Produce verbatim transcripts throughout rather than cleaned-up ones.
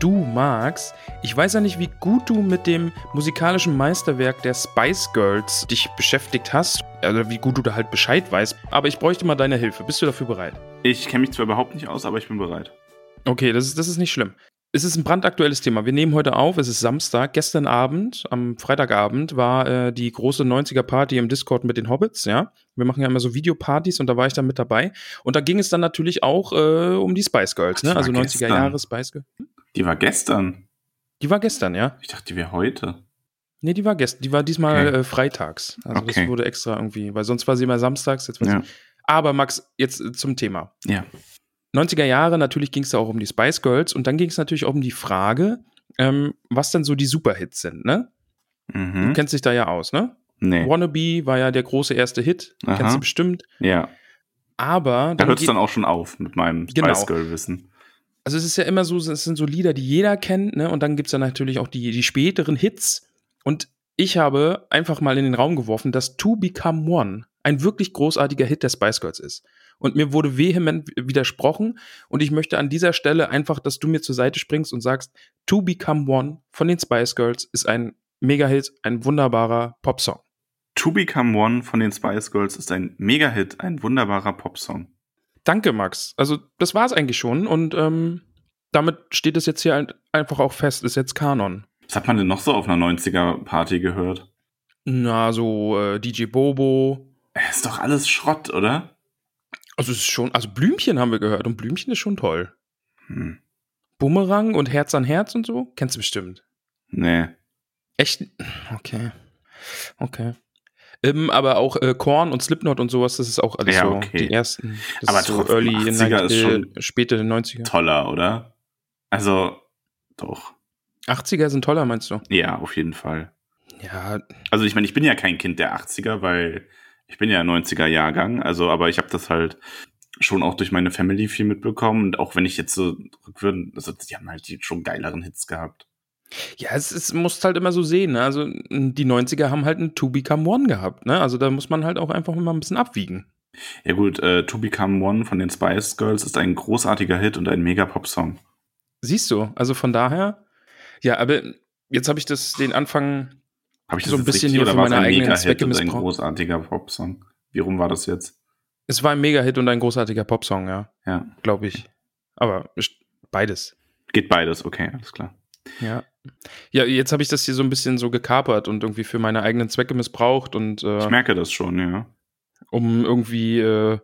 Du magst. Ich weiß ja nicht, wie gut du mit dem musikalischen Meisterwerk der Spice Girls dich beschäftigt hast, also wie gut du da halt Bescheid weißt, aber ich bräuchte mal deine Hilfe. Bist du dafür bereit? Ich kenne mich zwar überhaupt nicht aus, aber ich bin bereit. Okay, das ist, das ist nicht schlimm. Es ist ein brandaktuelles Thema. Wir nehmen heute auf, es ist Samstag. Gestern Abend, am Freitagabend, war äh, die große neunziger-Party im Discord mit den Hobbits, ja. Wir machen ja immer so Videopartys und da war ich dann mit dabei. Und da ging es dann natürlich auch äh, um die Spice Girls, ne? Also neunziger Jahre Spice Girls. Die war gestern. Die war gestern, ja. Ich dachte, die wäre heute. Nee, die war gestern. Die war diesmal okay. äh, freitags. Also okay. Das wurde extra irgendwie, weil sonst war sie immer samstags. Jetzt war ja. sie. Aber Max, jetzt äh, zum Thema. Ja. neunziger Jahre, natürlich ging es da auch um die Spice Girls und dann ging es natürlich auch um die Frage, ähm, was denn so die Superhits sind, ne? Mhm. Du kennst dich da ja aus, ne? Nee. Wannabe war ja der große erste Hit, Aha. kennst du bestimmt. Ja. Aber da hört es dann auch schon auf mit meinem genau. Spice Girl-Wissen. Also es ist ja immer so, es sind so Lieder, die jeder kennt, ne? Und dann gibt es ja natürlich auch die, die späteren Hits und ich habe einfach mal in den Raum geworfen, dass To Become One ein wirklich großartiger Hit der Spice Girls ist. Und mir wurde vehement widersprochen und ich möchte an dieser Stelle einfach, dass du mir zur Seite springst und sagst, To Become One von den Spice Girls ist ein Mega-Hit, ein wunderbarer Popsong. To Become One von den Spice Girls ist ein Mega-Hit, ein wunderbarer Popsong. Danke, Max. Also das war's eigentlich schon und ähm, damit steht es jetzt hier einfach auch fest, ist jetzt Kanon. Was hat man denn noch so auf einer neunziger-Party gehört? Na, so äh, D J Bobo. Ist doch alles Schrott, oder? Also es ist schon, also Blümchen haben wir gehört und Blümchen ist schon toll. Hm. Bumerang und Herz an Herz und so, kennst du bestimmt. Nee. Echt? Okay. Okay. Ähm, aber auch äh, Korn und Slipknot und sowas, das ist auch alles ja, so okay. die ersten. Das aber ist so early achtziger ist schon späte neunziger. Toller, oder? Also doch. achtziger sind toller, meinst du? Ja, auf jeden Fall. Ja. Also ich meine, ich bin ja kein Kind der achtziger, weil ich bin ja neunziger-Jahrgang, also, aber ich habe das halt schon auch durch meine Family viel mitbekommen. Und auch wenn ich jetzt so rückwürden, also die haben halt schon geileren Hits gehabt. Ja, es, es musst halt immer so sehen, ne? Also die neunziger haben halt ein To Become One gehabt, ne? Also da muss man halt auch einfach mal ein bisschen abwiegen. Ja gut, äh, To Become One von den Spice Girls ist ein großartiger Hit und ein Mega-Pop-Song. Siehst du, also von daher, ja, aber jetzt habe ich das den Anfang... Habe ich das so ein bisschen richtig, hier von meiner eigenen Zwecke missbraucht? Ein großartiger Popsong. Wie rum war das jetzt? Es war ein Mega-Hit und ein großartiger Popsong, ja. Ja. Glaube ich. Aber beides. Geht beides, okay, alles klar. Ja. Ja, jetzt habe ich das hier so ein bisschen so gekapert und irgendwie für meine eigenen Zwecke missbraucht und. Äh, ich merke das schon, ja. Um irgendwie äh,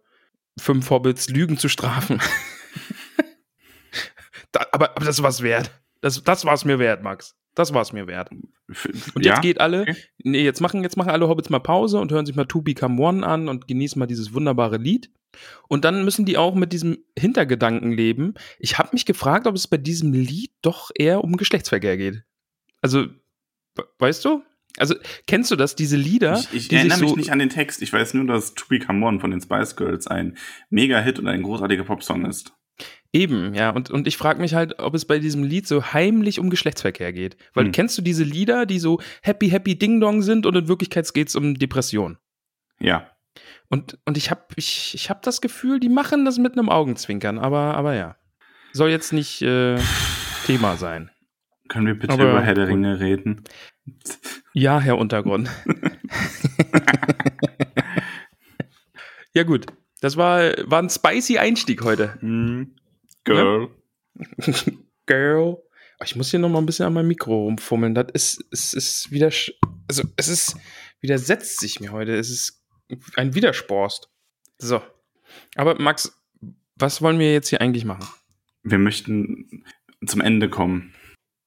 fünf Hobbits Lügen zu strafen. da, aber, aber das war's wert. Das, das war's mir wert, Max. Das war's mir wert. Und ja? jetzt geht alle, okay. nee, jetzt machen, jetzt machen alle Hobbits mal Pause und hören sich mal To Become One an und genießen mal dieses wunderbare Lied. Und dann müssen die auch mit diesem Hintergedanken leben. Ich habe mich gefragt, ob es bei diesem Lied doch eher um Geschlechtsverkehr geht. Also, weißt du? Also, kennst du das, diese Lieder? Ich, ich die erinnere mich so nicht an den Text. Ich weiß nur, dass To Become One von den Spice Girls ein Mega-Hit und ein großartiger Popsong ist. Eben, ja. Und, und ich frage mich halt, ob es bei diesem Lied so heimlich um Geschlechtsverkehr geht. Weil hm. kennst du diese Lieder, die so happy, happy Ding Dong sind und in Wirklichkeit geht es um Depression? Ja. Und, und ich habe ich, ich hab das Gefühl, die machen das mit einem Augenzwinkern. Aber, aber ja, soll jetzt nicht äh, Thema sein. Können wir bitte aber über Herr der Ringe reden? Ja, Herr Untergrund. Ja gut, das war, war ein spicy Einstieg heute. Mhm. Girl. Ja. Girl. Ich muss hier noch mal ein bisschen an meinem Mikro rumfummeln. Das ist, es ist wieder, also es ist, widersetzt sich mir heute. Es ist ein Widersporst. So. Aber Max, was wollen wir jetzt hier eigentlich machen? Wir möchten zum Ende kommen.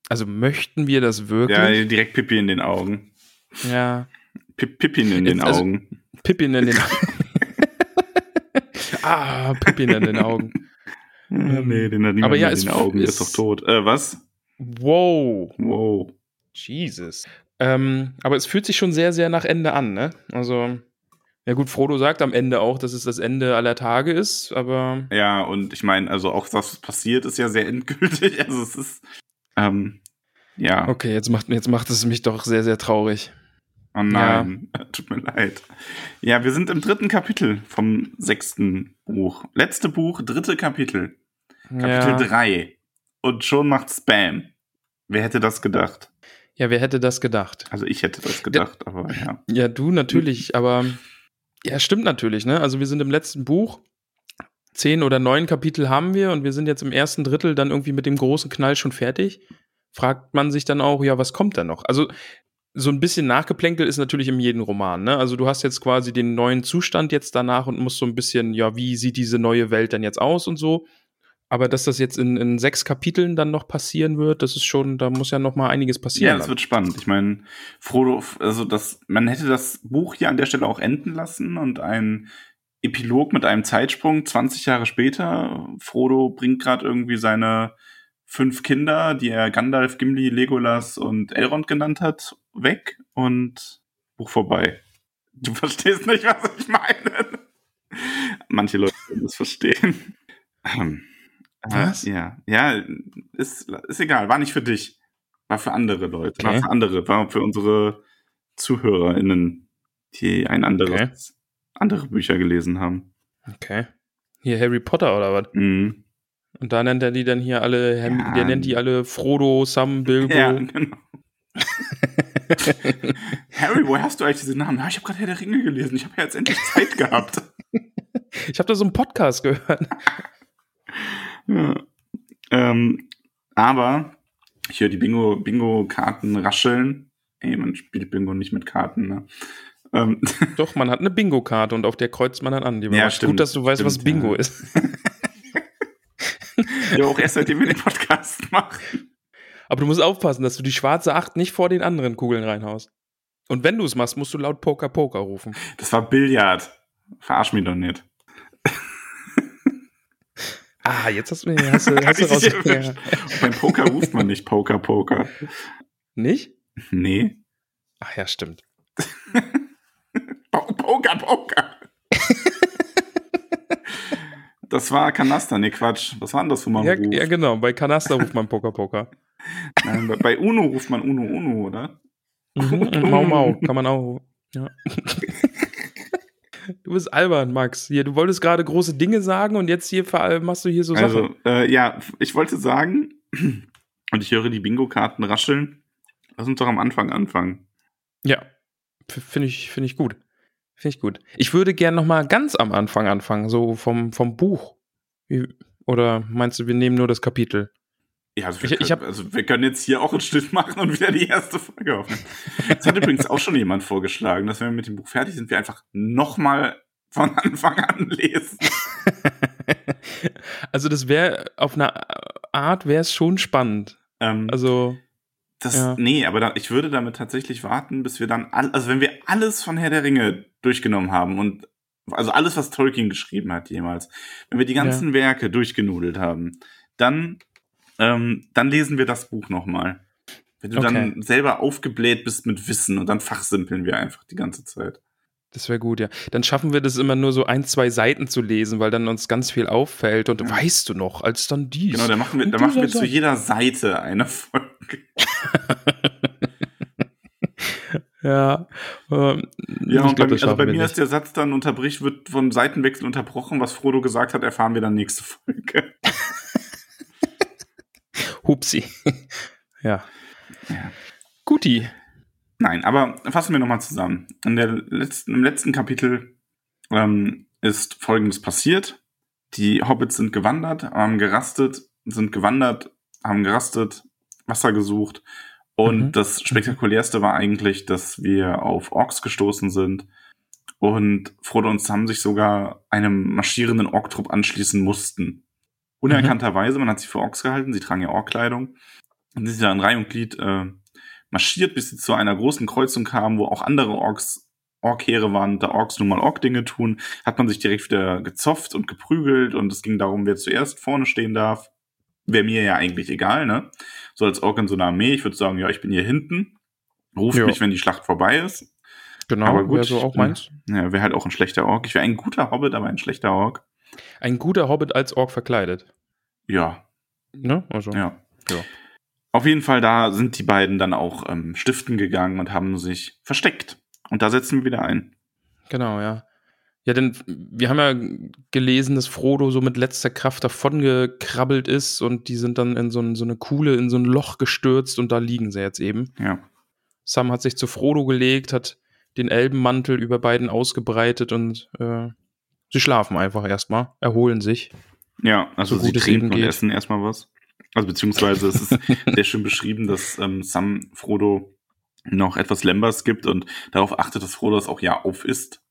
Also möchten wir das wirklich? Ja, direkt Pippi in den Augen. Ja. Pippin in den also, Augen. Pippin in den Augen. Ah, Pippin in den Augen. Ja, nee, den hat niemand in ja, den Augen. Ist, ist doch tot. Äh, was? Wow. Wow. Jesus. Ähm, aber es fühlt sich schon sehr, sehr nach Ende an, ne? Also, ja gut, Frodo sagt am Ende auch, dass es das Ende aller Tage ist, aber... Ja, und ich meine, also auch was passiert, ist ja sehr endgültig. Also es ist... Ähm, ja. Okay, jetzt macht, jetzt macht es mich doch sehr, sehr traurig. Oh nein, ja. Tut mir leid. Ja, wir sind im dritten Kapitel vom sechsten Buch. Letzte Buch, dritte Kapitel. Kapitel drei. Ja. Und schon macht Spam. Wer hätte das gedacht? Ja, wer hätte das gedacht? Also ich hätte das gedacht, ja, aber ja. Ja, du natürlich, aber ja, stimmt natürlich, ne? Also wir sind im letzten Buch. Zehn oder neun Kapitel haben wir und wir sind jetzt im ersten Drittel dann irgendwie mit dem großen Knall schon fertig. Fragt man sich dann auch, ja, was kommt da noch? Also so ein bisschen nachgeplänkelt ist natürlich in jedem Roman, ne? Also du hast jetzt quasi den neuen Zustand jetzt danach und musst so ein bisschen, ja, wie sieht diese neue Welt denn jetzt aus und so. Aber dass das jetzt in, in sechs Kapiteln dann noch passieren wird, das ist schon, da muss ja noch mal einiges passieren. Ja, das dann wird spannend. Ich meine, Frodo, also das, man hätte das Buch hier an der Stelle auch enden lassen und einen Epilog mit einem Zeitsprung zwanzig Jahre später. Frodo bringt gerade irgendwie seine fünf Kinder, die er Gandalf, Gimli, Legolas und Elrond genannt hat, weg und Buch vorbei. Du verstehst nicht, was ich meine. Manche Leute können das verstehen. Was? Ja, ja, ist, ist egal, war nicht für dich. War für andere Leute, okay. war für andere, war für unsere ZuhörerInnen, die ein anderes, okay. andere Bücher gelesen haben. Okay. Hier Harry Potter oder was? Mhm. Und da nennt er die dann hier alle, ja. der nennt die alle Frodo, Sam, Bilbo. Ja, genau. Harry, woher hast du eigentlich diese Namen? Ja, ich habe gerade Herr der Ringe gelesen. Ich habe ja jetzt endlich Zeit gehabt. Ich habe da so einen Podcast gehört. Ja. Ähm, aber ich höre die Bingo, Bingo-Karten rascheln. Ey, man spielt Bingo nicht mit Karten, ne? Ähm. Doch, man hat eine Bingo-Karte und auf der kreuzt man dann an. Die ja, stimmt, gut, dass du weißt, stimmt, was Bingo ja. ist. Ja, auch erst seitdem wir den Podcast machen. Aber du musst aufpassen, dass du die schwarze Acht nicht vor den anderen Kugeln reinhaust. Und wenn du es machst, musst du laut Poker Poker rufen. Das war Billard. Verarsch mich doch nicht. Ah, jetzt hast du mir hast, hast raus. Ja. Beim Poker ruft man nicht Poker Poker. Nicht? Nee. Ach ja, stimmt. Poker Poker. Das war Kanasta, nee, Quatsch. Was war denn das, wo man ja, ruft? Ja, genau, bei Kanasta ruft man Poker-Poker. Nein, bei, bei Uno ruft man Uno-Uno, oder? Mhm, Mau-Mau, kann man auch. Ja. Du bist albern, Max. Hier, du wolltest gerade große Dinge sagen und jetzt hier machst du hier so also, Sachen. Also, äh, ja, ich wollte sagen, und ich höre die Bingo-Karten rascheln, lass uns doch am Anfang anfangen. Ja, finde ich, find ich gut. Finde ich gut. Ich würde gerne nochmal ganz am Anfang anfangen, so vom, vom Buch. Oder meinst du, wir nehmen nur das Kapitel? Ja, also wir, ich, können, ich hab, also wir können jetzt hier auch einen Schnitt machen und wieder die erste Folge aufnehmen. Das hat übrigens auch schon jemand vorgeschlagen, dass wenn wir mit dem Buch fertig sind, wir einfach nochmal von Anfang an lesen. Also das wäre, auf eine Art wäre es schon spannend. Ähm, also... Das, ja. Nee, aber da, ich würde damit tatsächlich warten, bis wir dann, all, also wenn wir alles von Herr der Ringe durchgenommen haben und, also alles, was Tolkien geschrieben hat jemals, wenn wir die ganzen ja. Werke durchgenudelt haben, dann, ähm, dann lesen wir das Buch nochmal. Wenn du okay. dann selber aufgebläht bist mit Wissen und dann fachsimpeln wir einfach die ganze Zeit. Das wäre gut, ja. Dann schaffen wir das immer nur so ein, zwei Seiten zu lesen, weil dann uns ganz viel auffällt und ja. weißt du noch, als dann dies. Genau, da machen wir, da machen wir zu jeder Seite eine Folge. Ja. Ähm, ja, und glaub, bei, also bei mir ist der Satz dann unterbricht, wird vom Seitenwechsel unterbrochen, was Frodo gesagt hat, erfahren wir dann nächste Folge. Hupsi. Ja. ja. Guti. Nein, aber fassen wir nochmal zusammen. In der letzten, im letzten Kapitel ähm, ist Folgendes passiert. Die Hobbits sind gewandert, haben gerastet, sind gewandert, haben gerastet, Wasser gesucht. Und mhm. das Spektakulärste war eigentlich, dass wir auf Orks gestoßen sind und Frodo und Sam sich sogar einem marschierenden Orktrupp anschließen mussten. Unerkannterweise, mhm. man hat sie für Orks gehalten, sie tragen ja Orkkleidung, und sie sind dann in Reihe und Glied äh, marschiert, bis sie zu einer großen Kreuzung kamen, wo auch andere Orks Ork-Heere waren, da Orks nun mal Ork-Dinge tun, hat man sich direkt wieder gezopft und geprügelt, und es ging darum, wer zuerst vorne stehen darf. Wäre mir ja eigentlich egal, ne? So als Ork in so einer Armee, ich würde sagen, ja, ich bin hier hinten, ruft jo. mich, wenn die Schlacht vorbei ist. Genau, aber gut, wäre so auch meins. Ja, wäre halt auch ein schlechter Ork. Ich wäre ein guter Hobbit, aber ein schlechter Ork. Ein guter Hobbit als Ork verkleidet. Ja. Ne? Also. Ja. ja. Auf jeden Fall, da sind die beiden dann auch ähm, stiften gegangen und haben sich versteckt. Und da setzen wir wieder ein. Genau, ja. Ja, denn wir haben ja gelesen, dass Frodo so mit letzter Kraft davongekrabbelt ist, und die sind dann in so, ein, so eine Kuhle, in so ein Loch gestürzt, und da liegen sie jetzt eben. Ja. Sam hat sich zu Frodo gelegt, hat den Elbenmantel über beiden ausgebreitet, und äh, sie schlafen einfach erstmal, erholen sich. Ja, also so sie trinken und essen erstmal was. Also beziehungsweise es ist sehr schön beschrieben, dass ähm, Sam Frodo noch etwas Lembas gibt und darauf achtet, dass Frodo das auch ja aufisst.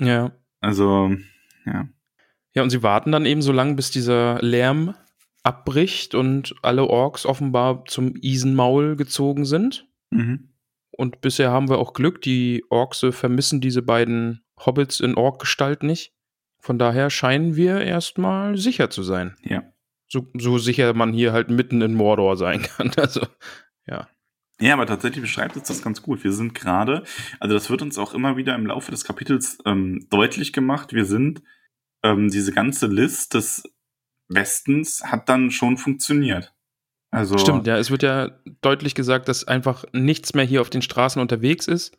Ja. Also, ja. Ja, und sie warten dann eben so lange, bis dieser Lärm abbricht und alle Orks offenbar zum Isenmaul gezogen sind. Mhm. Und bisher haben wir auch Glück, die Orks vermissen diese beiden Hobbits in Ork-Gestalt nicht. Von daher scheinen wir erstmal sicher zu sein. Ja. So, so sicher man hier halt mitten in Mordor sein kann. Also, ja. Ja, aber tatsächlich beschreibt es das ganz gut. Wir sind gerade, also das wird uns auch immer wieder im Laufe des Kapitels ähm, deutlich gemacht, wir sind, ähm, diese ganze List des Westens hat dann schon funktioniert. Also stimmt, ja, es wird ja deutlich gesagt, dass einfach nichts mehr hier auf den Straßen unterwegs ist.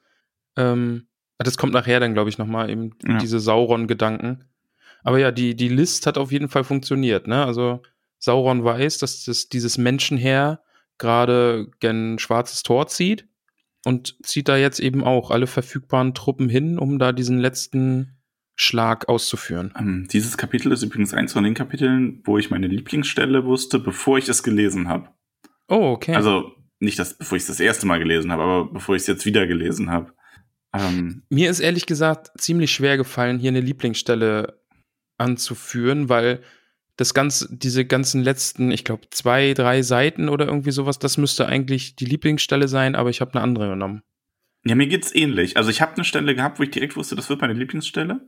Ähm, das kommt nachher dann, glaube ich, nochmal eben ja. diese Sauron-Gedanken. Aber ja, die, die List hat auf jeden Fall funktioniert, ne? Also Sauron weiß, dass das, dieses Menschenheer gerade ein schwarzes Tor zieht und zieht da jetzt eben auch alle verfügbaren Truppen hin, um da diesen letzten Schlag auszuführen. Ähm, dieses Kapitel ist übrigens eins von den Kapiteln, wo ich meine Lieblingsstelle wusste, bevor ich es gelesen habe. Oh, okay. Also nicht, das, bevor ich es das erste Mal gelesen habe, aber bevor ich es jetzt wieder gelesen habe. Ähm, Mir ist ehrlich gesagt ziemlich schwer gefallen, hier eine Lieblingsstelle anzuführen, weil das ganze, diese ganzen letzten, ich glaube, zwei, drei Seiten oder irgendwie sowas, das müsste eigentlich die Lieblingsstelle sein, aber ich habe eine andere genommen. Ja, mir geht's ähnlich. Also ich habe eine Stelle gehabt, wo ich direkt wusste, das wird meine Lieblingsstelle.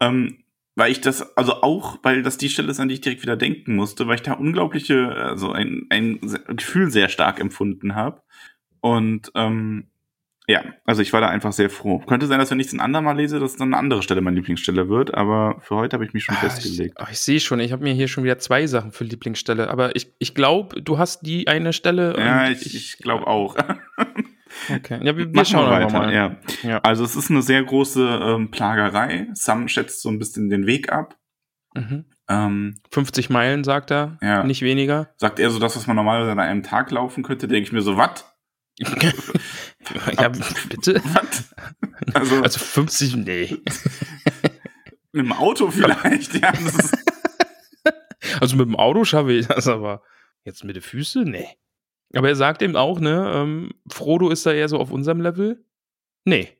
Ähm, weil ich das, also auch, weil das die Stelle ist, an die ich direkt wieder denken musste, weil ich da unglaubliche, also ein, ein Gefühl sehr stark empfunden habe. Und ähm, ja, also ich war da einfach sehr froh. Könnte sein, dass wenn ich es ein andermal lese, dass dann eine andere Stelle meine Lieblingsstelle wird, aber für heute habe ich mich schon ah, festgelegt. Ich, oh, ich sehe schon, ich habe mir hier schon wieder zwei Sachen für Lieblingsstelle, aber ich, ich glaube, du hast die eine Stelle. Und ja, ich, ich, ich glaube auch. Okay, ja, wir, wir schauen weiter. Mal. Ja. Ja. Also es ist eine sehr große ähm, Plagerei. Sam schätzt so ein bisschen den Weg ab. Mhm. Ähm, fünfzig Meilen, sagt er, ja. Nicht weniger. Sagt er so das, was man normalerweise an einem Tag laufen könnte, denke ich mir so, was? Ja, bitte? Was? Also, also fünfzig, nee. Mit dem Auto vielleicht, ja. Das ist also mit dem Auto schaffe ich das, aber jetzt mit den Füßen, nee. Aber er sagt eben auch, ne, ähm, Frodo ist da eher so auf unserem Level. Nee.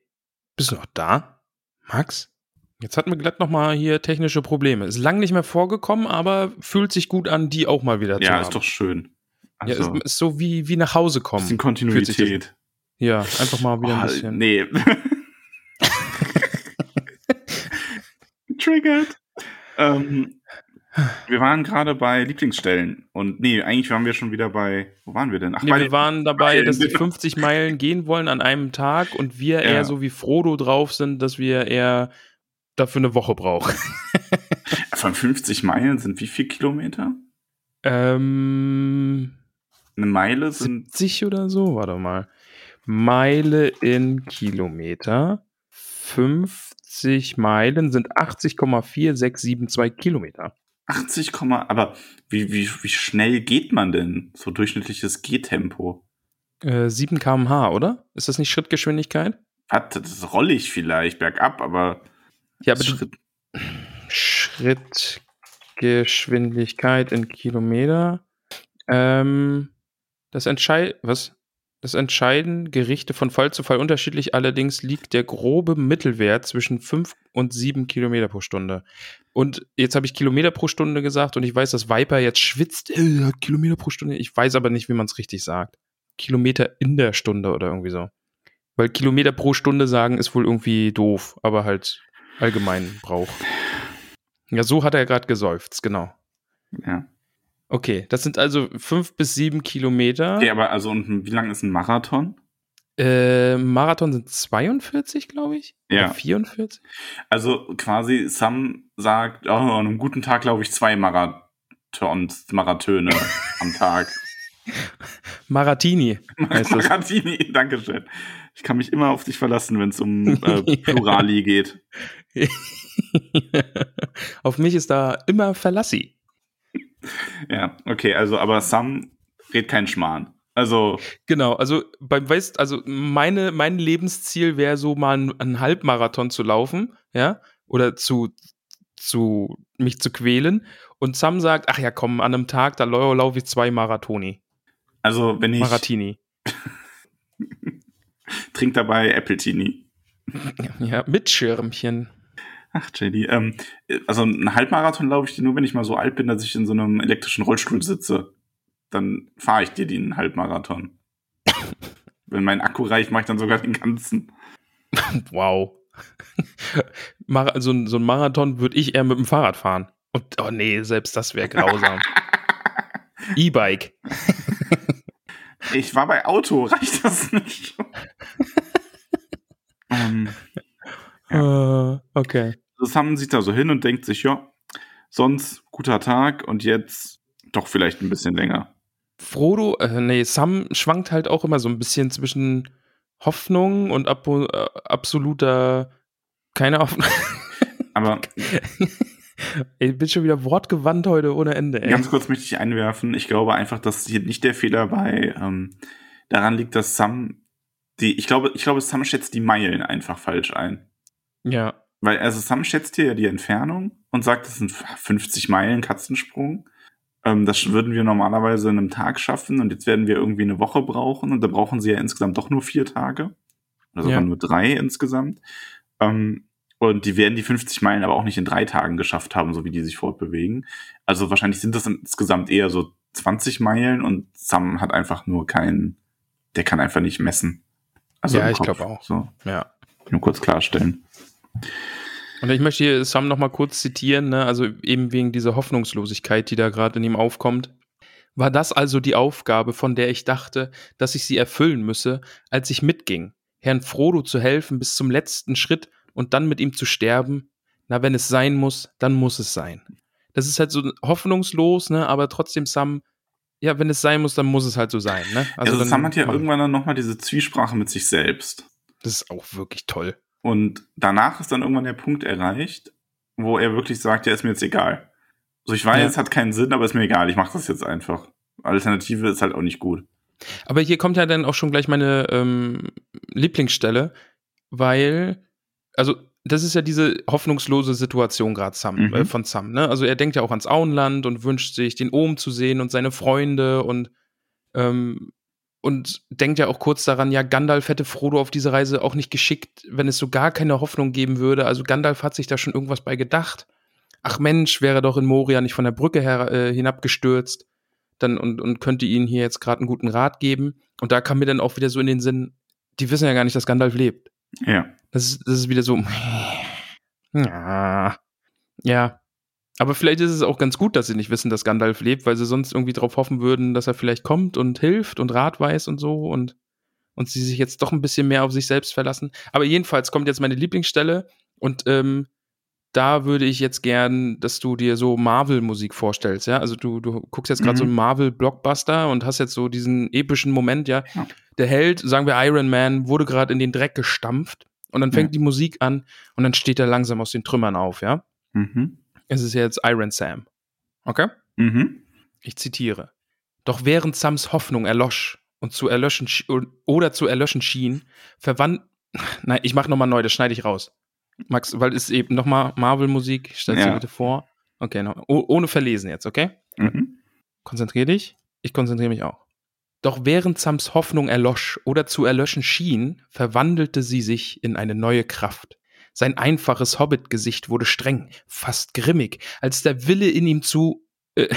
Bist du noch da, Max? Jetzt hatten wir glatt nochmal hier technische Probleme. Ist lang nicht mehr vorgekommen, aber fühlt sich gut an, die auch mal wieder ja, zu haben. Ja, ist doch schön. Also, ja, ist, ist so wie, wie nach Hause kommen. Bisschen Kontinuität. Ja, einfach mal wieder oh, ein bisschen. Nee. Triggered. Ähm, wir waren gerade bei Lieblingsstellen. Und nee, eigentlich waren wir schon wieder bei, wo waren wir denn? Ach, nee, bei wir waren dabei, Meilen, dass die fünfzig Meilen gehen wollen an einem Tag und wir ja. eher so wie Frodo drauf sind, dass wir eher dafür eine Woche brauchen. Von fünfzig Meilen sind wie viel Kilometer? Ähm, eine Meile sind siebzig oder so, warte mal. Meile in Kilometer. fünfzig Meilen sind achtzig Komma vier sechs sieben zwei Kilometer. achtzig, aber wie, wie, wie schnell geht man denn? So durchschnittliches Gehtempo? Äh, sieben Kilometer pro Stunde, oder? Ist das nicht Schrittgeschwindigkeit? Hat, das roll ich vielleicht bergab, aber. Ja, aber Schritt. Schritt Geschwindigkeit in Kilometer. Ähm, das entscheidet. Was? Das entscheiden Gerichte von Fall zu Fall unterschiedlich, allerdings liegt der grobe Mittelwert zwischen fünf und sieben Kilometer pro Stunde. Und jetzt habe ich Kilometer pro Stunde gesagt und ich weiß, dass Viper jetzt schwitzt, äh, Kilometer pro Stunde, ich weiß aber nicht, wie man es richtig sagt. Kilometer in der Stunde oder irgendwie so. Weil Kilometer pro Stunde sagen ist wohl irgendwie doof, aber halt allgemein Brauch. Ja, so hat er gerade geseufzt, genau. Ja. Okay, das sind also fünf bis sieben Kilometer. Ja, aber also und wie lang ist ein Marathon? Äh, Marathon sind zweiundvierzig, glaube ich. Ja. Oder vierundvierzig. Also quasi Sam sagt, oh, an einem guten Tag glaube ich zwei Marathons, Marathöne am Tag. Maratini. Heißt Maratini, das. Danke schön. Ich kann mich immer auf dich verlassen, wenn es um äh, Plurali geht. Auf mich ist da immer Verlassi. Ja, okay, also, aber Sam redet keinen Schmarrn. Also. Genau, also, beim West, also, meine, mein Lebensziel wäre so mal einen, einen Halbmarathon zu laufen, ja, oder zu, zu, mich zu quälen. Und Sam sagt, ach ja, komm, an einem Tag, da laufe ich zwei Marathoni. Also, wenn ich. Maratini. Trink dabei Appletini. Ja, mit Schirmchen. Ach, J D, ähm, also einen Halbmarathon laufe ich dir nur, wenn ich mal so alt bin, dass ich in so einem elektrischen Rollstuhl sitze. Dann fahre ich dir den Halbmarathon. Wenn mein Akku reicht, mache ich dann sogar den ganzen. Wow. So, so einen Marathon würde ich eher mit dem Fahrrad fahren. Und, oh nee, selbst das wäre grausam. E-Bike. Ich war bei Auto, reicht das nicht? ähm... Ja. Okay. Sam sieht da so hin und denkt sich, ja, sonst guter Tag und jetzt doch vielleicht ein bisschen länger. Frodo, äh, nee, Sam schwankt halt auch immer so ein bisschen zwischen Hoffnung und ab, äh, absoluter, keine Hoffnung. Aber ich bin schon wieder wortgewandt heute ohne Ende. Ey. Ganz kurz möchte ich einwerfen, ich glaube einfach, dass hier nicht der Fehler bei ähm, daran liegt, dass Sam, die, ich glaube, ich glaube, Sam schätzt die Meilen einfach falsch ein. Ja. Weil, also Sam schätzt hier ja die Entfernung und sagt, das sind fünfzig Meilen Katzensprung. Ähm, das würden wir normalerweise in einem Tag schaffen und jetzt werden wir irgendwie eine Woche brauchen und da brauchen sie ja insgesamt doch nur vier Tage. Oder sogar ja. nur drei insgesamt. Ähm, und die werden die fünfzig Meilen aber auch nicht in drei Tagen geschafft haben, so wie die sich fortbewegen. Also wahrscheinlich sind das insgesamt eher so zwanzig Meilen und Sam hat einfach nur keinen, der kann einfach nicht messen. Also ja, ich glaube auch. So. Ja. Nur kurz klarstellen. Und ich möchte hier Sam noch mal kurz zitieren, ne? Also eben wegen dieser Hoffnungslosigkeit, die da gerade in ihm aufkommt. War das also die Aufgabe, von der ich dachte, dass ich sie erfüllen müsse, als ich mitging, Herrn Frodo zu helfen bis zum letzten Schritt und dann mit ihm zu sterben? Na, wenn es sein muss, dann muss es sein. Das ist halt so hoffnungslos, ne? Aber trotzdem Sam, ja, wenn es sein muss, dann muss es halt so sein, ne? Also, also dann, Sam hat ja komm. irgendwann dann noch mal diese Zwiesprache mit sich selbst. Das ist auch wirklich toll. Und danach ist dann irgendwann der Punkt erreicht, wo er wirklich sagt, ja, ist mir jetzt egal. So, also ich weiß, ja. es hat keinen Sinn, aber ist mir egal, ich mache das jetzt einfach. Alternative ist halt auch nicht gut. Aber hier kommt ja dann auch schon gleich meine ähm, Lieblingsstelle, weil, also das ist ja diese hoffnungslose Situation gerade Sam, mhm. äh, von Sam, ne? Also er denkt ja auch ans Auenland und wünscht sich, den Ohm zu sehen und seine Freunde und ähm, Und denkt ja auch kurz daran, ja, Gandalf hätte Frodo auf diese Reise auch nicht geschickt, wenn es so gar keine Hoffnung geben würde. Also Gandalf hat sich da schon irgendwas bei gedacht. Ach Mensch, wäre doch in Moria nicht von der Brücke her, äh, hinabgestürzt dann und, und könnte ihnen hier jetzt gerade einen guten Rat geben. Und da kam mir dann auch wieder so in den Sinn, die wissen ja gar nicht, dass Gandalf lebt. Ja. Das ist, das ist wieder so, ja. ja. Aber vielleicht ist es auch ganz gut, dass sie nicht wissen, dass Gandalf lebt, weil sie sonst irgendwie drauf hoffen würden, dass er vielleicht kommt und hilft und Rat weiß und so und, und sie sich jetzt doch ein bisschen mehr auf sich selbst verlassen. Aber jedenfalls kommt jetzt meine Lieblingsstelle und ähm, da würde ich jetzt gern, dass du dir so Marvel-Musik vorstellst, ja? Also du, du guckst jetzt gerade mhm. so einen Marvel-Blockbuster und hast jetzt so diesen epischen Moment, ja? ja. Der Held, sagen wir Iron Man, wurde gerade in den Dreck gestampft und dann fängt ja. die Musik an und dann steht er langsam aus den Trümmern auf, ja? Mhm. Es ist jetzt Iron Sam. Okay? Mhm. Ich zitiere. Doch während Sams Hoffnung erlosch und zu erlöschen schien, oder zu erlöschen schien, verwandt. Nein, ich mach nochmal neu, das schneide ich raus. Max, weil es eben nochmal Marvel-Musik, stell dir ja. bitte vor. Okay, noch, oh, ohne Verlesen jetzt, okay? Mhm. Konzentrier dich. Ich konzentriere mich auch. Doch während Sams Hoffnung erlosch oder zu erlöschen schien, verwandelte sie sich in eine neue Kraft. Sein einfaches Hobbit-Gesicht wurde streng, fast grimmig, als der Wille in ihm zu... Äh,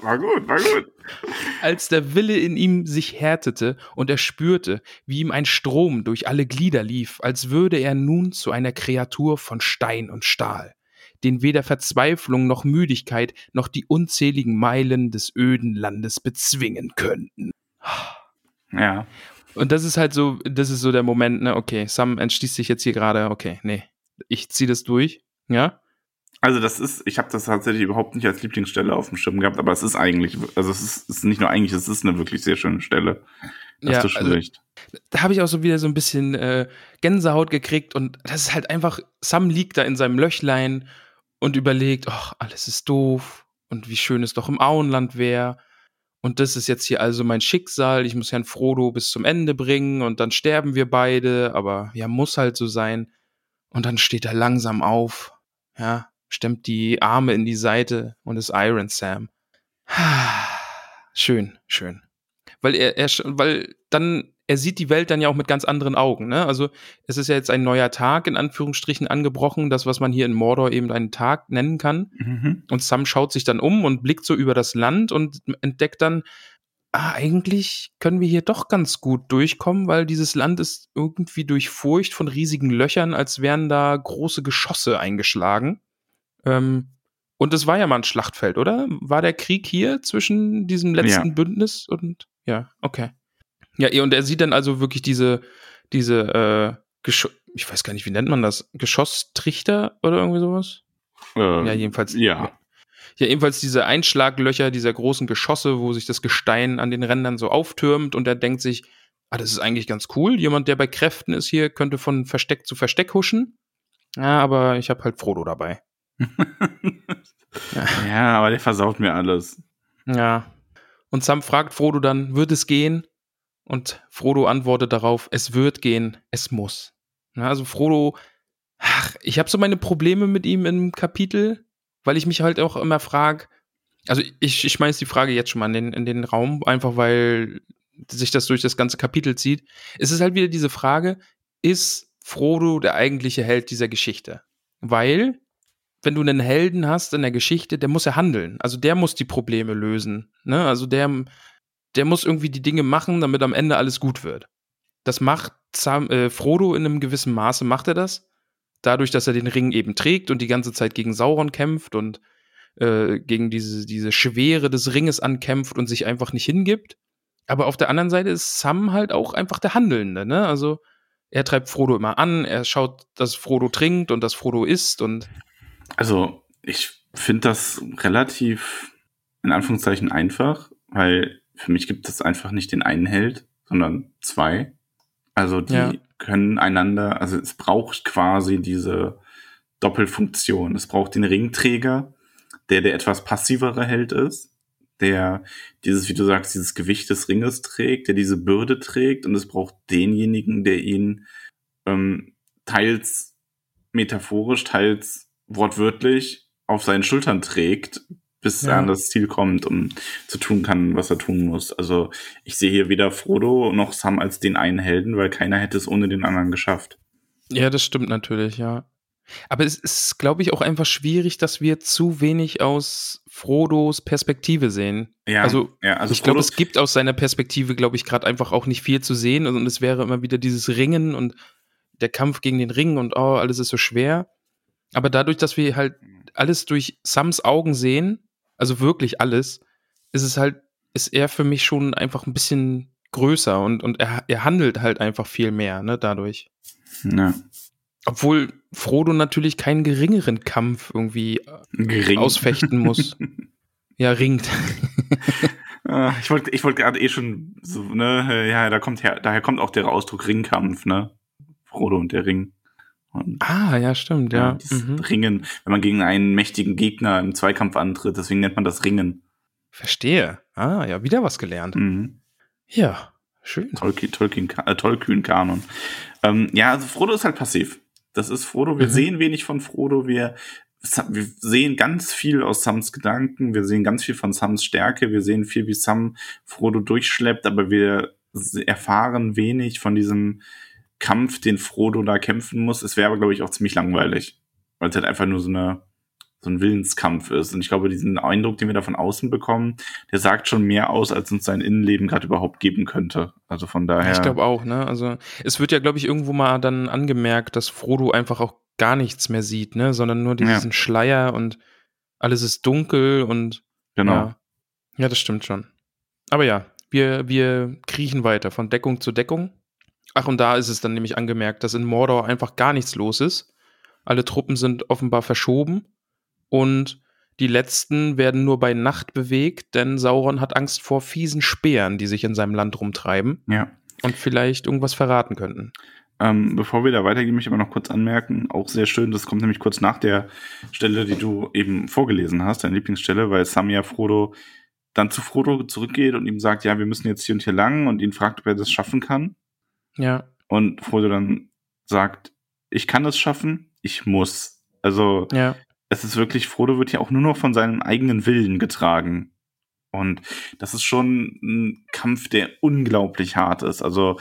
war gut, war gut. Als der Wille in ihm sich härtete und er spürte, wie ihm ein Strom durch alle Glieder lief, als würde er nun zu einer Kreatur von Stein und Stahl, den weder Verzweiflung noch Müdigkeit noch die unzähligen Meilen des öden Landes bezwingen könnten. Ja. Und das ist halt so, das ist so der Moment, ne, okay, Sam entschließt sich jetzt hier gerade, okay, nee, ich ziehe das durch, ja. Also das ist, ich habe das tatsächlich überhaupt nicht als Lieblingsstelle auf dem Schirm gehabt, aber es ist eigentlich, also es ist, ist nicht nur eigentlich, es ist eine wirklich sehr schöne Stelle. Da ja, hast du schon also, recht. Da habe ich auch so wieder so ein bisschen äh, Gänsehaut gekriegt und das ist halt einfach, Sam liegt da in seinem Löchlein und überlegt, ach, alles ist doof und wie schön es doch im Auenland wäre. Und das ist jetzt hier also mein Schicksal, ich muss Herrn Frodo bis zum Ende bringen und dann sterben wir beide, aber ja, muss halt so sein. Und dann steht er langsam auf, ja, stemmt die Arme in die Seite und ist Iron Sam. Schön, schön. Weil er, er, weil dann, er sieht die Welt dann ja auch mit ganz anderen Augen, ne? Also es ist ja jetzt ein neuer Tag, in Anführungsstrichen, angebrochen, das, was man hier in Mordor eben einen Tag nennen kann. Mhm. Und Sam schaut sich dann um und blickt so über das Land und entdeckt dann, ah, eigentlich können wir hier doch ganz gut durchkommen, weil dieses Land ist irgendwie durchfurcht von riesigen Löchern, als wären da große Geschosse eingeschlagen. Ähm, und es war ja mal ein Schlachtfeld, oder? War der Krieg hier zwischen diesem letzten ja. Bündnis und ja, okay. Ja, und er sieht dann also wirklich diese, diese, äh, Gesch- ich weiß gar nicht, wie nennt man das? Geschosstrichter oder irgendwie sowas? Äh, ja, jedenfalls. Ja. Ja, jedenfalls diese Einschlaglöcher dieser großen Geschosse, wo sich das Gestein an den Rändern so auftürmt und er denkt sich, ah, das ist eigentlich ganz cool. Jemand, der bei Kräften ist hier, könnte von Versteck zu Versteck huschen. Ja, aber ich habe halt Frodo dabei. ja. ja, aber der versaut mir alles. Ja. Und Sam fragt Frodo dann, wird es gehen? Und Frodo antwortet darauf, es wird gehen, es muss. Ja, also Frodo, ach, ich habe so meine Probleme mit ihm im Kapitel, weil ich mich halt auch immer frage, also ich, ich schmeiß die Frage jetzt schon mal in den, in den Raum, einfach weil sich das durch das ganze Kapitel zieht. Es ist halt wieder diese Frage, ist Frodo der eigentliche Held dieser Geschichte? Weil, wenn du einen Helden hast in der Geschichte, der muss ja handeln. Also der muss die Probleme lösen. Ne? Also der... Der muss irgendwie die Dinge machen, damit am Ende alles gut wird. Das macht Sam, äh, Frodo in einem gewissen Maße, macht er das. Dadurch, dass er den Ring eben trägt und die ganze Zeit gegen Sauron kämpft und äh, gegen diese, diese Schwere des Ringes ankämpft und sich einfach nicht hingibt. Aber auf der anderen Seite ist Sam halt auch einfach der Handelnde, ne? Also er treibt Frodo immer an, er schaut, dass Frodo trinkt und dass Frodo isst und... Also ich finde das relativ, in Anführungszeichen, einfach, weil... Für mich gibt es einfach nicht den einen Held, sondern zwei. Also die ja. können einander, also es braucht quasi diese Doppelfunktion. Es braucht den Ringträger, der der etwas passivere Held ist, der dieses, wie du sagst, dieses Gewicht des Ringes trägt, der diese Bürde trägt und es braucht denjenigen, der ihn ähm, teils metaphorisch, teils wortwörtlich auf seinen Schultern trägt, bis ja. er an das Ziel kommt und zu tun kann, was er tun muss. Also ich sehe hier weder Frodo noch Sam als den einen Helden, weil keiner hätte es ohne den anderen geschafft. Ja, das stimmt natürlich, ja. Aber es ist, glaube ich, auch einfach schwierig, dass wir zu wenig aus Frodos Perspektive sehen. Ja, also, ja, also ich glaube, es gibt aus seiner Perspektive, glaube ich, gerade einfach auch nicht viel zu sehen. Und es wäre immer wieder dieses Ringen und der Kampf gegen den Ring und oh, alles ist so schwer. Aber dadurch, dass wir halt alles durch Sams Augen sehen, also wirklich alles, ist es halt, ist er für mich schon einfach ein bisschen größer und, und er, er handelt halt einfach viel mehr, ne, dadurch. Ja. Obwohl Frodo natürlich keinen geringeren Kampf irgendwie Gering. ausfechten muss. ja, ringt. ich wollte ich wollt gerade eh schon so, ne, ja, da kommt her, daher kommt auch der Ausdruck Ringkampf, ne? Frodo und der Ring. Und ah, ja, stimmt, ja. Das mhm. Ringen, wenn man gegen einen mächtigen Gegner im Zweikampf antritt, deswegen nennt man das Ringen. Verstehe. Ah, ja, wieder was gelernt. Mhm. Ja, schön. Tolkien, Tolkien, äh, Tolkien-Kanon. Ähm, ja, also Frodo ist halt passiv. Das ist Frodo, wir mhm. sehen wenig von Frodo, wir wir sehen ganz viel aus Sams Gedanken, wir sehen ganz viel von Sams Stärke, wir sehen viel, wie Sam Frodo durchschleppt, aber wir erfahren wenig von diesem Kampf, den Frodo da kämpfen muss. Es wäre aber, glaube ich, auch ziemlich langweilig, weil es halt einfach nur so eine so ein Willenskampf ist. Und ich glaube, diesen Eindruck, den wir da von außen bekommen, der sagt schon mehr aus, als uns sein Innenleben gerade überhaupt geben könnte. Also von daher... Ich glaube auch, ne? Also es wird ja, glaube ich, irgendwo mal dann angemerkt, dass Frodo einfach auch gar nichts mehr sieht, ne? Sondern nur diesen ja. Schleier und alles ist dunkel und... Genau. Ja, ja, das stimmt schon. Aber ja, wir, wir kriechen weiter von Deckung zu Deckung. Ach, und da ist es dann nämlich angemerkt, dass in Mordor einfach gar nichts los ist. Alle Truppen sind offenbar verschoben und die letzten werden nur bei Nacht bewegt, denn Sauron hat Angst vor fiesen Speeren, die sich in seinem Land rumtreiben ja. und vielleicht irgendwas verraten könnten. Ähm, bevor wir da weitergehen, möchte ich aber noch kurz anmerken, auch sehr schön, das kommt nämlich kurz nach der Stelle, die du eben vorgelesen hast, deine Lieblingsstelle, weil Sam ja Frodo dann zu Frodo zurückgeht und ihm sagt, ja, wir müssen jetzt hier und hier lang und ihn fragt, ob er das schaffen kann. Ja. Und Frodo dann sagt, ich kann es schaffen, ich muss. Also ja. es ist wirklich, Frodo wird ja auch nur noch von seinem eigenen Willen getragen. Und das ist schon ein Kampf, der unglaublich hart ist. Also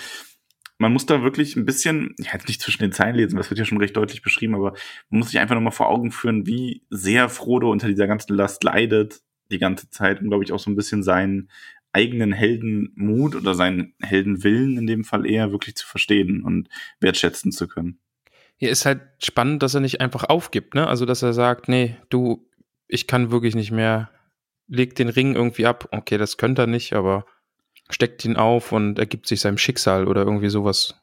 man muss da wirklich ein bisschen, ja, jetzt nicht zwischen den Zeilen lesen, das wird ja schon recht deutlich beschrieben, aber man muss sich einfach nochmal vor Augen führen, wie sehr Frodo unter dieser ganzen Last leidet die ganze Zeit und, glaube ich, auch so ein bisschen seinen eigenen Heldenmut oder seinen Heldenwillen in dem Fall eher wirklich zu verstehen und wertschätzen zu können. Ja, ist halt spannend, dass er nicht einfach aufgibt, ne? Also, dass er sagt, nee, du, ich kann wirklich nicht mehr, leg den Ring irgendwie ab. Okay, das könnte er nicht, aber steckt ihn auf und ergibt sich seinem Schicksal oder irgendwie sowas.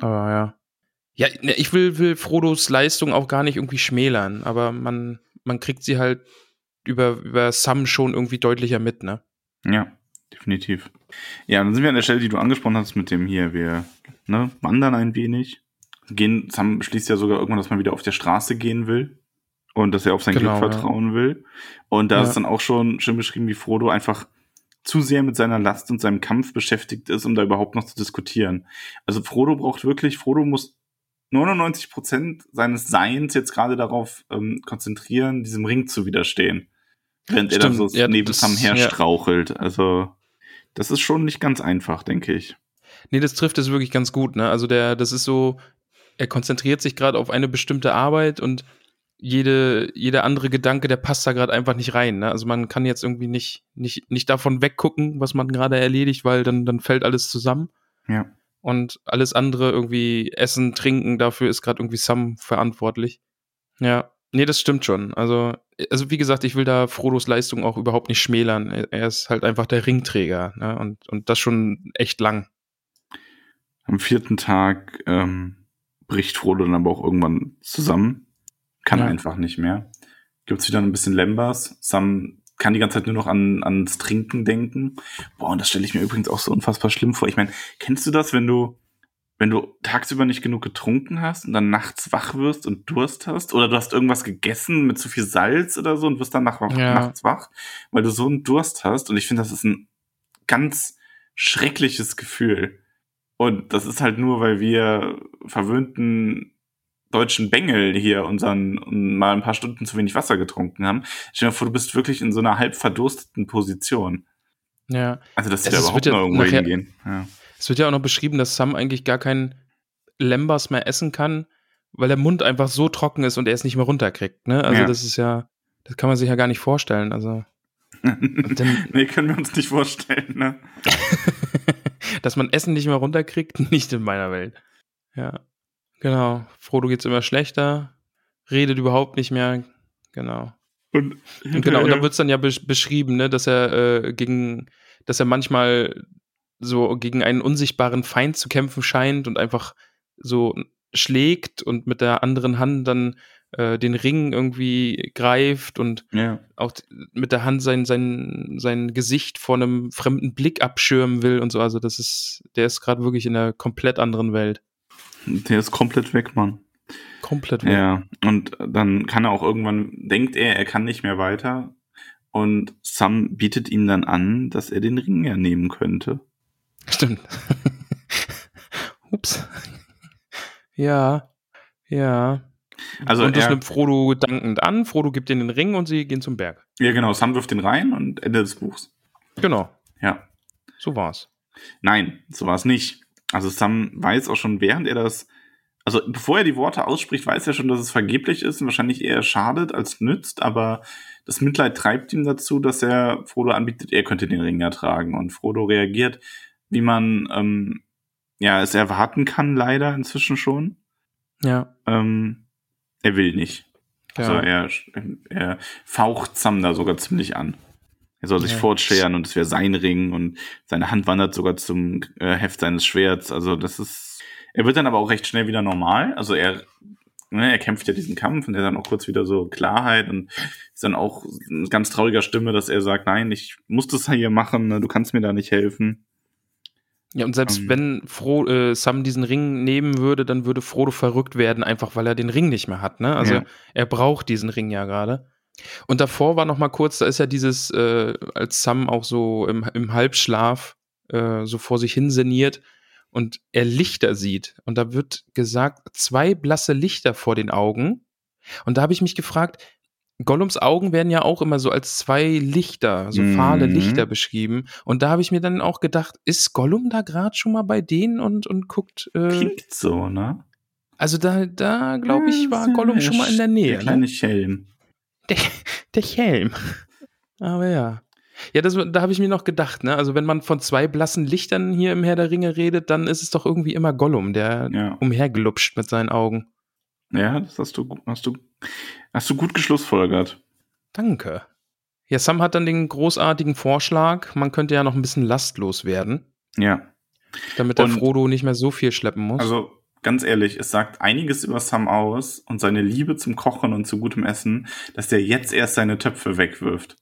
Aber ja. Ja, ich will, will Frodos Leistung auch gar nicht irgendwie schmälern, aber man, man kriegt sie halt über, über Sam schon irgendwie deutlicher mit, ne? Ja. Definitiv. Ja, dann sind wir an der Stelle, die du angesprochen hast mit dem hier, wir ne, wandern ein wenig, gehen, Sam schließt ja sogar irgendwann, dass man wieder auf der Straße gehen will und dass er auf sein genau, Glück vertrauen ja. will. Und da ja. ist dann auch schon schön beschrieben, wie Frodo einfach zu sehr mit seiner Last und seinem Kampf beschäftigt ist, um da überhaupt noch zu diskutieren. Also Frodo braucht wirklich, Frodo muss neunundneunzig Prozent seines Seins jetzt gerade darauf ähm, konzentrieren, diesem Ring zu widerstehen. Während Stimmt, er dann so ja, neben das, Sam herstrauchelt. Ja. Also das ist schon nicht ganz einfach, denke ich. Nee, das trifft es wirklich ganz gut, ne? Also der, das ist so, er konzentriert sich gerade auf eine bestimmte Arbeit und jede, jeder andere Gedanke, der passt da gerade einfach nicht rein, ne? Also man kann jetzt irgendwie nicht, nicht, nicht davon weggucken, was man gerade erledigt, weil dann, dann fällt alles zusammen. Ja. Und alles andere, irgendwie Essen, Trinken, dafür ist gerade irgendwie Sam verantwortlich. Ja. Nee, das stimmt schon. Also, also wie gesagt, ich will da Frodos Leistung auch überhaupt nicht schmälern. Er ist halt einfach der Ringträger, ne? Und, und das schon echt lang. Am vierten Tag ähm, bricht Frodo dann aber auch irgendwann zusammen. Kann ja. einfach nicht mehr. Gibt's wieder ein bisschen Lembas. Sam kann die ganze Zeit nur noch an, ans Trinken denken. Boah, und das stelle ich mir übrigens auch so unfassbar schlimm vor. Ich meine, kennst du das, wenn du Wenn du tagsüber nicht genug getrunken hast und dann nachts wach wirst und Durst hast oder du hast irgendwas gegessen mit zu viel Salz oder so und wirst dann nach, ja. nachts wach, weil du so einen Durst hast und ich finde, das ist ein ganz schreckliches Gefühl und das ist halt nur, weil wir verwöhnten deutschen Bengel hier unseren mal ein paar Stunden zu wenig Wasser getrunken haben. Stell dir vor, du bist wirklich in so einer halb verdursteten Position. Ja. Also, dass wir da überhaupt noch irgendwo hingehen. Ja. Es wird ja auch noch beschrieben, dass Sam eigentlich gar kein Lembas mehr essen kann, weil der Mund einfach so trocken ist und er es nicht mehr runterkriegt. Ne? Also ja. das ist ja, das kann man sich ja gar nicht vorstellen. Also nee, können wir uns nicht vorstellen. Ne? Dass man Essen nicht mehr runterkriegt, nicht in meiner Welt. Ja, genau. Frodo geht's immer schlechter, redet überhaupt nicht mehr. Genau. Und, und genau. Und da wird's dann ja besch- beschrieben, ne, dass er äh, gegen, dass er manchmal so gegen einen unsichtbaren Feind zu kämpfen scheint und einfach so schlägt und mit der anderen Hand dann äh, den Ring irgendwie greift und ja. auch mit der Hand sein, sein, sein Gesicht vor einem fremden Blick abschirmen will und so. Also das ist, der ist gerade wirklich in einer komplett anderen Welt. Der ist komplett weg, Mann. Komplett weg. Ja, und dann kann er auch irgendwann, denkt er, er kann nicht mehr weiter und Sam bietet ihm dann an, dass er den Ring ja nehmen könnte. Stimmt. Ups. Ja, ja. Also und das er, nimmt Frodo dankend an. Frodo gibt ihnen den Ring und sie gehen zum Berg. Ja, genau. Sam wirft den rein und Ende des Buchs. Genau. Ja. So war's. Nein, so war's nicht. Also Sam weiß auch schon, während er das, also bevor er die Worte ausspricht, weiß er schon, dass es vergeblich ist und wahrscheinlich eher schadet als nützt, aber das Mitleid treibt ihm dazu, dass er Frodo anbietet, er könnte den Ring ertragen. Und Frodo reagiert, wie man ähm, ja, es erwarten kann, leider inzwischen schon. Ja. Ähm, er will nicht. Ja. Also er, er faucht Sam da sogar ziemlich an. Er soll sich ja. fortscheren und es wäre sein Ring und seine Hand wandert sogar zum äh, Heft seines Schwerts. Also das ist, er wird dann aber auch recht schnell wieder normal. Also er, ne, er kämpft ja diesen Kampf und er dann auch kurz wieder so Klarheit und ist dann auch in ganz trauriger Stimme, dass er sagt, nein, ich muss das hier machen, ne, du kannst mir da nicht helfen. Ja, und selbst um, wenn Fro- äh, Sam diesen Ring nehmen würde, dann würde Frodo verrückt werden, einfach weil er den Ring nicht mehr hat, ne? Also ja. er braucht diesen Ring ja gerade. Und davor war noch mal kurz, da ist ja dieses, äh, als Sam auch so im, im Halbschlaf äh, so vor sich hin sinniert und er Lichter sieht. Und da wird gesagt, zwei blasse Lichter vor den Augen. Und da habe ich mich gefragt, Gollums Augen werden ja auch immer so als zwei Lichter, so fahle mhm. Lichter beschrieben. Und da habe ich mir dann auch gedacht, ist Gollum da gerade schon mal bei denen und, und guckt. Äh, Klingt so, ne? Also da, da glaube ich, war ja, Gollum schon mal in der Nähe. Der kleine ne? Schelm. Der, der Schelm. Aber ja. Ja, das, da habe ich mir noch gedacht, ne? Also wenn man von zwei blassen Lichtern hier im Herr der Ringe redet, dann ist es doch irgendwie immer Gollum, der ja. umhergelupscht mit seinen Augen. Ja, das hast du, hast du, hast du gut geschlussfolgert. Danke. Ja, Sam hat dann den großartigen Vorschlag, man könnte ja noch ein bisschen lastlos werden. Ja. Damit der Frodo nicht mehr so viel schleppen muss. Also, ganz ehrlich, es sagt einiges über Sam aus und seine Liebe zum Kochen und zu gutem Essen, dass der jetzt erst seine Töpfe wegwirft.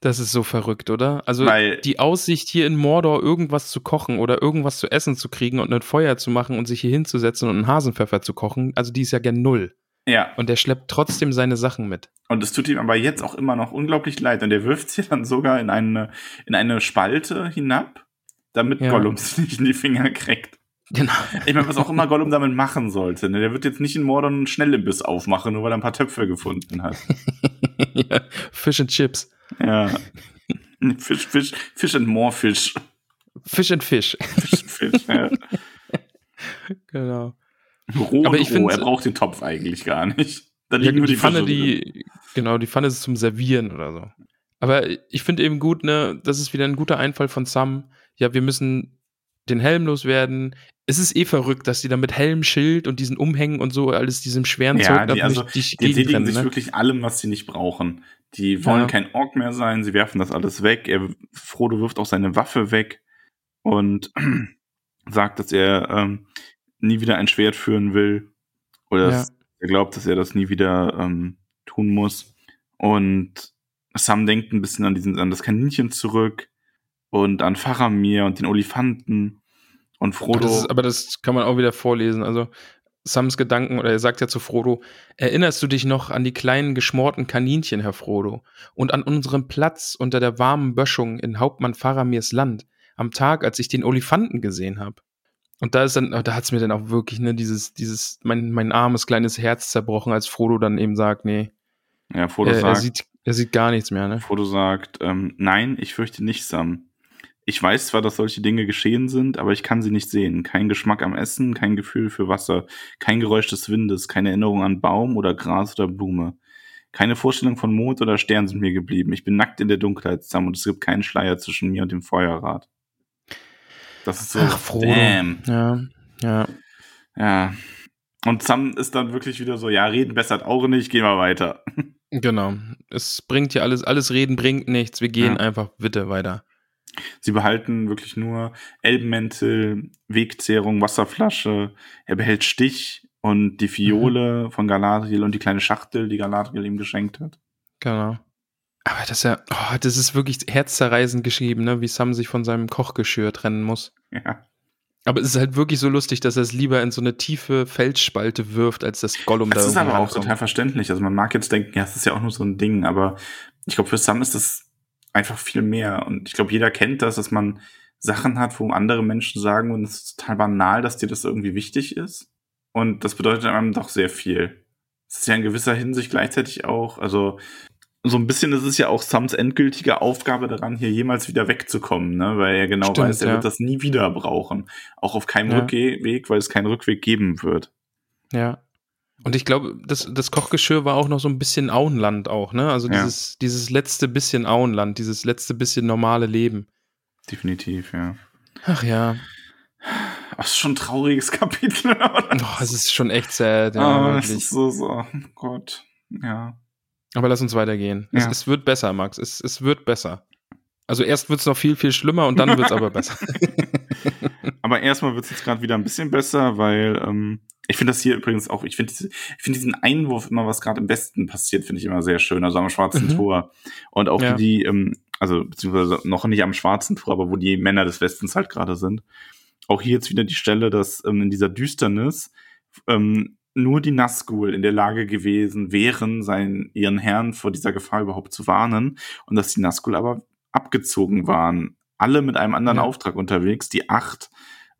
Das ist so verrückt, oder? Also Weil die Aussicht, hier in Mordor irgendwas zu kochen oder irgendwas zu essen zu kriegen und ein Feuer zu machen und sich hier hinzusetzen und einen Hasenpfeffer zu kochen, also die ist ja gern null. Ja. Und er schleppt trotzdem seine Sachen mit. Und es tut ihm aber jetzt auch immer noch unglaublich leid. Und er wirft sie dann sogar in eine, in eine Spalte hinab, damit ja. Gollums nicht in die Finger kriegt. Genau. Ich meine, was auch immer Gollum damit machen sollte. Ne? Der wird jetzt nicht in Mordor einen Schnellimbiss aufmachen, nur weil er ein paar Töpfe gefunden hat. ja. Fish and Chips. Ja. Fisch, Fisch, Fisch and more Fisch. Fisch and Fisch. Fisch and Fisch, ja. Genau. Roh Aber ich roh. Find, er braucht den Topf eigentlich gar nicht. Da liegen nur die, die Pfanne, die, genau, die Pfanne ist zum Servieren oder so. Aber ich finde eben gut, ne, das ist wieder ein guter Einfall von Sam. Ja, wir müssen den Helm loswerden. Es ist eh verrückt, dass die dann mit Helm, Schild und diesen Umhängen und so alles diesem schweren ja, Zeug... Ja, die, also, die entledigen sich ne? wirklich allem, was sie nicht brauchen. Die wollen ja. kein Ork mehr sein, sie werfen das alles weg. Er, Frodo wirft auch seine Waffe weg und sagt, dass er ähm, nie wieder ein Schwert führen will. Oder ja. er glaubt, dass er das nie wieder ähm, tun muss. Und Sam denkt ein bisschen an, diesen, an das Kaninchen zurück und an Faramir und den Olifanten und Frodo. Aber das, ist, aber das kann man auch wieder vorlesen. Also Sams Gedanken, oder er sagt ja zu Frodo, erinnerst du dich noch an die kleinen geschmorten Kaninchen, Herr Frodo, und an unseren Platz unter der warmen Böschung in Hauptmann Faramirs Land, am Tag, als ich den Olifanten gesehen habe. Und da ist dann, da hat's mir dann auch wirklich, ne, dieses, dieses, mein, mein armes kleines Herz zerbrochen, als Frodo dann eben sagt, nee. Ja, Frodo äh, sagt. Er sieht, er sieht gar nichts mehr, ne? Frodo sagt, ähm, nein, ich fürchte nicht, Sam. Ich weiß zwar, dass solche Dinge geschehen sind, aber ich kann sie nicht sehen. Kein Geschmack am Essen, kein Gefühl für Wasser, kein Geräusch des Windes, keine Erinnerung an Baum oder Gras oder Blume. Keine Vorstellung von Mond oder Stern sind mir geblieben. Ich bin nackt in der Dunkelheit, Sam, und es gibt keinen Schleier zwischen mir und dem Feuerrad. Das ist so. Ach, Frodo. Damn. Ja, ja. Ja. Und Sam ist dann wirklich wieder so, ja, reden bessert auch nicht, gehen wir weiter. Genau. Es bringt ja alles, alles reden bringt nichts. Wir gehen ja. einfach bitte weiter. Sie behalten wirklich nur Elbenmäntel, Wegzehrung, Wasserflasche. Er behält Stich und die Fiole mhm. von Galadriel und die kleine Schachtel, die Galadriel ihm geschenkt hat. Genau. Aber das ist ja, oh, das ist wirklich herzzerreißend geschrieben, ne? Wie Sam sich von seinem Kochgeschirr trennen muss. Ja. Aber es ist halt wirklich so lustig, dass er es lieber in so eine tiefe Felsspalte wirft, als das Gollum da irgendwo rauskommt. Das ist aber auch total verständlich. Also man mag jetzt denken, ja, es ist ja auch nur so ein Ding, aber ich glaube, für Sam ist das einfach viel mehr. Und ich glaube, jeder kennt das, dass man Sachen hat, wo andere Menschen sagen, und es ist total banal, dass dir das irgendwie wichtig ist. Und das bedeutet einem doch sehr viel. Das ist ja in gewisser Hinsicht gleichzeitig auch, also so ein bisschen ist es ja auch Sams endgültige Aufgabe daran, hier jemals wieder wegzukommen, ne? Weil er genau Stimmt, weiß, er ja. wird das nie wieder brauchen. Auch auf keinem ja. Rückweg, weil es keinen Rückweg geben wird. Ja. Und ich glaube, das, das Kochgeschirr war auch noch so ein bisschen Auenland auch, ne? Also ja. dieses, dieses letzte bisschen Auenland, dieses letzte bisschen normale Leben. Definitiv, ja. Ach ja. Das ist schon ein trauriges Kapitel. Doch, es ist schon echt sad. Ja, oh, das ist so, so. Oh Gott, ja. Aber lass uns weitergehen. Ja. Es, es wird besser, Max. Es, es wird besser. Also erst wird es noch viel, viel schlimmer und dann wird es aber besser. Aber erstmal wird es jetzt gerade wieder ein bisschen besser, weil ähm, ich finde das hier übrigens auch, ich finde ich find diesen Einwurf immer, was gerade im Westen passiert, finde ich immer sehr schön. Also am Schwarzen mhm. Tor. Und auch ja. die, ähm, also beziehungsweise noch nicht am Schwarzen Tor, aber wo die Männer des Westens halt gerade sind. Auch hier jetzt wieder die Stelle, dass ähm, in dieser Düsternis ähm, nur die Nazgûl in der Lage gewesen wären, seinen, ihren Herrn vor dieser Gefahr überhaupt zu warnen. Und dass die Nazgûl aber abgezogen waren. Alle mit einem anderen ja. Auftrag unterwegs. Die acht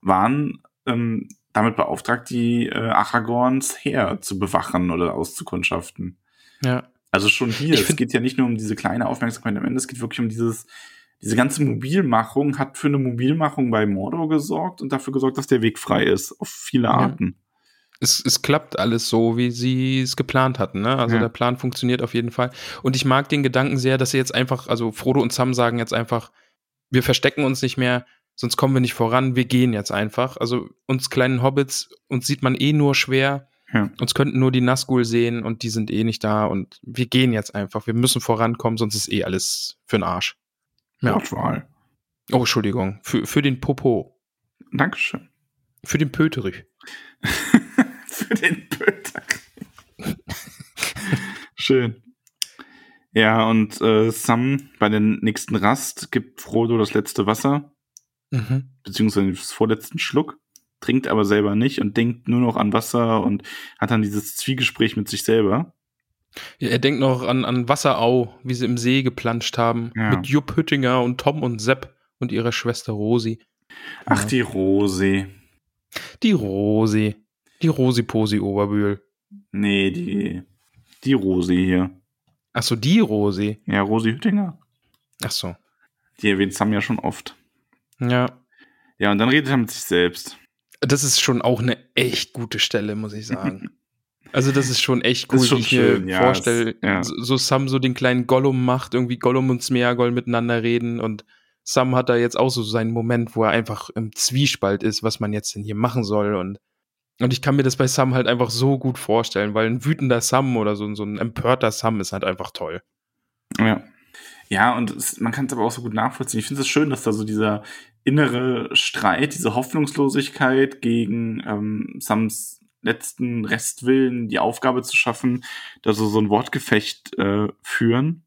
waren ähm, damit beauftragt, die äh, Aragorns Heer zu bewachen oder auszukundschaften. Ja. Also schon hier, ich es geht ja nicht nur um diese kleine Aufmerksamkeit am Ende, es geht wirklich um dieses Diese ganze Mobilmachung hat für eine Mobilmachung bei Mordor gesorgt und dafür gesorgt, dass der Weg frei ist, auf viele Arten. Ja. Es, es klappt alles so, wie sie es geplant hatten, ne? Also ja. der Plan funktioniert auf jeden Fall. Und ich mag den Gedanken sehr, dass sie jetzt einfach, also Frodo und Sam sagen jetzt einfach, wir verstecken uns nicht mehr, sonst kommen wir nicht voran, wir gehen jetzt einfach. Also uns kleinen Hobbits, uns sieht man eh nur schwer, ja. uns könnten nur die Nazgûl sehen und die sind eh nicht da und wir gehen jetzt einfach, wir müssen vorankommen, sonst ist eh alles für den Arsch. Ja. Oh, Entschuldigung. Für, für den Popo. Dankeschön. Für den Pöterich. Für den Pöterich. Schön. Ja, und äh, Sam bei der nächsten Rast gibt Frodo das letzte Wasser. Mhm. Beziehungsweise den vorletzten Schluck. Trinkt aber selber nicht und denkt nur noch an Wasser und hat dann dieses Zwiegespräch mit sich selber. Ja, er denkt noch an, an Wasserau, wie sie im See geplanscht haben, ja. mit Jupp Hüttinger und Tom und Sepp und ihrer Schwester Rosi. Ach, ja. die Rosi. Die Rosi. Die Rosi-Posi-Oberbühl. Nee, die, die Rosi hier. Ach so, die Rosi. Ja, Rosi Hüttinger. Ach so. Die erwähnt Sam ja schon oft. Ja. Ja, und dann redet er mit sich selbst. Das ist schon auch eine echt gute Stelle, muss ich sagen. Also das ist schon echt cool, wie ich mir ja, vorstelle, ist, ja. so Sam so den kleinen Gollum macht, irgendwie Gollum und Sméagol miteinander reden und Sam hat da jetzt auch so seinen Moment, wo er einfach im Zwiespalt ist, was man jetzt denn hier machen soll und, und ich kann mir das bei Sam halt einfach so gut vorstellen, weil ein wütender Sam oder so, so ein empörter Sam ist halt einfach toll. Ja, ja und es, man kann es aber auch so gut nachvollziehen. Ich finde es schön, dass da so dieser innere Streit, diese Hoffnungslosigkeit gegen ähm, Sams letzten Restwillen, die Aufgabe zu schaffen, da so, so ein Wortgefecht äh, führen.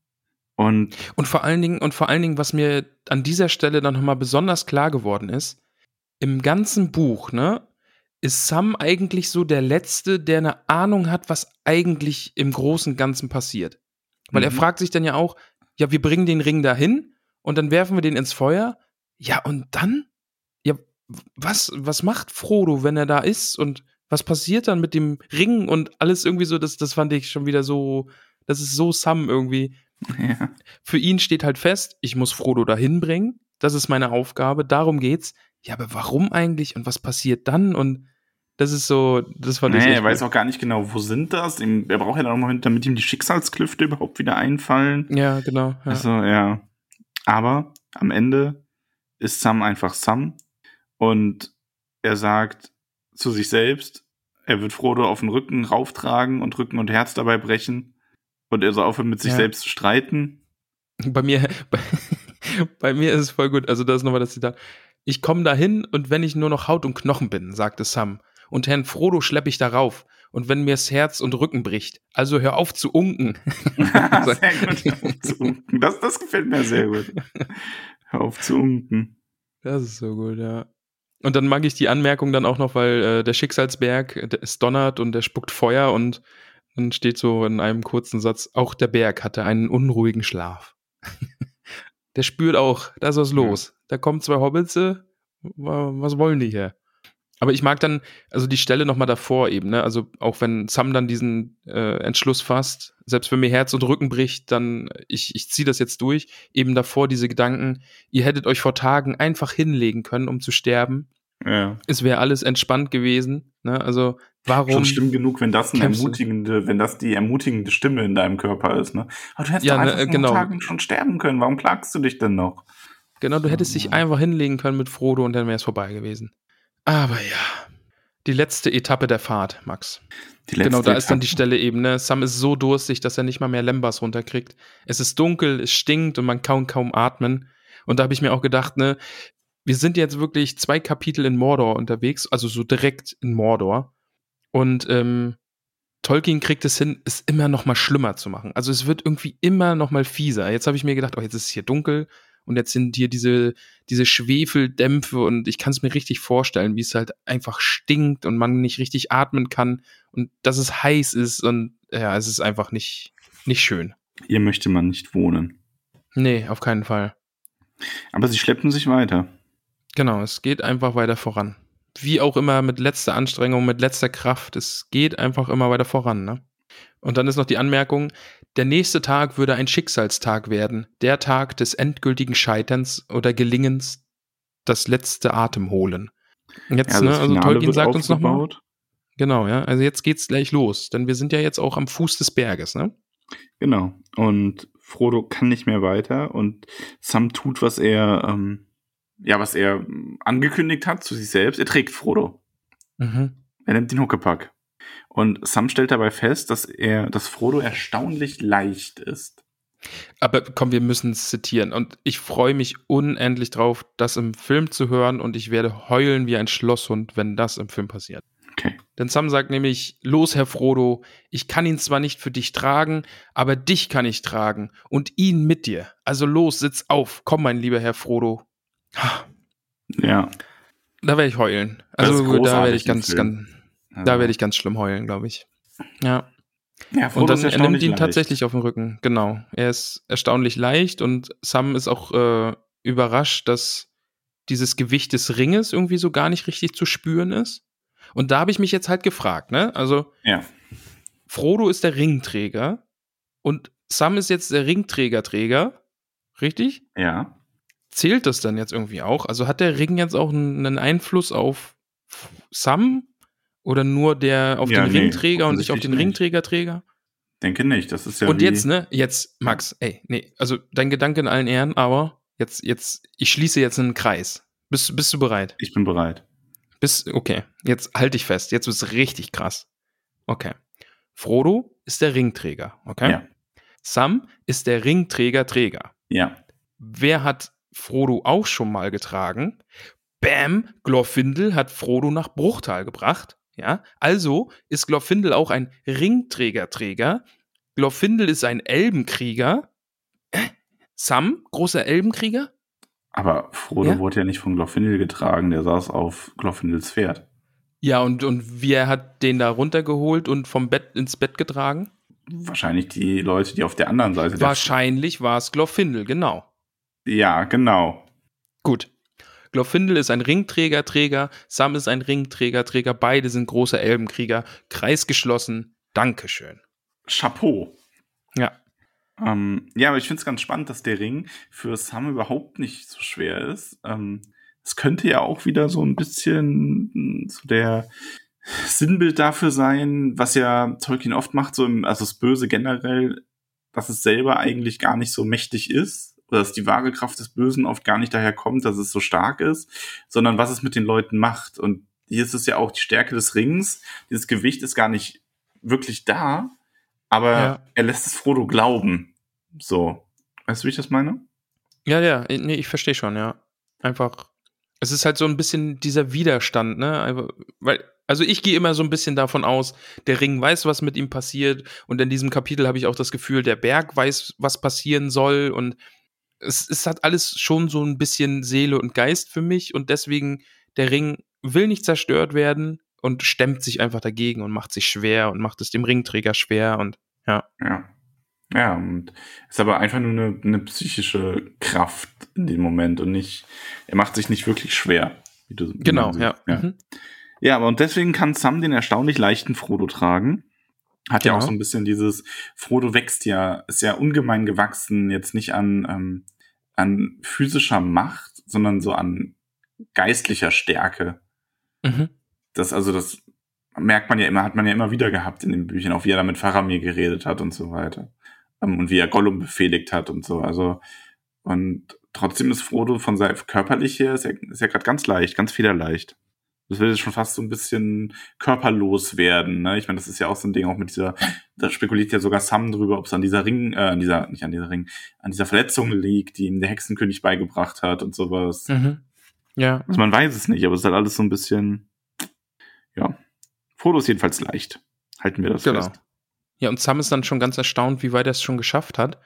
Und, und, vor allen Dingen, und vor allen Dingen, was mir an dieser Stelle dann nochmal besonders klar geworden ist, im ganzen Buch, ne, ist Sam eigentlich so der Letzte, der eine Ahnung hat, was eigentlich im Großen und Ganzen passiert. Weil mhm. er fragt sich dann ja auch, ja, wir bringen den Ring dahin und dann werfen wir den ins Feuer. Ja, und dann? Ja, was, was macht Frodo, wenn er da ist und was passiert dann mit dem Ring und alles irgendwie so, das, das fand ich schon wieder so, das ist so Sam irgendwie. Ja. Für ihn steht halt fest, ich muss Frodo dahin bringen, das ist meine Aufgabe, darum geht's. Ja, aber warum eigentlich und was passiert dann? Und das ist so, das fand nee, ich. Nee, er weiß auch gar nicht genau, wo sind das? Er braucht ja dann auch mal, damit ihm die Schicksalsklüfte überhaupt wieder einfallen. Ja, genau. Ja. Also, ja. Aber am Ende ist Sam einfach Sam und er sagt zu sich selbst, er wird Frodo auf den Rücken rauftragen und Rücken und Herz dabei brechen und er soll aufhören, mit sich ja. selbst zu streiten. Bei mir, bei, bei mir ist es voll gut, also das ist nochmal das Zitat. Ich komme dahin und wenn ich nur noch Haut und Knochen bin, sagte Sam, und Herrn Frodo schleppe ich darauf und wenn mir's Herz und Rücken bricht, also hör auf zu unken. Sehr gut, hör auf zu unken, das, das gefällt mir sehr gut. Hör auf zu unken. Das ist so gut, ja. Und dann mag ich die Anmerkung dann auch noch, weil äh, der Schicksalsberg, der, es donnert und der spuckt Feuer und dann steht so in einem kurzen Satz, auch der Berg hatte einen unruhigen Schlaf. Der spürt auch, da ist was los. Da kommen zwei Hobbits, was wollen die hier? Aber ich mag dann, also die Stelle nochmal davor eben, ne? Also auch wenn Sam dann diesen äh, Entschluss fasst, selbst wenn mir Herz und Rücken bricht, dann, ich, ich ziehe das jetzt durch, eben davor diese Gedanken, ihr hättet euch vor Tagen einfach hinlegen können, um zu sterben. Ja. Es wäre alles entspannt gewesen, ne? Also warum? Schon schlimm genug, wenn das eine ermutigende, wenn das die ermutigende Stimme in deinem Körper ist, ne? Aber du hättest ja, doch einfach ne, genau. vor Tagen schon sterben können, warum plagst du dich denn noch? Genau, du hättest dich einfach hinlegen können mit Frodo und dann wäre es vorbei gewesen. Aber ja, die letzte Etappe der Fahrt, Max. Die letzte genau, da Etappe. Ist dann die Stelle eben, ne? Sam ist so durstig, dass er nicht mal mehr Lembas runterkriegt. Es ist dunkel, es stinkt und man kann kaum atmen. Und da habe ich mir auch gedacht, ne, wir sind jetzt wirklich zwei Kapitel in Mordor unterwegs, also so direkt in Mordor. Und ähm, Tolkien kriegt es hin, es immer noch mal schlimmer zu machen. Also es wird irgendwie immer noch mal fieser. Jetzt habe ich mir gedacht, oh, jetzt ist es hier dunkel. Und jetzt sind hier diese, diese Schwefeldämpfe und ich kann es mir richtig vorstellen, wie es halt einfach stinkt und man nicht richtig atmen kann und dass es heiß ist und ja, es ist einfach nicht, nicht schön. Hier möchte man nicht wohnen. Nee, auf keinen Fall. Aber sie schleppen sich weiter. Genau, es geht einfach weiter voran. Wie auch immer, mit letzter Anstrengung, mit letzter Kraft, es geht einfach immer weiter voran, ne? Und dann ist noch die Anmerkung, der nächste Tag würde ein Schicksalstag werden, der Tag des endgültigen Scheiterns oder Gelingens, das letzte Atemholen. Jetzt, ja, ne, also Tolkien sagt uns nochmal. Genau, ja, also jetzt geht's gleich los, denn wir sind ja jetzt auch am Fuß des Berges, ne? Genau, und Frodo kann nicht mehr weiter und Sam tut, was er, ähm, ja, was er angekündigt hat zu sich selbst, er trägt Frodo. Mhm. Er nimmt den Huckepack. Und Sam stellt dabei fest, dass er, dass Frodo erstaunlich leicht ist. Aber komm, wir müssen es zitieren. Und ich freue mich unendlich drauf, das im Film zu hören. Und ich werde heulen wie ein Schlosshund, wenn das im Film passiert. Okay. Denn Sam sagt nämlich, los, Herr Frodo, ich kann ihn zwar nicht für dich tragen, aber dich kann ich tragen und ihn mit dir. Also los, sitz auf. Komm, mein lieber Herr Frodo. Ja. Da werde ich heulen. Also da werde ich ganz, ganz... Also. Da werde ich ganz schlimm heulen, glaube ich. Ja. ja und dann, er nimmt ihn leicht. tatsächlich auf den Rücken. Genau. Er ist erstaunlich leicht und Sam ist auch äh, überrascht, dass dieses Gewicht des Ringes irgendwie so gar nicht richtig zu spüren ist. Und da habe ich mich jetzt halt gefragt, ne? Also, ja. Frodo ist der Ringträger und Sam ist jetzt der Ringträgerträger. Richtig? Ja. Zählt das dann jetzt irgendwie auch? Also hat der Ring jetzt auch einen Einfluss auf Sam? Oder nur der auf ja, den nee, Ringträger und nicht auf den nicht. Ringträgerträger? Denke nicht, das ist ja Und jetzt, ne, jetzt, Max, ey, nee, also dein Gedanke in allen Ehren, aber jetzt, jetzt, ich schließe jetzt einen Kreis. Bist, bist du bereit? Ich bin bereit. Bist, okay, jetzt halt dich fest, jetzt wird's richtig krass. Okay, Frodo ist der Ringträger, okay? Ja. Sam ist der Ringträgerträger. Ja. Wer hat Frodo auch schon mal getragen? Bam, Glorfindel hat Frodo nach Bruchtal gebracht. Ja, also ist Glorfindel auch ein Ringträgerträger. Glorfindel ist ein Elbenkrieger. Sam, großer Elbenkrieger. Aber Frodo ja? wurde ja nicht von Glorfindel getragen, der saß auf Glorfindels Pferd. Ja, und, und wer hat den da runtergeholt und vom Bett ins Bett getragen? Wahrscheinlich die Leute, die auf der anderen Seite... Wahrscheinlich war es Glorfindel, genau. Ja, genau. Gut. Glorfindel ist ein Ringträgerträger, Sam ist ein Ringträgerträger, beide sind große Elbenkrieger, Kreis geschlossen, Dankeschön. Chapeau. Ja. Ähm, ja, aber ich finde es ganz spannend, dass der Ring für Sam überhaupt nicht so schwer ist. Ähm, es könnte ja auch wieder so ein bisschen so der Sinnbild dafür sein, was ja Tolkien oft macht, so im, also das Böse generell, dass es selber eigentlich gar nicht so mächtig ist. Oder dass die wahre Kraft des Bösen oft gar nicht daher kommt, dass es so stark ist, sondern was es mit den Leuten macht. Und hier ist es ja auch die Stärke des Rings. Dieses Gewicht ist gar nicht wirklich da, aber ja. er lässt es Frodo glauben. So. Weißt du, wie ich das meine? Ja, ja. Nee, ich verstehe schon, ja. Einfach. Es ist halt so ein bisschen dieser Widerstand, ne? Weil, also ich gehe immer so ein bisschen davon aus, der Ring weiß, was mit ihm passiert. Und in diesem Kapitel habe ich auch das Gefühl, der Berg weiß, was passieren soll. Und Es, es hat alles schon so ein bisschen Seele und Geist für mich und deswegen, der Ring will nicht zerstört werden und stemmt sich einfach dagegen und macht sich schwer und macht es dem Ringträger schwer und ja. Ja, ja und es ist aber einfach nur eine, eine psychische Kraft in dem Moment und nicht, er macht sich nicht wirklich schwer. Wie du, wie genau, ja. ja. Mhm. Ja, aber und deswegen kann Sam den erstaunlich leichten Frodo tragen. Hat ja, ja auch so ein bisschen dieses, Frodo wächst ja, ist ja ungemein gewachsen, jetzt nicht an, ähm, an physischer Macht, sondern so an geistlicher Stärke. Mhm. Das, also das merkt man ja immer, hat man ja immer wieder gehabt in den Büchern, auch wie er da mit Faramir geredet hat und so weiter. Ähm, und wie er Gollum befehligt hat und so, also, und trotzdem ist Frodo von seinem körperlich her, ist ja, ist ja gerade ganz leicht, ganz federleicht. Das will jetzt schon fast so ein bisschen körperlos werden, ne? Ich meine, das ist ja auch so ein Ding, auch mit dieser, da spekuliert ja sogar Sam drüber, ob es an dieser Ring, äh, an dieser, nicht an dieser Ring, an dieser Verletzung liegt, die ihm der Hexenkönig beigebracht hat und sowas. Mhm. Ja. Also man weiß es nicht, aber es ist halt alles so ein bisschen, ja. Frodo ist jedenfalls leicht. Halten wir das genau fest. Ja, und Sam ist dann schon ganz erstaunt, wie weit er es schon geschafft hat.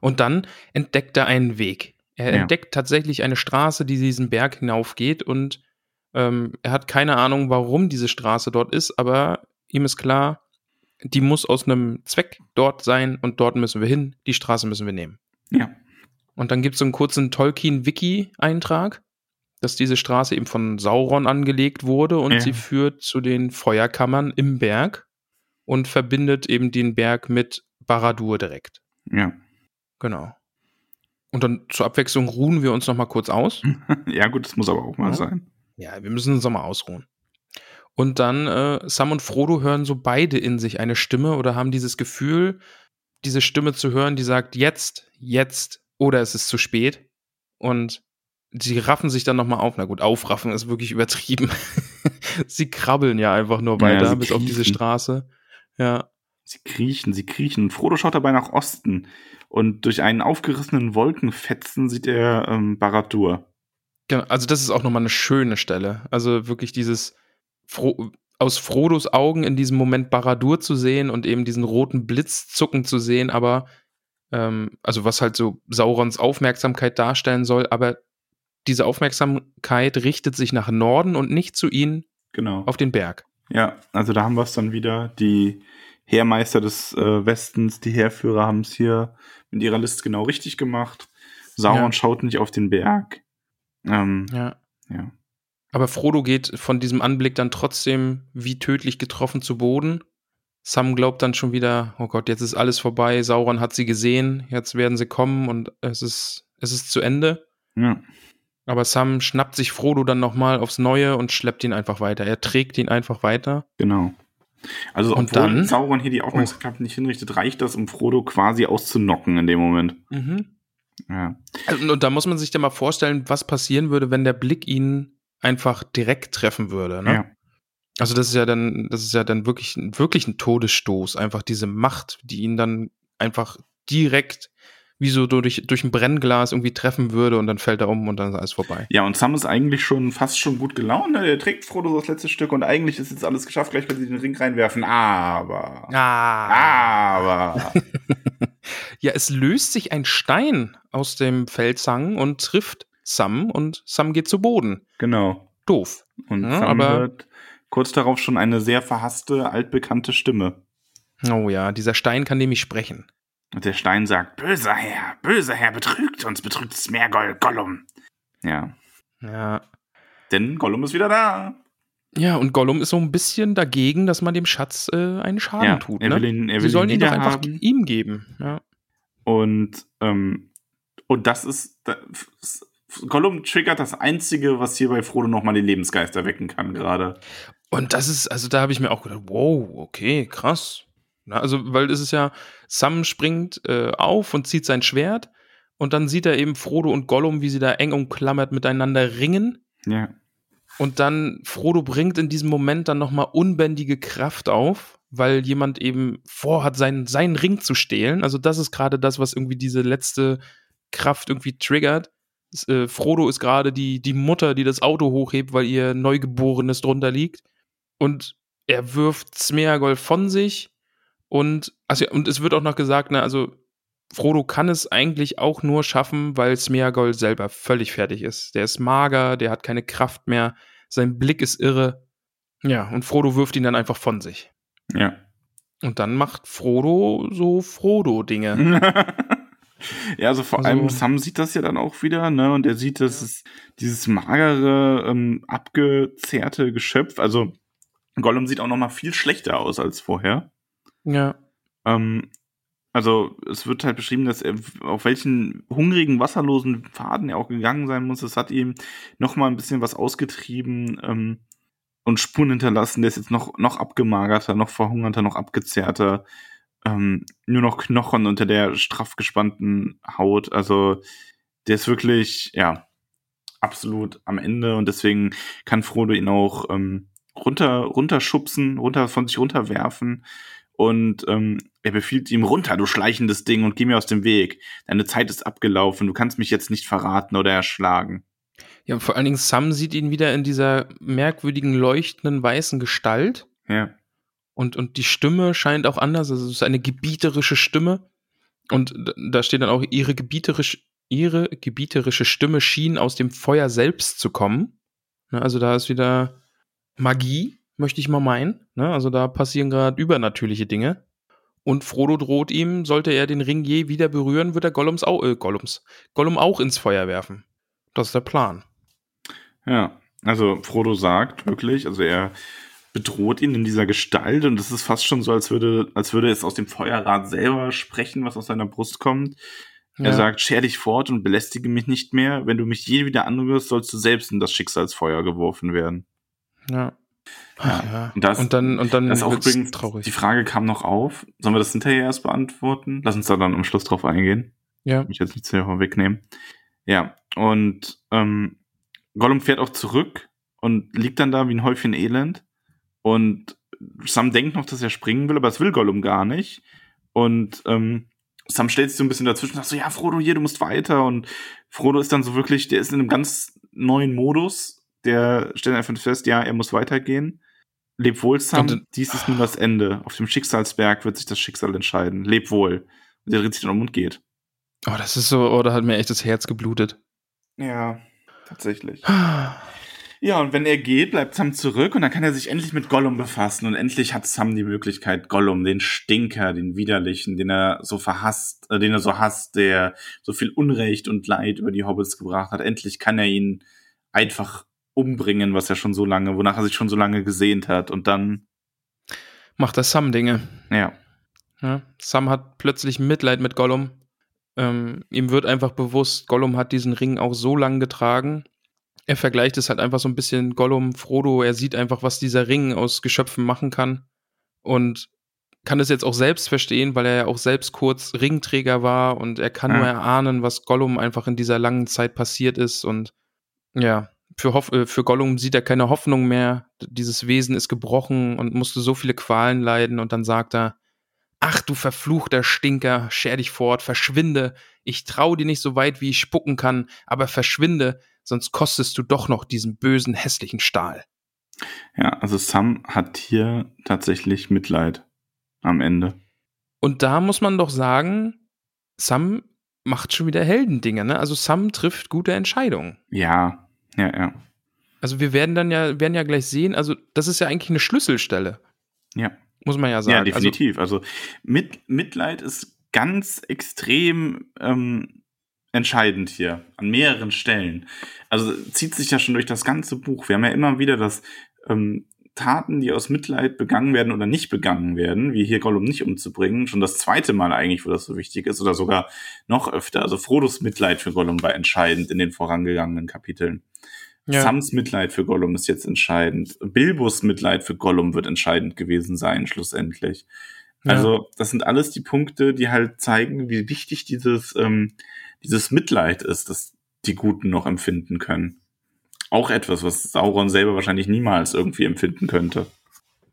Und dann entdeckt er einen Weg. Er ja. entdeckt tatsächlich eine Straße, die diesen Berg hinaufgeht, und ähm, er hat keine Ahnung, warum diese Straße dort ist, aber ihm ist klar, die muss aus einem Zweck dort sein und dort müssen wir hin, die Straße müssen wir nehmen. Ja. Und dann gibt es so einen kurzen Tolkien-Wiki-Eintrag, dass diese Straße eben von Sauron angelegt wurde und ja. sie führt zu den Feuerkammern im Berg und verbindet eben den Berg mit Barad-dûr direkt. Ja. Genau. Und dann zur Abwechslung ruhen wir uns noch mal kurz aus. Ja gut, das muss aber auch mal ja. sein. Ja, wir müssen uns noch mal ausruhen. Und dann äh, Sam und Frodo hören so beide in sich eine Stimme oder haben dieses Gefühl, diese Stimme zu hören, die sagt jetzt, jetzt oder es ist zu spät. Und sie raffen sich dann noch mal auf. Na gut, aufraffen ist wirklich übertrieben. Sie krabbeln ja einfach nur weiter ja, bis kriechen. Auf diese Straße. Ja. Sie kriechen, sie kriechen. Frodo schaut dabei nach Osten. Und durch einen aufgerissenen Wolkenfetzen sieht er ähm, Barad-dûr. Genau, also das ist auch nochmal eine schöne Stelle. Also wirklich dieses, Fro- aus Frodos Augen in diesem Moment Barad-dûr zu sehen und eben diesen roten Blitz zucken zu sehen, aber, ähm, also was halt so Saurons Aufmerksamkeit darstellen soll, aber diese Aufmerksamkeit richtet sich nach Norden und nicht zu ihnen genau. auf den Berg. Ja, also da haben wir es dann wieder, die Heermeister des äh, Westens, die Heerführer haben es hier mit ihrer List genau richtig gemacht. Sauron ja. schaut nicht auf den Berg. Ähm, ja. ja. Aber Frodo geht von diesem Anblick dann trotzdem wie tödlich getroffen zu Boden. Sam glaubt dann schon wieder, oh Gott, jetzt ist alles vorbei, Sauron hat sie gesehen, jetzt werden sie kommen und es ist, es ist zu Ende. Ja. Aber Sam schnappt sich Frodo dann nochmal aufs Neue und schleppt ihn einfach weiter. Er trägt ihn einfach weiter. Genau. Also obwohl und dann, Sauron hier die Aufmerksamkeit oh. nicht hinrichtet, reicht das, um Frodo quasi auszunocken in dem Moment. Mhm. Ja. Also, und da muss man sich dann mal vorstellen, was passieren würde, wenn der Blick ihn einfach direkt treffen würde. Ne? Ja. Also das ist ja dann, das ist ja dann wirklich, wirklich ein Todesstoß, einfach diese Macht, die ihn dann einfach direkt wie so durch, durch ein Brennglas irgendwie treffen würde und dann fällt er um und dann ist alles vorbei. Ja, und Sam ist eigentlich schon fast schon gut gelaunt. Ne? Der trägt Frodo so das letzte Stück und eigentlich ist jetzt alles geschafft. Gleich können sie den Ring reinwerfen. Aber. Ah. Aber. Ja, es löst sich ein Stein aus dem Felshang und trifft Sam und Sam geht zu Boden. Genau. Doof. Und ja, Sam aber hört kurz darauf schon eine sehr verhasste, altbekannte Stimme. Oh ja, dieser Stein kann nämlich sprechen. Und der Stein sagt, böser Herr, böser Herr, betrügt uns, betrügt Sméagol, Gollum. Ja. Ja. Denn Gollum ist wieder da. Ja, und Gollum ist so ein bisschen dagegen, dass man dem Schatz äh, einen Schaden ja, tut. Er ne? will ihn, er Sie will sollen ihn doch einfach haben. Ihm geben. Ja. Und, ähm, und das ist, das, Gollum triggert das Einzige, was hier bei Frodo nochmal den Lebensgeist erwecken kann gerade. Und das ist, also da habe ich mir auch gedacht, wow, okay, krass. Also, weil es ist ja, Sam springt äh, auf und zieht sein Schwert und dann sieht er eben Frodo und Gollum, wie sie da eng umklammert miteinander ringen. Ja. Und dann, Frodo bringt in diesem Moment dann nochmal unbändige Kraft auf, weil jemand eben vorhat, seinen, seinen Ring zu stehlen. Also das ist gerade das, was irgendwie diese letzte Kraft irgendwie triggert. Das, äh, Frodo ist gerade die, die Mutter, die das Auto hochhebt, weil ihr Neugeborenes drunter liegt. Und er wirft Sméagol von sich. Und, also, und es wird auch noch gesagt, ne, also Frodo kann es eigentlich auch nur schaffen, weil Sméagol selber völlig fertig ist. Der ist mager, der hat keine Kraft mehr, sein Blick ist irre. Ja, und Frodo wirft ihn dann einfach von sich. Ja. Und dann macht Frodo so Frodo-Dinge. Ja, also vor also, allem Sam sieht das ja dann auch wieder, ne, und er sieht, dass ja. es dieses magere, ähm, abgezerrte Geschöpf, also Gollum sieht auch noch mal viel schlechter aus als vorher. Ja. Ähm, also es wird halt beschrieben, dass er auf welchen hungrigen, wasserlosen Pfaden er auch gegangen sein muss. Das hat ihm noch mal ein bisschen was ausgetrieben ähm, und Spuren hinterlassen. Der ist jetzt noch, noch abgemagerter, noch verhungerter, noch abgezehrter. Ähm, nur noch Knochen unter der straff gespannten Haut. Also der ist wirklich, ja, absolut am Ende. Und deswegen kann Frodo ihn auch ähm, runter, runterschubsen, runter von sich runterwerfen. Und ähm, er befiehlt ihm, runter, du schleichendes Ding, und geh mir aus dem Weg. Deine Zeit ist abgelaufen, du kannst mich jetzt nicht verraten oder erschlagen. Ja, und vor allen Dingen Sam sieht ihn wieder in dieser merkwürdigen, leuchtenden, weißen Gestalt. Ja. Und, und die Stimme scheint auch anders, also es ist eine gebieterische Stimme. Und da steht dann auch, ihre gebieterische, ihre gebieterische Stimme schien aus dem Feuer selbst zu kommen. Also da ist wieder Magie, möchte ich mal meinen. Also da passieren gerade übernatürliche Dinge. Und Frodo droht ihm, sollte er den Ring je wieder berühren, wird er Gollums auch, äh, Gollums, Gollum auch ins Feuer werfen. Das ist der Plan. Ja, also Frodo sagt wirklich, also er bedroht ihn in dieser Gestalt, und es ist fast schon so, als würde, als würde es aus dem Feuerrad selber sprechen, was aus seiner Brust kommt. Ja. Er sagt, scher dich fort und belästige mich nicht mehr. Wenn du mich je wieder anrührst, sollst du selbst in das Schicksalsfeuer geworfen werden. Ja. Ja, ja. Und, das, und dann, und dann das auch übrigens, traurig. Die Frage kam noch auf. Sollen wir das hinterher erst beantworten? Lass uns da dann am Schluss drauf eingehen. Ja. Mich jetzt nicht sehr wegnehmen. Ja, und ähm, Gollum fährt auch zurück und liegt dann da wie ein Häufchen Elend. Und Sam denkt noch, dass er springen will, aber das will Gollum gar nicht. Und ähm, Sam stellt sich so ein bisschen dazwischen und sagt so, ja, Frodo, hier, du musst weiter. Und Frodo ist dann so wirklich, der ist in einem ganz neuen Modus. Der stellt einfach fest, ja, er muss weitergehen. Leb wohl, Sam, und, dies ist nun das Ende. Auf dem Schicksalsberg wird sich das Schicksal entscheiden. Leb wohl. Und der dreht sich dann um und geht. Oh, das ist so, oh, da hat mir echt das Herz geblutet. Ja, tatsächlich. Ja, und wenn er geht, bleibt Sam zurück, und dann kann er sich endlich mit Gollum befassen, und endlich hat Sam die Möglichkeit, Gollum, den Stinker, den Widerlichen, den er so verhasst, äh, den er so hasst, der so viel Unrecht und Leid über die Hobbits gebracht hat, endlich kann er ihn einfach umbringen, was er schon so lange, wonach er sich schon so lange gesehnt hat, und dann macht er Sam Dinge. Ja. Ja, Sam hat plötzlich Mitleid mit Gollum. Ähm, ihm wird einfach bewusst, Gollum hat diesen Ring auch so lange getragen. Er vergleicht es halt einfach so ein bisschen Gollum, Frodo, er sieht einfach, was dieser Ring aus Geschöpfen machen kann, und kann es jetzt auch selbst verstehen, weil er ja auch selbst kurz Ringträger war, und er kann ja nur erahnen, was Gollum einfach in dieser langen Zeit passiert ist, und ja, für, Hoff- für Gollum sieht er keine Hoffnung mehr, dieses Wesen ist gebrochen und musste so viele Qualen leiden, und dann sagt er, ach du verfluchter Stinker, scher dich fort, verschwinde, ich trau dir nicht so weit, wie ich spucken kann, aber verschwinde, sonst kostest du doch noch diesen bösen, hässlichen Stahl. Ja, also Sam hat hier tatsächlich Mitleid am Ende. Und da muss man doch sagen, Sam macht schon wieder Heldendinge, ne? Also Sam trifft gute Entscheidungen. Ja, ja, ja. Also wir werden dann ja, werden ja gleich sehen, also das ist ja eigentlich eine Schlüsselstelle. Ja. Muss man ja sagen. Ja, definitiv. Also, also mit, Mitleid ist ganz extrem ähm, entscheidend hier, an mehreren Stellen. Also zieht sich ja schon durch das ganze Buch. Wir haben ja immer wieder, dass ähm, Taten, die aus Mitleid begangen werden oder nicht begangen werden, wie hier Gollum nicht umzubringen, schon das zweite Mal eigentlich, wo das so wichtig ist, oder sogar noch öfter. Also Frodos Mitleid für Gollum war entscheidend in den vorangegangenen Kapiteln. Ja. Sams Mitleid für Gollum ist jetzt entscheidend. Bilbos Mitleid für Gollum wird entscheidend gewesen sein, schlussendlich. Ja. Also das sind alles die Punkte, die halt zeigen, wie wichtig dieses ähm, dieses Mitleid ist, das die Guten noch empfinden können. Auch etwas, was Sauron selber wahrscheinlich niemals irgendwie empfinden könnte.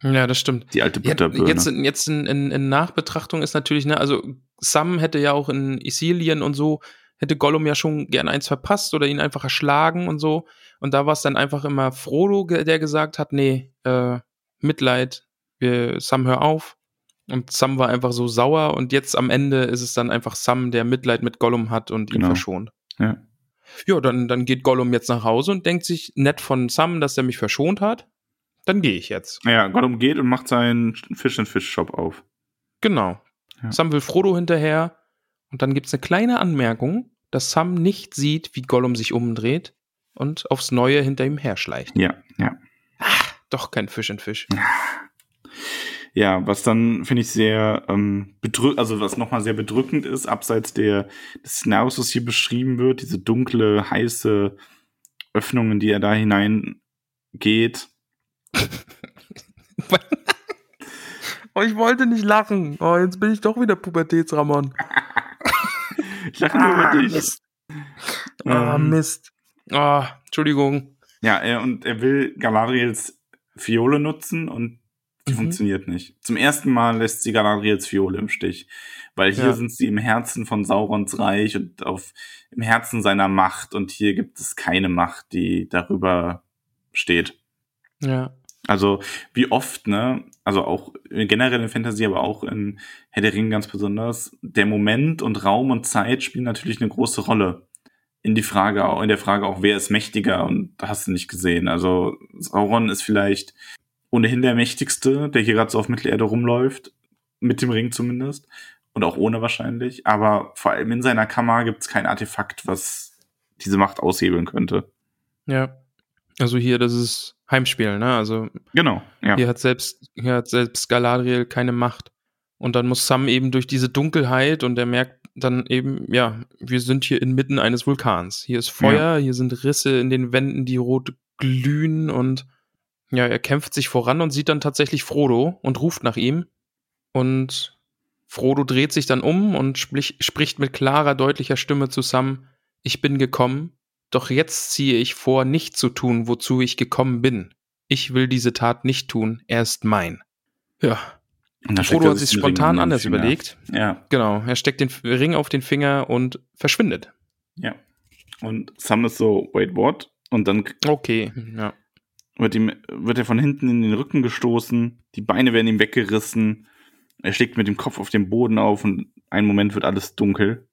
Ja, das stimmt. Die alte Butterbirne. Jetzt, jetzt in, in, in Nachbetrachtung ist natürlich, ne, also Sam hätte ja auch in Isilien und so, hätte Gollum ja schon gern eins verpasst oder ihn einfach erschlagen und so. Und da war es dann einfach immer Frodo, der gesagt hat, nee, äh, Mitleid, wir, Sam, hör auf. Und Sam war einfach so sauer, und jetzt am Ende ist es dann einfach Sam, der Mitleid mit Gollum hat und ihn genau. verschont. Ja, ja dann, dann geht Gollum jetzt nach Hause und denkt sich nett von Sam, dass er mich verschont hat. Dann gehe ich jetzt. Ja, Gollum geht und macht seinen Fish-and-Fish-Shop auf. Genau. Ja. Sam will Frodo hinterher, und dann gibt es eine kleine Anmerkung, dass Sam nicht sieht, wie Gollum sich umdreht und aufs Neue hinter ihm herschleicht. Ja, ja. Ach, doch kein Fisch in Fisch. Ja, was dann, finde ich, sehr ähm, bedrückend, also was nochmal sehr bedrückend ist, abseits der, des Szenarios, was hier beschrieben wird, diese dunkle, heiße Öffnung, in die er da hineingeht. Oh, ich wollte nicht lachen. Oh, jetzt bin ich doch wieder Pubertätsramon. Ich lache nur über dich. Mist. Ah, ähm, Mist. Oh, Entschuldigung. Ja, er, und er will Galadriels Fiole nutzen und die mhm. funktioniert nicht. Zum ersten Mal lässt sie Galadriels Fiole im Stich, weil hier ja. sind sie im Herzen von Saurons Reich und auf im Herzen seiner Macht und hier gibt es keine Macht, die darüber steht. Ja. Also wie oft, ne, also auch generell in Fantasy, aber auch in Herr der Ringe ganz besonders, der Moment und Raum und Zeit spielen natürlich eine große Rolle. In die Frage, in der Frage auch, wer ist mächtiger und hast du nicht gesehen. Also Sauron ist vielleicht ohnehin der mächtigste, der hier gerade so auf Mittelerde rumläuft, mit dem Ring zumindest und auch ohne wahrscheinlich, aber vor allem in seiner Kammer gibt es kein Artefakt, was diese Macht aushebeln könnte. Ja, also hier, das ist Heimspiel, ne? Also genau, ja. Hier hat selbst, hier hat selbst Galadriel keine Macht. Und dann muss Sam eben durch diese Dunkelheit und er merkt dann eben, ja, wir sind hier inmitten eines Vulkans. Hier ist Feuer, ja. Hier sind Risse in den Wänden, die rot glühen und ja, er kämpft sich voran und sieht dann tatsächlich Frodo und ruft nach ihm. Und Frodo dreht sich dann um und sprich, spricht mit klarer, deutlicher Stimme zu Sam: Ich bin gekommen. Doch jetzt ziehe ich vor, nicht zu tun, wozu ich gekommen bin. Ich will diese Tat nicht tun, er ist mein. Ja. Frodo hat sich spontan anders überlegt. Ja. Genau, er steckt den Ring auf den Finger und verschwindet. Ja. Und Sam ist so, wait, what? Und dann okay, ja. wird, ihm, wird er von hinten in den Rücken gestoßen, die Beine werden ihm weggerissen, er schlägt mit dem Kopf auf den Boden auf und einen Moment wird alles dunkel.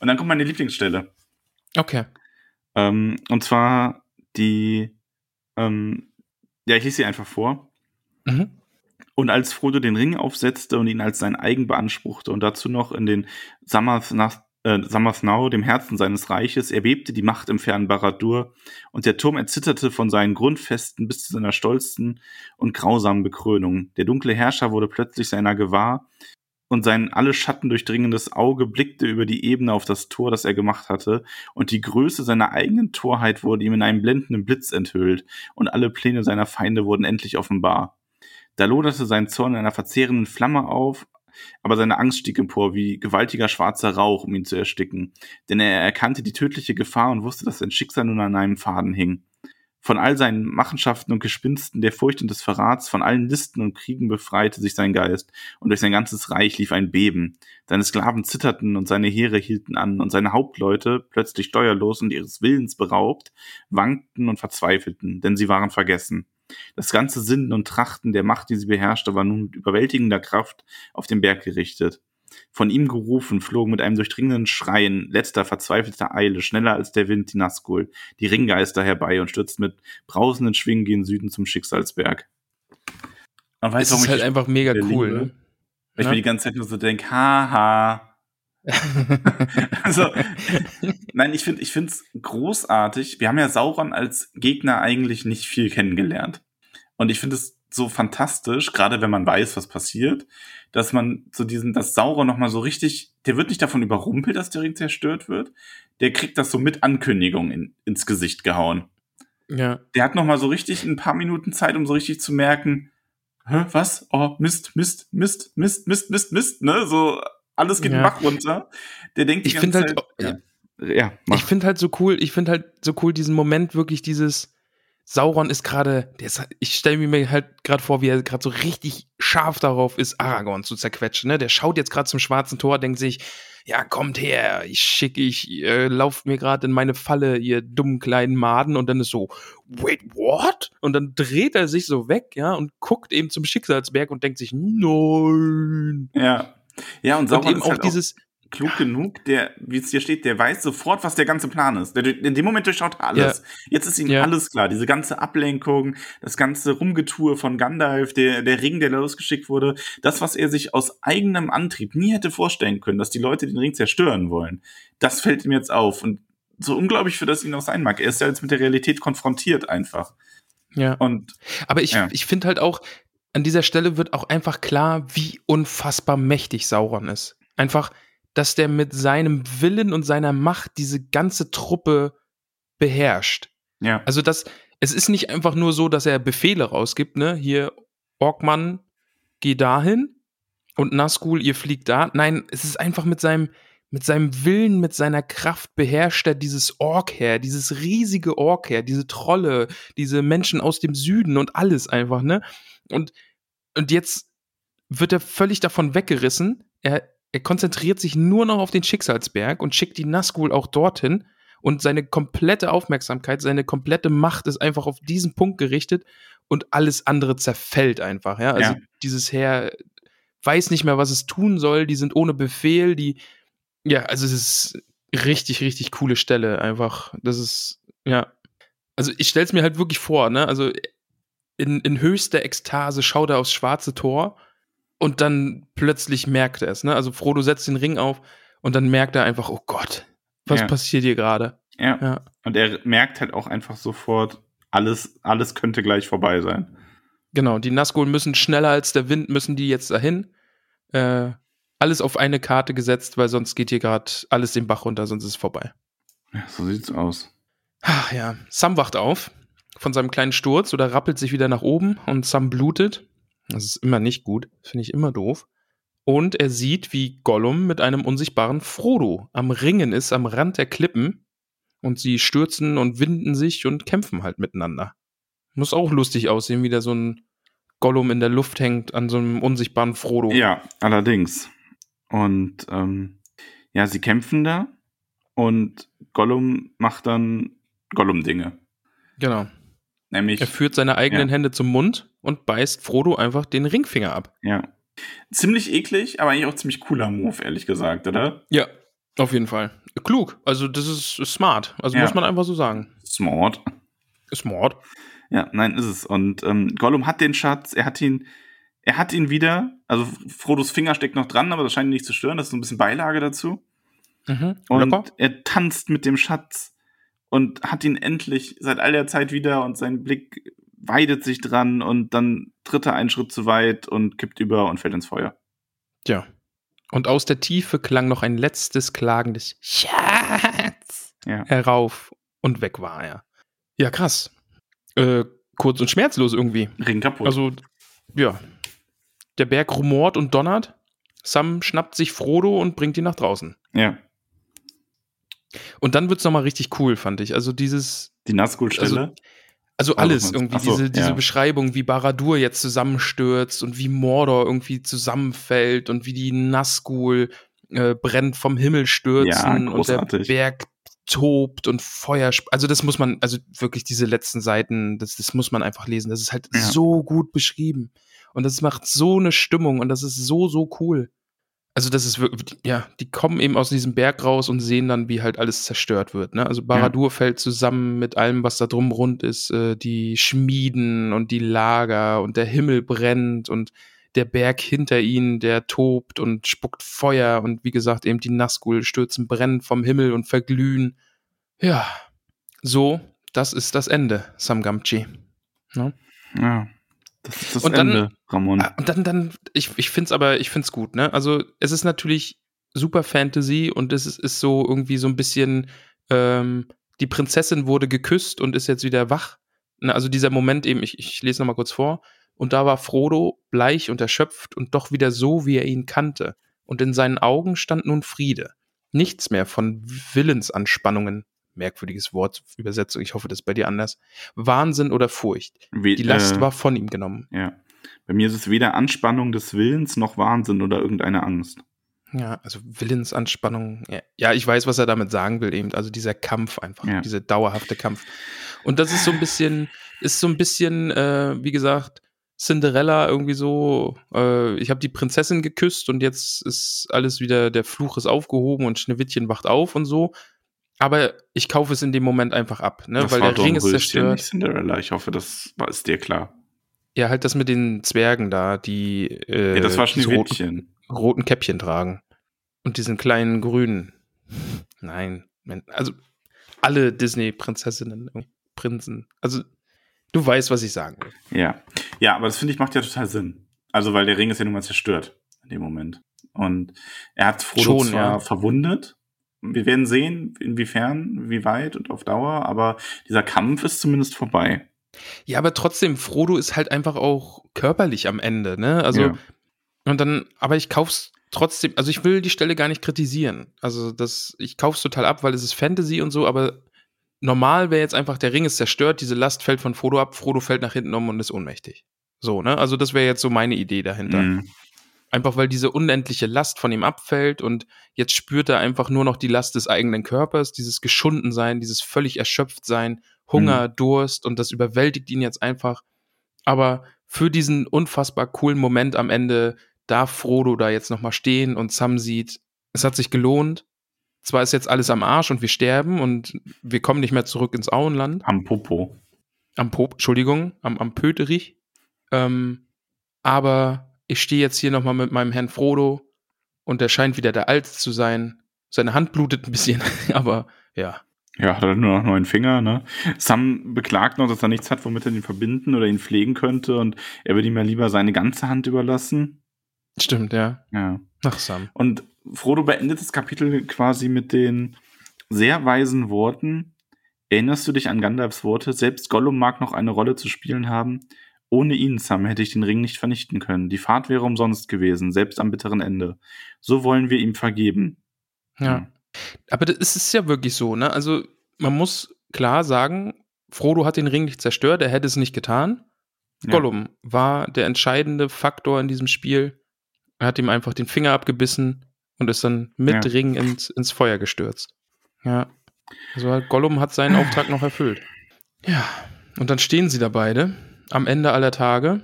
Und dann kommt meine Lieblingsstelle. Okay. Und zwar die, ähm, ja, ich lese sie einfach vor. Mhm. Und als Frodo den Ring aufsetzte und ihn als sein eigen beanspruchte und dazu noch in den Samathnath, äh, Samathnath, dem Herzen seines Reiches, erbebte die Macht im fernen Barad-dûr und der Turm erzitterte von seinen Grundfesten bis zu seiner stolzen und grausamen Bekrönung. Der dunkle Herrscher wurde plötzlich seiner gewahr und sein alle Schatten durchdringendes Auge blickte über die Ebene auf das Tor, das er gemacht hatte, und die Größe seiner eigenen Torheit wurde ihm in einem blendenden Blitz enthüllt, und alle Pläne seiner Feinde wurden endlich offenbar. Da loderte sein Zorn in einer verzehrenden Flamme auf, aber seine Angst stieg empor, wie gewaltiger schwarzer Rauch, um ihn zu ersticken, denn er erkannte die tödliche Gefahr und wusste, dass sein Schicksal nun an einem Faden hing. Von all seinen Machenschaften und Gespinsten, der Furcht und des Verrats, von allen Listen und Kriegen befreite sich sein Geist, und durch sein ganzes Reich lief ein Beben. Seine Sklaven zitterten und seine Heere hielten an, und seine Hauptleute, plötzlich steuerlos und ihres Willens beraubt, wankten und verzweifelten, denn sie waren vergessen. Das ganze Sinnen und Trachten der Macht, die sie beherrschte, war nun mit überwältigender Kraft auf den Berg gerichtet. Von ihm gerufen, flogen mit einem durchdringenden Schreien, letzter verzweifelter Eile, schneller als der Wind, die Nazgûl, die Ringgeister herbei und stürzten mit brausenden Schwingen gen Süden zum Schicksalsberg. Man weiß, das ist halt einfach mega cool, ne? Weil ja. ich mir die ganze Zeit nur so denke, haha. Also, nein, ich finde, ich finde es großartig. Wir haben ja Sauron als Gegner eigentlich nicht viel kennengelernt. Und ich finde es so fantastisch, gerade wenn man weiß, was passiert, dass man zu diesem, das Sauron nochmal so richtig, der wird nicht davon überrumpelt, dass der Ring zerstört wird, der kriegt das so mit Ankündigung in, ins Gesicht gehauen. Ja. Der hat nochmal so richtig ein paar Minuten Zeit, um so richtig zu merken, hä, was? Oh, Mist, Mist, Mist, Mist, Mist, Mist, Mist, ne? So, alles geht ja. Bach runter. Der denkt die ich ganze Zeit, halt, ja, ja mach. Ich finde halt so cool, ich finde halt so cool diesen Moment, wirklich dieses Sauron ist gerade, ich stelle mir halt gerade vor, wie er gerade so richtig scharf darauf ist, Aragorn zu zerquetschen. Ne? Der schaut jetzt gerade zum schwarzen Tor, denkt sich, ja, kommt her, ich schicke, ich äh, lauft mir gerade in meine Falle, ihr dummen kleinen Maden. Und dann ist so, wait, what? Und dann dreht er sich so weg, ja, und guckt eben zum Schicksalsberg und denkt sich, nein. Ja, ja und Sauron und eben ist auch halt dieses auch klug genug, der, wie es hier steht, der weiß sofort, was der ganze Plan ist. Der, in dem Moment durchschaut er alles. Ja. Jetzt ist ihm ja. alles klar. Diese ganze Ablenkung, das ganze Rumgetue von Gandalf, der, der Ring, der losgeschickt wurde, das, was er sich aus eigenem Antrieb nie hätte vorstellen können, dass die Leute den Ring zerstören wollen, das fällt ihm jetzt auf. Und so unglaublich, für das ihn auch sein mag, er ist ja jetzt mit der Realität konfrontiert einfach. Ja. Und, aber ich, ja. ich finde halt auch, an dieser Stelle wird auch einfach klar, wie unfassbar mächtig Sauron ist. Einfach, dass der mit seinem Willen und seiner Macht diese ganze Truppe beherrscht. Ja. Also das, es ist nicht einfach nur so, dass er Befehle rausgibt, ne? Hier, Orkmann, geh dahin und Nazgûl, ihr fliegt da. Nein, es ist einfach mit seinem, mit seinem Willen, mit seiner Kraft beherrscht er dieses Orkheer, dieses riesige Orkheer, diese Trolle, diese Menschen aus dem Süden und alles einfach, ne? Und, und jetzt wird er völlig davon weggerissen. Er, er konzentriert sich nur noch auf den Schicksalsberg und schickt die Nazgûl auch dorthin. Und seine komplette Aufmerksamkeit, seine komplette Macht ist einfach auf diesen Punkt gerichtet und alles andere zerfällt einfach. Ja? Also ja. dieses Heer weiß nicht mehr, was es tun soll. Die sind ohne Befehl. Die, ja, also es ist richtig, richtig coole Stelle einfach. Das ist, ja. Also ich stell's mir halt wirklich vor, ne? Also in, in höchster Ekstase schaut er aufs schwarze Tor und dann plötzlich merkt er es. Ne? Also Frodo setzt den Ring auf und dann merkt er einfach, oh Gott, was ja. passiert hier gerade? Ja. ja, und er merkt halt auch einfach sofort, alles, alles könnte gleich vorbei sein. Genau, die Nazgûl müssen schneller als der Wind, müssen die jetzt dahin. Äh, alles auf eine Karte gesetzt, weil sonst geht hier gerade alles den Bach runter, sonst ist es vorbei. Ja, so sieht's aus. Ach ja, Sam wacht auf von seinem kleinen Sturz oder rappelt sich wieder nach oben und Sam blutet. Das ist immer nicht gut, finde ich immer doof. Und er sieht, wie Gollum mit einem unsichtbaren Frodo am Ringen ist, am Rand der Klippen. Und sie stürzen und winden sich und kämpfen halt miteinander. Muss auch lustig aussehen, wie da so ein Gollum in der Luft hängt an so einem unsichtbaren Frodo. Ja, allerdings. Und ähm, ja, sie kämpfen da und Gollum macht dann Gollum-Dinge. Genau. Nämlich, er führt seine eigenen ja. Hände zum Mund und beißt Frodo einfach den Ringfinger ab. Ja. Ziemlich eklig, aber eigentlich auch ziemlich cooler Move, ehrlich gesagt, oder? Ja, auf jeden Fall. Klug, also das ist smart, also ja. muss man einfach so sagen. Smart. Smart. Ja, nein, ist es. Und ähm, Gollum hat den Schatz, er hat ihn, er hat ihn wieder, also Frodos Finger steckt noch dran, aber das scheint ihn nicht zu stören, das ist so ein bisschen Beilage dazu. Mhm. Und locker. Er tanzt mit dem Schatz und hat ihn endlich seit all der Zeit wieder und sein Blick weidet sich dran und dann tritt er einen Schritt zu weit und kippt über und fällt ins Feuer. Ja. Und aus der Tiefe klang noch ein letztes klagendes Schatz ja. herauf und weg war er. Ja, krass. Äh, kurz und schmerzlos irgendwie. Ring kaputt. Also, ja. Der Berg rumort und donnert. Sam schnappt sich Frodo und bringt ihn nach draußen. Ja. Und dann wird's nochmal richtig cool, fand ich. Also dieses... Die Nazgul-Stelle? Also, Also alles irgendwie, so, diese, diese ja. Beschreibung, wie Barad-dûr jetzt zusammenstürzt und wie Mordor irgendwie zusammenfällt und wie die Nazgûl äh, brennt vom Himmel stürzen ja, und der Berg tobt und Feuer... Sp- also das muss man, also wirklich diese letzten Seiten, das, das muss man einfach lesen. Das ist halt ja. so gut beschrieben und das macht so eine Stimmung und das ist so, so cool. Also das ist wirklich, ja, die kommen eben aus diesem Berg raus und sehen dann, wie halt alles zerstört wird, ne? Also Barad-dûr ja. fällt zusammen mit allem, was da drum rund ist, äh, die Schmieden und die Lager und der Himmel brennt und der Berg hinter ihnen, der tobt und spuckt Feuer und wie gesagt eben die Nazgûl stürzen, brennen vom Himmel und verglühen. Ja, so, das ist das Ende, Sam Gamgee. Ne? Ja. Das ist das und dann, Ende, Ramon. Und dann, dann, ich, ich find's aber, ich find's gut, ne? Also, es ist natürlich super Fantasy und es ist, ist so irgendwie so ein bisschen, ähm, die Prinzessin wurde geküsst und ist jetzt wieder wach. Na, also, dieser Moment eben, ich, ich lese nochmal kurz vor. Und da war Frodo bleich und erschöpft und doch wieder so, wie er ihn kannte. Und in seinen Augen stand nun Friede. Nichts mehr von Willensanspannungen. Merkwürdiges Wort, Übersetzung, ich hoffe, das ist bei dir anders. Wahnsinn oder Furcht. We- die Last äh, war von ihm genommen. Ja. Bei mir ist es weder Anspannung des Willens noch Wahnsinn oder irgendeine Angst. Ja, also Willensanspannung. Ja, ja ich weiß, was er damit sagen will eben. Also dieser Kampf einfach, ja. dieser dauerhafte Kampf. Und das ist so ein bisschen, ist so ein bisschen, äh, wie gesagt, Cinderella irgendwie so, äh, ich habe die Prinzessin geküsst und jetzt ist alles wieder, der Fluch ist aufgehoben und Schneewittchen wacht auf und so. Aber ich kaufe es in dem Moment einfach ab, ne? Das weil der Ring ist zerstört. Cinderella. Ich hoffe, das war, ist dir klar. Ja, halt das mit den Zwergen da, die äh, ja, das war roten, roten Käppchen tragen. Und diesen kleinen grünen. Nein, also alle Disney-Prinzessinnen und Prinzen. Also Du weißt, was ich sagen will. Ja, ja, aber das finde ich macht ja total Sinn. Also, weil der Ring ist ja nun mal zerstört in dem Moment. Und er hat Frodo Schon, zwar ja. verwundet. Wir werden sehen, inwiefern, wie weit und auf Dauer, aber dieser Kampf ist zumindest vorbei. Ja, aber trotzdem, Frodo ist halt einfach auch körperlich am Ende, ne? Also, ja. und dann, aber ich kauf's trotzdem, also ich will die Stelle gar nicht kritisieren. Also, das, ich kauf's total ab, weil es ist Fantasy und so, aber normal wäre jetzt einfach, der Ring ist zerstört, diese Last fällt von Frodo ab, Frodo fällt nach hinten um und ist ohnmächtig. So, ne? Also, das wäre jetzt so meine Idee dahinter. Mhm. Einfach weil diese unendliche Last von ihm abfällt und jetzt spürt er einfach nur noch die Last des eigenen Körpers, dieses Geschundensein, dieses völlig Erschöpftsein, Hunger, mhm. Durst und das überwältigt ihn jetzt einfach. Aber für diesen unfassbar coolen Moment am Ende darf Frodo da jetzt nochmal stehen und Sam sieht, es hat sich gelohnt. Zwar ist jetzt alles am Arsch und wir sterben und wir kommen nicht mehr zurück ins Auenland. Am Popo. Am Popo, Entschuldigung, am, am Pöterich. Ähm, aber ich stehe jetzt hier nochmal mit meinem Herrn Frodo und der scheint wieder der Alte zu sein. Seine Hand blutet ein bisschen, aber ja. Ja, hat er nur noch neun Finger, ne? Sam beklagt noch, dass er nichts hat, womit er ihn verbinden oder ihn pflegen könnte und er würde ihm ja lieber seine ganze Hand überlassen. Stimmt, ja. Ja. Ach, Sam. Und Frodo beendet das Kapitel quasi mit den sehr weisen Worten. Erinnerst du dich an Gandalfs Worte? Selbst Gollum mag noch eine Rolle zu spielen haben. Ohne ihn, Sam, hätte ich den Ring nicht vernichten können. Die Fahrt wäre umsonst gewesen, selbst am bitteren Ende. So wollen wir ihm vergeben. Ja, ja. Aber das ist ja wirklich so, ne? Also man muss klar sagen, Frodo hat den Ring nicht zerstört, er hätte es nicht getan. Ja. Gollum war der entscheidende Faktor in diesem Spiel. Er hat ihm einfach den Finger abgebissen und ist dann mit ja. Ring ins, ins Feuer gestürzt. Ja, also Gollum hat seinen Auftrag noch erfüllt. Ja, und dann stehen sie da beide am Ende aller Tage.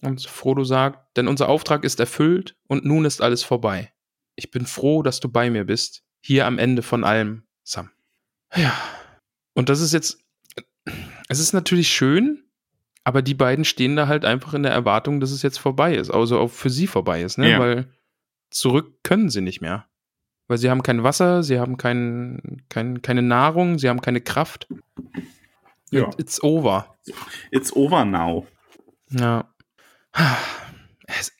Und Frodo sagt, denn unser Auftrag ist erfüllt und nun ist alles vorbei. Ich bin froh, dass du bei mir bist. Hier am Ende von allem, Sam. Ja. Und das ist jetzt, es ist natürlich schön, aber die beiden stehen da halt einfach in der Erwartung, dass es jetzt vorbei ist. Also auch für sie vorbei ist, ne? Ja. Weil zurück können sie nicht mehr. Weil sie haben kein Wasser, sie haben kein, kein, keine Nahrung, sie haben keine Kraft. Ja. It's over. It's over now. Ja.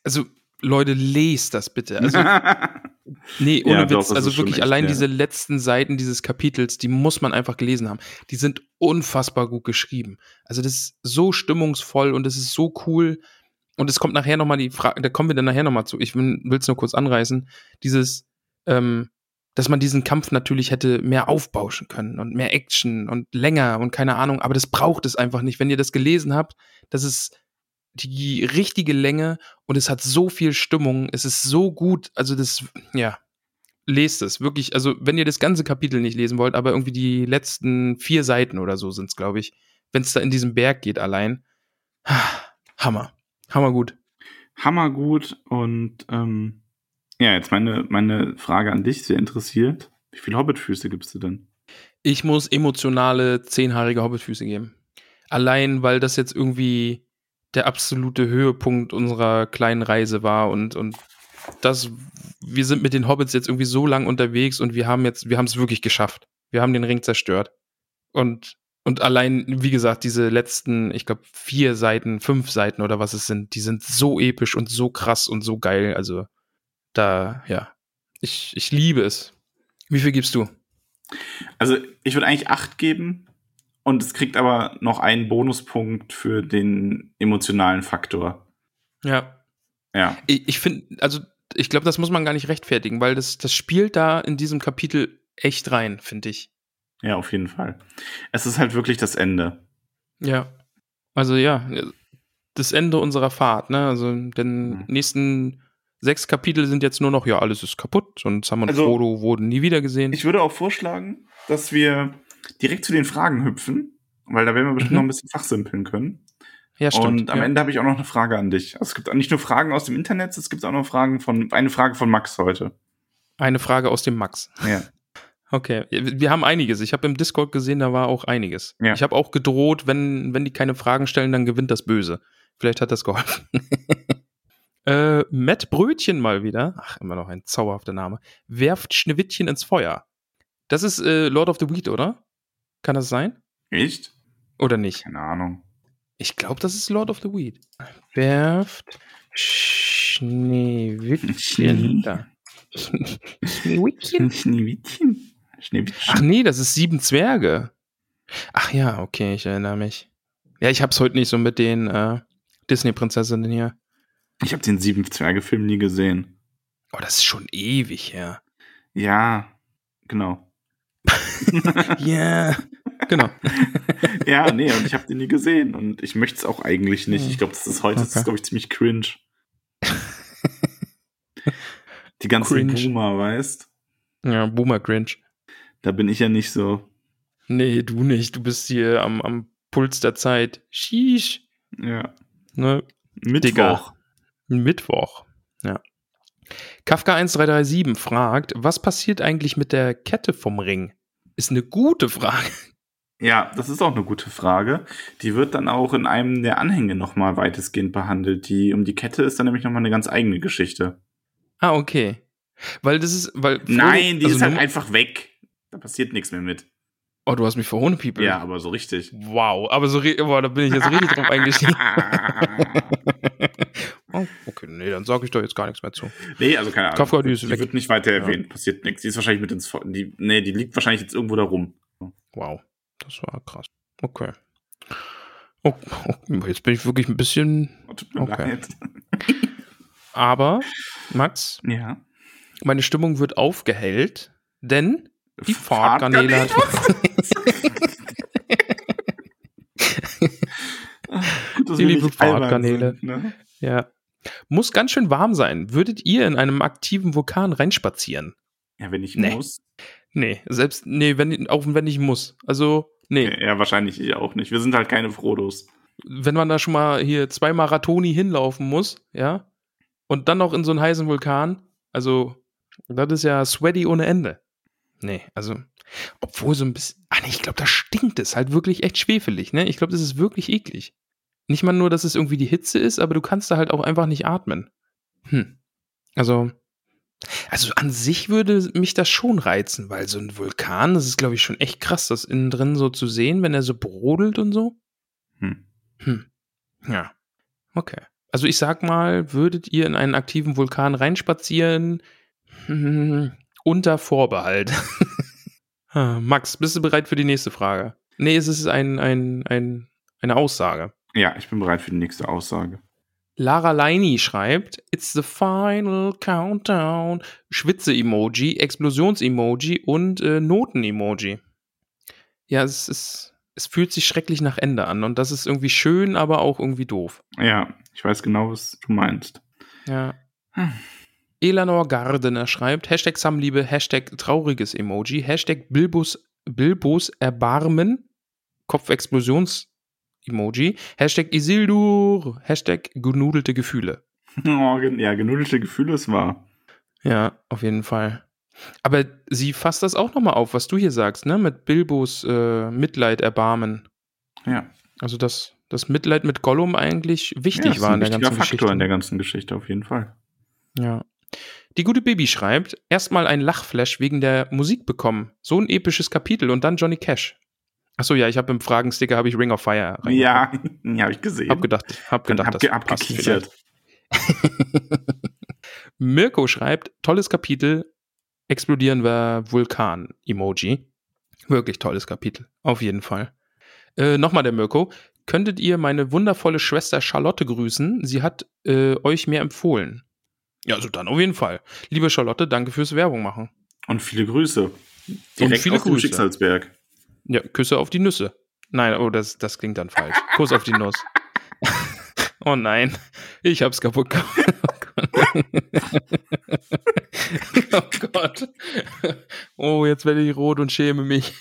Also, Leute, lest das bitte. Also, nee, ohne ja, Witz. Doch, also wirklich, echt, allein ja. diese letzten Seiten dieses Kapitels, die muss man einfach gelesen haben. Die sind unfassbar gut geschrieben. Also, das ist so stimmungsvoll und das ist so cool. Und es kommt nachher nochmal die Frage, da kommen wir dann nachher nochmal zu. Ich will es nur kurz anreißen. Dieses, ähm, dass man diesen Kampf natürlich hätte mehr aufbauschen können und mehr Action und länger und keine Ahnung, aber das braucht es einfach nicht. Wenn ihr das gelesen habt, das ist die richtige Länge und es hat so viel Stimmung, es ist so gut, also das, ja, lest es, wirklich, also wenn ihr das ganze Kapitel nicht lesen wollt, aber irgendwie die letzten vier Seiten oder so sind es, glaube ich, wenn es da in diesen Berg geht allein, Hammer, Hammer gut. Hammer gut und, ähm, ja, jetzt meine, meine Frage an dich, sehr interessiert. Wie viele Hobbitfüße gibst du denn? Ich muss emotionale, zehnhaarige Hobbitfüße geben. Allein, weil das jetzt irgendwie der absolute Höhepunkt unserer kleinen Reise war und, und das, wir sind mit den Hobbits jetzt irgendwie so lang unterwegs und wir haben jetzt, wir haben es wirklich geschafft. Wir haben den Ring zerstört. Und, und allein, wie gesagt, diese letzten, ich glaube, vier Seiten, fünf Seiten oder was es sind, die sind so episch und so krass und so geil, also da, ja, ich, ich liebe es. Wie viel gibst du? Also, ich würde eigentlich acht geben und es kriegt aber noch einen Bonuspunkt für den emotionalen Faktor. Ja. Ja. Ich, ich finde, also, ich glaube, das muss man gar nicht rechtfertigen, weil das, das spielt da in diesem Kapitel echt rein, finde ich. Ja, auf jeden Fall. Es ist halt wirklich das Ende. Ja. Also, ja, das Ende unserer Fahrt, ne? Also, den mhm. nächsten Sechs Kapitel sind jetzt nur noch, ja, alles ist kaputt und Sam und also, Frodo wurden nie wieder gesehen. Ich würde auch vorschlagen, dass wir direkt zu den Fragen hüpfen, weil da werden wir bestimmt mhm. noch ein bisschen fachsimpeln können. Ja, stimmt. Und am ja. Ende habe ich auch noch eine Frage an dich. Also, es gibt nicht nur Fragen aus dem Internet, es gibt auch noch Fragen von, eine Frage von Max heute. Eine Frage aus dem Max. Ja. Okay, wir haben einiges. Ich habe im Discord gesehen, da war auch einiges. Ja. Ich habe auch gedroht, wenn, wenn die keine Fragen stellen, dann gewinnt das Böse. Vielleicht hat das geholfen. Äh, Matt Brötchen mal wieder, ach, immer noch ein zauberhafter Name, werft Schneewittchen ins Feuer. Das ist äh, Lord of the Weed, oder? Kann das sein? Echt? Oder nicht? Keine Ahnung. Ich glaube, das ist Lord of the Weed. Werft Schneewittchen da. Schneewittchen? Schneewittchen? Schneewittchen? Ach nee, das ist Sieben Zwerge. Ach ja, okay, ich erinnere mich. Ja, ich hab's heute nicht so mit den äh, Disney-Prinzessinnen hier. Ich habe den Sieben-Zwerge-Film nie gesehen. Oh, das ist schon ewig her. Ja, genau. Ja, genau. Ja, nee, und ich habe den nie gesehen. Und ich möchte es auch eigentlich nicht. Ich glaube, das ist heute, okay. Das ist, glaube ich, ziemlich cringe. Die ganzen cringe. Boomer, weißt? Ja, Boomer-Cringe. Da bin ich ja nicht so. Nee, du nicht. Du bist hier am, am Puls der Zeit. Sheesh. Ja. Ne? Mittwoch. Digga. Mittwoch, ja. Kafka eins drei drei sieben fragt, was passiert eigentlich mit der Kette vom Ring? Ist eine gute Frage. Ja, das ist auch eine gute Frage. Die wird dann auch in einem der Anhänge nochmal weitestgehend behandelt. Die um die Kette ist dann nämlich nochmal eine ganz eigene Geschichte. Ah, okay. Weil das ist, weil Frodo, nein, die also ist halt einfach weg. Da passiert nichts mehr mit. Oh, du hast mich verhohnepiepelt. Ja, aber so richtig. Wow, aber so re- oh, da bin ich jetzt richtig drauf eingestiegen. Oh, okay, nee, dann sage ich doch jetzt gar nichts mehr zu. Nee, also keine Ahnung. Kafka, die ist die weg. Wird nicht weiter erwähnt, ja. Passiert nichts. Die ist wahrscheinlich mit ins Fo- die, nee, die liegt wahrscheinlich jetzt irgendwo da rum. Wow, das war krass. Okay. Oh, oh, jetzt bin ich wirklich ein bisschen. Oh, tut mir okay. leid. Aber, Max, ja. Meine Stimmung wird aufgehellt, denn die Fahrtgarnele hat. Die liebe Fahrtgarnele. Ne? Ja. Muss ganz schön warm sein. Würdet ihr in einem aktiven Vulkan reinspazieren? Ja, wenn ich nee. muss. Nee, selbst, nee, wenn, auch wenn ich muss. Also, nee. Ja, ja, wahrscheinlich ich auch nicht. Wir sind halt keine Frodos. Wenn man da schon mal hier zwei Marathoni hinlaufen muss, ja, und dann noch in so einen heißen Vulkan, also, das ist ja sweaty ohne Ende. Nee, also, obwohl so ein bisschen, ah nee, ich glaube, da stinkt es halt wirklich echt schwefelig, ne? Ich glaube, das ist wirklich eklig. Nicht mal nur, dass es irgendwie die Hitze ist, aber du kannst da halt auch einfach nicht atmen. Hm. Also, also an sich würde mich das schon reizen, weil so ein Vulkan, das ist, glaube ich, schon echt krass, das innen drin so zu sehen, wenn er so brodelt und so. Hm. Hm. Ja. Okay. Also ich sag mal, würdet ihr in einen aktiven Vulkan reinspazieren? Hm. Unter Vorbehalt. Max, bist du bereit für die nächste Frage? Nee, es ist ein, ein, ein, eine Aussage. Ja, ich bin bereit für die nächste Aussage. Lara Leini schreibt, it's the final countdown. Schwitze-Emoji, Explosions-Emoji und äh, Noten-Emoji. Ja, es, ist, es fühlt sich schrecklich nach Ende an. Und das ist irgendwie schön, aber auch irgendwie doof. Ja, ich weiß genau, was du meinst. Ja. Hm. Elanor Gardener schreibt, Hashtag Samliebe, Hashtag trauriges Emoji, Hashtag Bilbos, Bilbos Erbarmen, Kopfexplosions-Emoji, Hashtag Isildur, Hashtag genudelte Gefühle. Oh, ja, genudelte Gefühle ist wahr. Ja, auf jeden Fall. Aber sie fasst das auch nochmal auf, was du hier sagst, ne? Mit Bilbos äh, Mitleid, Erbarmen. Ja. Also, dass das Mitleid mit Gollum eigentlich wichtig ja, war in der ganzen Geschichte. Das ist ein wichtiger Faktor in der ganzen Geschichte, auf jeden Fall. Ja. Die gute Baby schreibt, erstmal ein Lachflash wegen der Musik bekommen. So ein episches Kapitel und dann Johnny Cash. Achso, ja, ich habe im Fragensticker habe ich Ring of Fire reingepackt. Ja, ja, habe ich gesehen. Hab gedacht, hab gedacht, hab das ge- passt vielleicht. Mirko schreibt, tolles Kapitel, explodieren wir Vulkan-Emoji. Wirklich tolles Kapitel, auf jeden Fall. Äh, nochmal der Mirko. Könntet ihr meine wundervolle Schwester Charlotte grüßen? Sie hat äh, euch mir empfohlen. Ja, also dann auf jeden Fall. Liebe Charlotte, danke fürs Werbung machen. Und viele Grüße. Direkt Und viele aus dem Grüße. Schicksalsberg. Ja, Küsse auf die Nüsse. Nein, oh, das, das klingt dann falsch. Kuss auf die Nuss. Oh nein, ich hab's kaputt gemacht. Oh Gott. Oh, jetzt werde ich rot und schäme mich.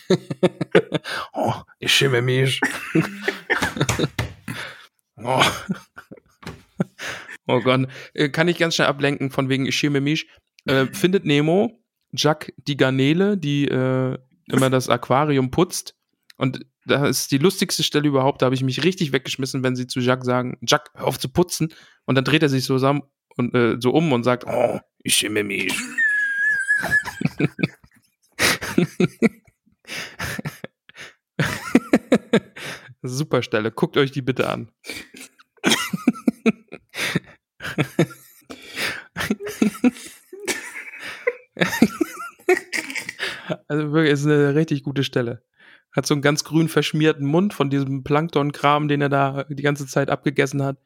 Oh, ich schäme mich. Oh. Oh Gott, kann ich ganz schnell ablenken von wegen ich schäme mich. Äh, findet Nemo, Jack die Garnele, die äh, immer das Aquarium putzt. Und das ist die lustigste Stelle überhaupt. Da habe ich mich richtig weggeschmissen, wenn sie zu Jack sagen, Jack, hör auf zu putzen. Und dann dreht er sich so, zusammen und, äh, so um und sagt, oh, ich schäme mich. Super Stelle. Guckt euch die bitte an. Also wirklich, es ist eine richtig gute Stelle. Hat so einen ganz grün verschmierten Mund von diesem Plankton-Kram, den er da die ganze Zeit abgegessen hat.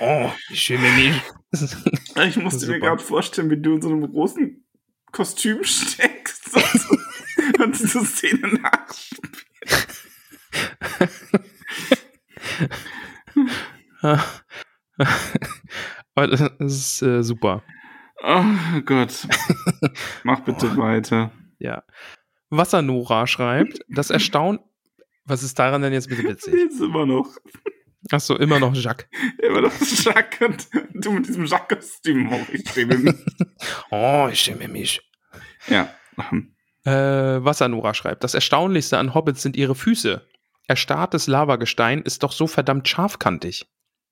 Oh, ich schäme mich. Ich musste mir gerade vorstellen, wie du in so einem großen Kostüm steckst und, und diese Szene nachspielst. Aber das ist äh, super. Oh Gott. Mach bitte oh. weiter. Ja. Wassernora schreibt, das Erstaunen. Was ist daran denn jetzt bitte witzig? Jetzt immer noch. Achso, immer noch Jacques. Immer noch Jacques und du mit diesem Jacques-Kostüm hoch. Ich schäme mich. Oh, ich schäme mich. Ja. Äh, Wassernora schreibt, das Erstaunlichste an Hobbits sind ihre Füße. Erstarrtes Lavagestein ist doch so verdammt scharfkantig.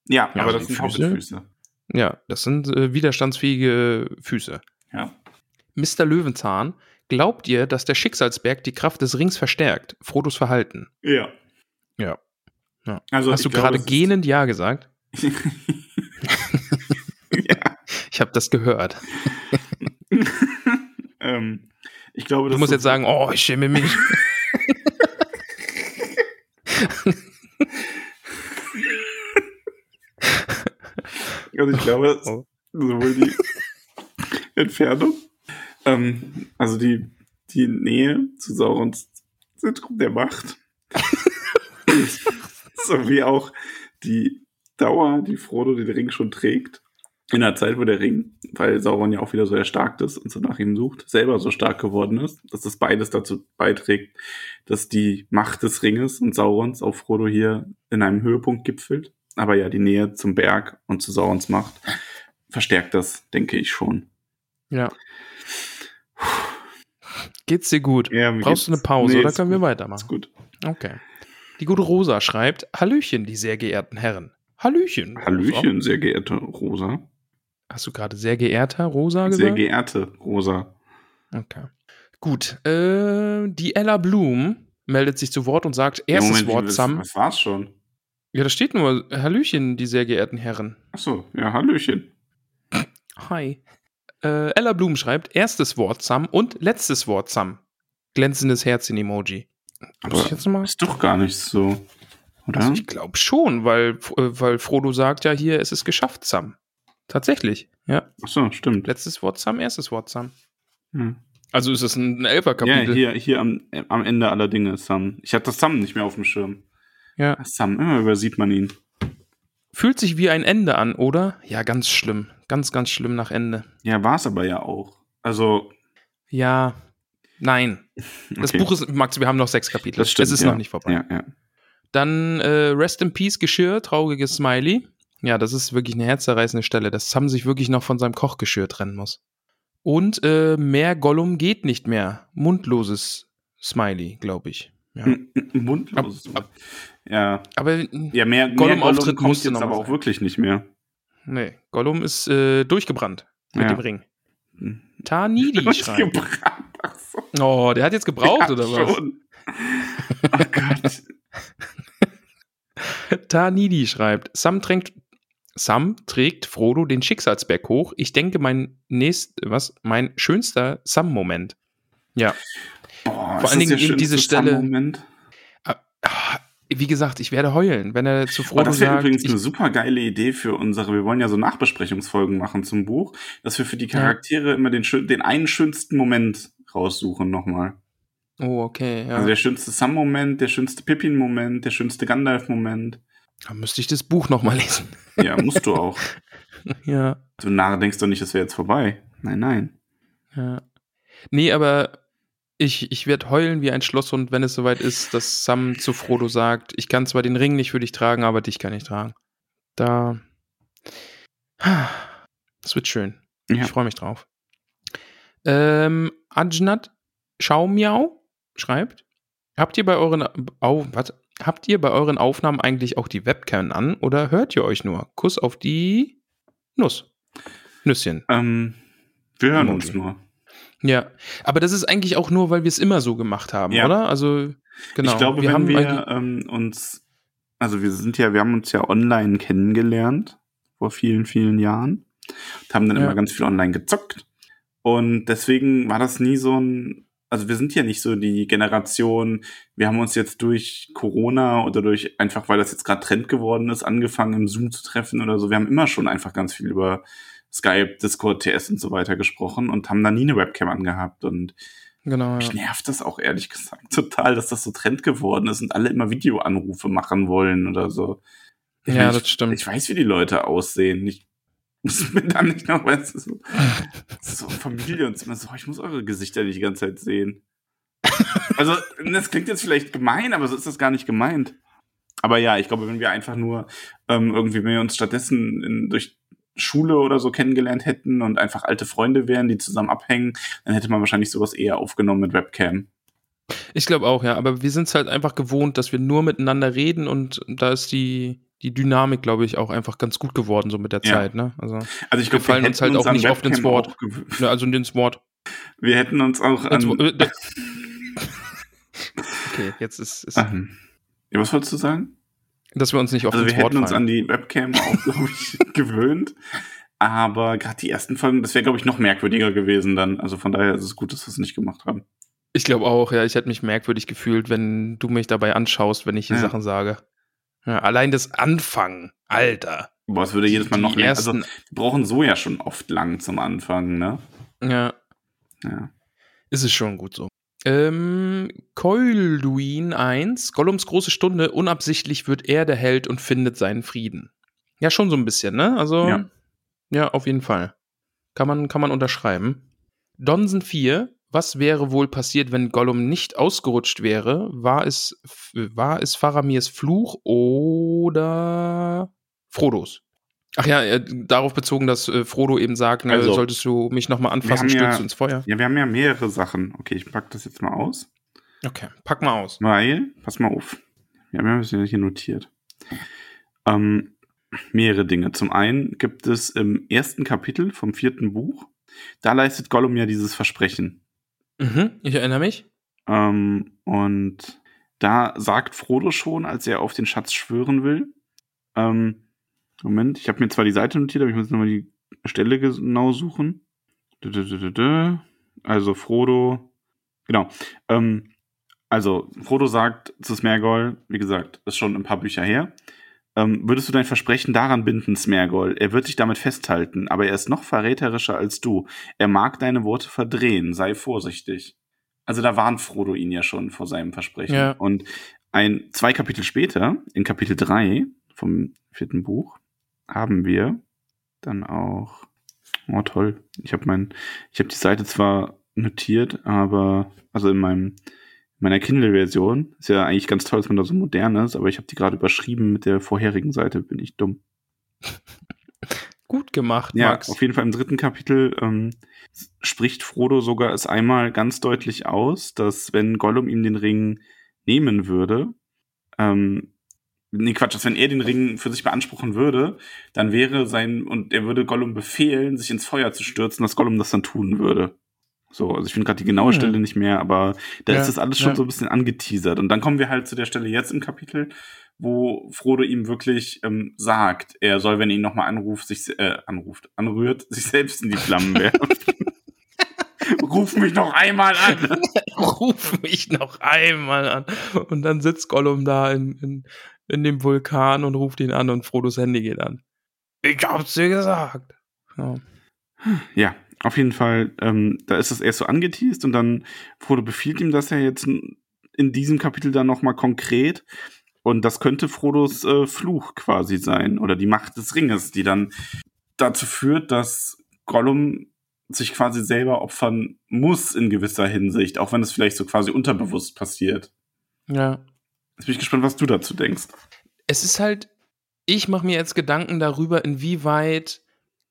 Ja, ja aber das sind Hobbitfüße. Ja, das sind äh, widerstandsfähige Füße. Ja. Mister Löwenzahn, glaubt ihr, dass der Schicksalsberg die Kraft des Rings verstärkt? Frodos Verhalten. Ja. Ja. Ja. Also, hast du gerade gähnend Ja gesagt? Ja. Ich habe das gehört. ähm, ich glaube, das du musst jetzt sagen, oh, ich schäme mich. Also ich glaube, oh. sowohl die Entfernung, ähm, also die, die Nähe zu Saurons Zentrum der Macht, sowie auch die Dauer, die Frodo den Ring schon trägt, in der Zeit, wo der Ring, weil Sauron ja auch wieder so erstarkt ist und so nach ihm sucht, selber so stark geworden ist, dass das beides dazu beiträgt, dass die Macht des Ringes und Saurons auf Frodo hier in einem Höhepunkt gipfelt. Aber ja, die Nähe zum Berg und zu Saurons Macht verstärkt das, denke ich schon. Ja. Geht's dir gut? Ja, brauchst du eine Pause nee, oder können gut. wir weitermachen? Ist gut. Okay. Die gute Rosa schreibt, Hallöchen, die sehr geehrten Herren. Hallöchen. Hallöchen, Rosa. Sehr geehrte Rosa. Hast du gerade sehr geehrter Rosa gesagt? Sehr geehrte Rosa. Okay. Gut. Äh, die Ella Blum meldet sich zu Wort und sagt, erstes ja, Moment, Wort Sam. Das war's schon. Ja, da steht nur Hallöchen, die sehr geehrten Herren. Achso, ja, Hallöchen. Hi. Äh, Ella Blum schreibt, erstes Wort Sam und letztes Wort Sam. Glänzendes Herzchen-Emoji. Aber ich jetzt mal? Ist doch gar nicht so, oder? Also ich glaube schon, weil, weil Frodo sagt ja hier, es ist geschafft, Sam. Tatsächlich, ja. Achso, stimmt. Letztes Wort Sam, erstes Wort Sam. Hm. Also ist es ein Elfer-Kapitel. Ja, hier, hier am, am Ende aller Dinge, Sam. Ich hatte das Sam nicht mehr auf dem Schirm. Ja. Sam, immer übersieht man ihn. Fühlt sich wie ein Ende an, oder? Ja, ganz schlimm. Ganz, ganz schlimm nach Ende. Ja, war es aber ja auch. Also. Ja. Nein. Okay. Das Buch ist, Max, wir haben noch sechs Kapitel. Das stimmt, es ist ja. noch nicht vorbei. Ja, ja. Dann äh, Rest in Peace, Geschirr, trauriges Smiley. Ja, das ist wirklich eine herzzerreißende Stelle, dass Sam sich wirklich noch von seinem Kochgeschirr trennen muss. Und äh, mehr Gollum geht nicht mehr. Mundloses Smiley, glaube ich. Ja. Mundlos. Ab, ab, ja. Aber ja, mehr Gollum-Auftritt Gollum kommt jetzt aber auch sein. Wirklich nicht mehr. Nee, Gollum ist äh, durchgebrannt mit ja. dem Ring. Tanidi schreibt. Oh, der hat jetzt gebraucht, ja, oder was? Schon. Oh Gott. Tanidi schreibt, Sam trägt, Sam trägt Frodo den Schicksalsberg hoch. Ich denke, mein nächst, was, mein schönster Sam-Moment. Ja. Boah, vor allen Dingen eben diese Stelle. Wie gesagt, ich werde heulen, wenn er zu Frodo sagt. Das wäre übrigens eine super geile Idee für unsere. Wir wollen ja so Nachbesprechungsfolgen machen zum Buch, dass wir für die Charaktere ja. immer den, schön, den einen schönsten Moment raussuchen nochmal. Oh, okay. Ja. Also der schönste Sam-Moment, der schönste Pippin-Moment, der schönste Gandalf-Moment. Da müsste ich das Buch nochmal lesen. Ja, musst du auch. Ja. Du Narr denkst doch nicht, das wäre jetzt vorbei. Nein, nein. Ja. Nee, aber. Ich, ich werde heulen wie ein Schlosshund, wenn es soweit ist, dass Sam zu Frodo sagt, ich kann zwar den Ring nicht für dich tragen, aber dich kann ich tragen. Da. Das wird schön. Ja. Ich freue mich drauf. Ähm, Ajnat Schaumiau schreibt, habt ihr bei euren oh, was? Habt ihr bei euren Aufnahmen eigentlich auch die Webcam an oder hört ihr euch nur? Kuss auf die Nuss. Nüsschen. Ähm, wir hören uns nur. Ja, aber das ist eigentlich auch nur, weil wir es immer so gemacht haben, ja. oder? Also, genau. Ich glaube, wir wenn haben wir ähm, uns also wir sind ja, wir haben uns ja online kennengelernt vor vielen, vielen Jahren und haben dann ja. immer ganz viel online gezockt. Und deswegen war das nie so ein, also wir sind ja nicht so die Generation, wir haben uns jetzt durch Corona oder durch, einfach weil das jetzt gerade Trend geworden ist, angefangen im Zoom zu treffen oder so. Wir haben immer schon einfach ganz viel über Skype, Discord, T S und so weiter gesprochen und haben da nie eine Webcam angehabt und genau, mich ja. nervt das auch ehrlich gesagt total, dass das so Trend geworden ist und alle immer Videoanrufe machen wollen oder so. Ich ja, weiß, das stimmt. Ich weiß, wie die Leute aussehen. Ich muss mir dann nicht noch, weißt du, so, so Familie und so, ich muss eure Gesichter nicht die ganze Zeit sehen. Also, das klingt jetzt vielleicht gemein, aber so ist das gar nicht gemeint. Aber ja, ich glaube, wenn wir einfach nur ähm, irgendwie, wenn wir uns stattdessen in, durch Schule oder so kennengelernt hätten und einfach alte Freunde wären, die zusammen abhängen, dann hätte man wahrscheinlich sowas eher aufgenommen mit Webcam. Ich glaube auch, ja, aber wir sind es halt einfach gewohnt, dass wir nur miteinander reden und da ist die, die Dynamik, glaube ich, auch einfach ganz gut geworden, so mit der ja. Zeit, ne? Also, also ich glaube, wir fallen wir uns halt uns auch nicht Webcam oft ins Wort. Gew- ja, also ins Wort. Wir hätten uns auch an... Okay, jetzt ist... ist ja, was wolltest du sagen? Dass wir uns nicht oft also ins Wort fallen. Also wir hätten uns an die Webcam auch, glaube ich, gewöhnt. Aber gerade die ersten Folgen, das wäre, glaube ich, noch merkwürdiger gewesen dann. Also von daher ist es gut, dass wir es nicht gemacht haben. Ich glaube auch, ja. Ich hätte mich merkwürdig gefühlt, wenn du mich dabei anschaust, wenn ich hier ja. Sachen sage. Ja, allein das Anfangen, Alter. Boah, es würde jedes Mal noch mehr. Also wir brauchen so ja schon oft lang zum Anfangen, ne? Ja. Ja. Ist es schon gut so. Ähm, Coilduin eins, Gollums große Stunde, unabsichtlich wird er der Held und findet seinen Frieden. Ja, schon so ein bisschen, ne? Also, ja, ja auf jeden Fall. Kann man, kann man unterschreiben. Donsen vier, was wäre wohl passiert, wenn Gollum nicht ausgerutscht wäre? War es, war es Faramirs Fluch oder Frodos? Ach ja, äh, darauf bezogen, dass äh, Frodo eben sagt, ne, also, solltest du mich nochmal anfassen, stürzt ja, du ins Feuer. Ja, wir haben ja mehrere Sachen. Okay, ich pack das jetzt mal aus. Okay, pack mal aus. Weil, pass mal auf. Wir haben ja hier notiert. Ähm, mehrere Dinge. Zum einen gibt es im ersten Kapitel vom vierten Buch, da leistet Gollum ja dieses Versprechen. Mhm, ich erinnere mich. Ähm, und da sagt Frodo schon, als er auf den Schatz schwören will, ähm, Moment, ich habe mir zwar die Seite notiert, aber ich muss nochmal die Stelle genau suchen. Also Frodo, genau. Ähm, also Frodo sagt zu Sméagol, wie gesagt, ist schon ein paar Bücher her, ähm, würdest du dein Versprechen daran binden, Sméagol? Er wird dich damit festhalten, aber er ist noch verräterischer als du. Er mag deine Worte verdrehen, sei vorsichtig. Also da warnt Frodo ihn ja schon vor seinem Versprechen. Ja. Und ein zwei Kapitel später, in Kapitel drei vom vierten Buch, haben wir dann auch, oh toll, ich habe mein, ich habe die Seite zwar notiert, aber, also in meinem, meiner Kindle-Version, ist ja eigentlich ganz toll, dass man da so modern ist, aber ich habe die gerade überschrieben mit der vorherigen Seite, bin ich dumm. Gut gemacht, ja, Max. Auf jeden Fall im dritten Kapitel ähm, spricht Frodo sogar es einmal ganz deutlich aus, dass wenn Gollum ihm den Ring nehmen würde, ähm, nee, Quatsch, dass wenn er den Ring für sich beanspruchen würde, dann wäre sein, und er würde Gollum befehlen, sich ins Feuer zu stürzen, dass Gollum das dann tun würde. So, also ich finde gerade die genaue Stelle ja. nicht mehr, aber da ja, ist das alles schon ja. so ein bisschen angeteasert. Und dann kommen wir halt zu der Stelle jetzt im Kapitel, wo Frodo ihm wirklich ähm, sagt, er soll, wenn er ihn nochmal anruft, sich, äh, anruft, anrührt, sich selbst in die Flammen werfen. Ruf mich noch einmal an! Ruf mich noch einmal an! Und dann sitzt Gollum da in, in in dem Vulkan und ruft ihn an und Frodos Handy geht an. Ich hab's dir gesagt. Genau. Ja, auf jeden Fall, ähm, da ist das erst so angeteast und dann Frodo befiehlt ihm das ja jetzt in diesem Kapitel dann nochmal konkret und das könnte Frodos äh, Fluch quasi sein oder die Macht des Ringes, die dann dazu führt, dass Gollum sich quasi selber opfern muss in gewisser Hinsicht, auch wenn es vielleicht so quasi unterbewusst passiert. Ja. Jetzt bin ich gespannt, was du dazu denkst. Es ist halt, ich mache mir jetzt Gedanken darüber, inwieweit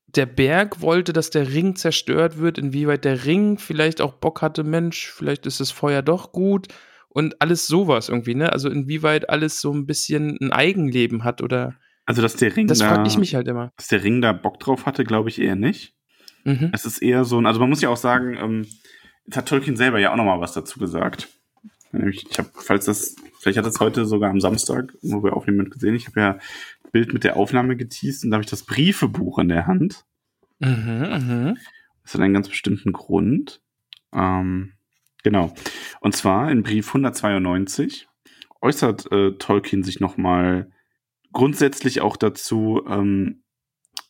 der Berg wollte, dass der Ring zerstört wird, inwieweit der Ring vielleicht auch Bock hatte, Mensch, vielleicht ist das Feuer doch gut und alles sowas irgendwie, ne? Also inwieweit alles so ein bisschen ein Eigenleben hat oder... Also, dass der Ring das da... Das frage ich mich halt immer. Dass der Ring da Bock drauf hatte, glaube ich eher nicht. Mhm. Es ist eher so ein... Also man muss ja auch sagen, ähm, jetzt hat Tolkien selber ja auch nochmal was dazu gesagt. Ich habe, falls das, vielleicht hat das heute sogar am Samstag, wo wir aufnehmen, mit gesehen. Ich habe ja ein Bild mit der Aufnahme geteased und da habe ich das Briefebuch in der Hand. Mhm, mh. Das hat einen ganz bestimmten Grund. Ähm, genau. Und zwar in Brief hundertzweiundneunzig äußert äh, Tolkien sich nochmal grundsätzlich auch dazu, ähm,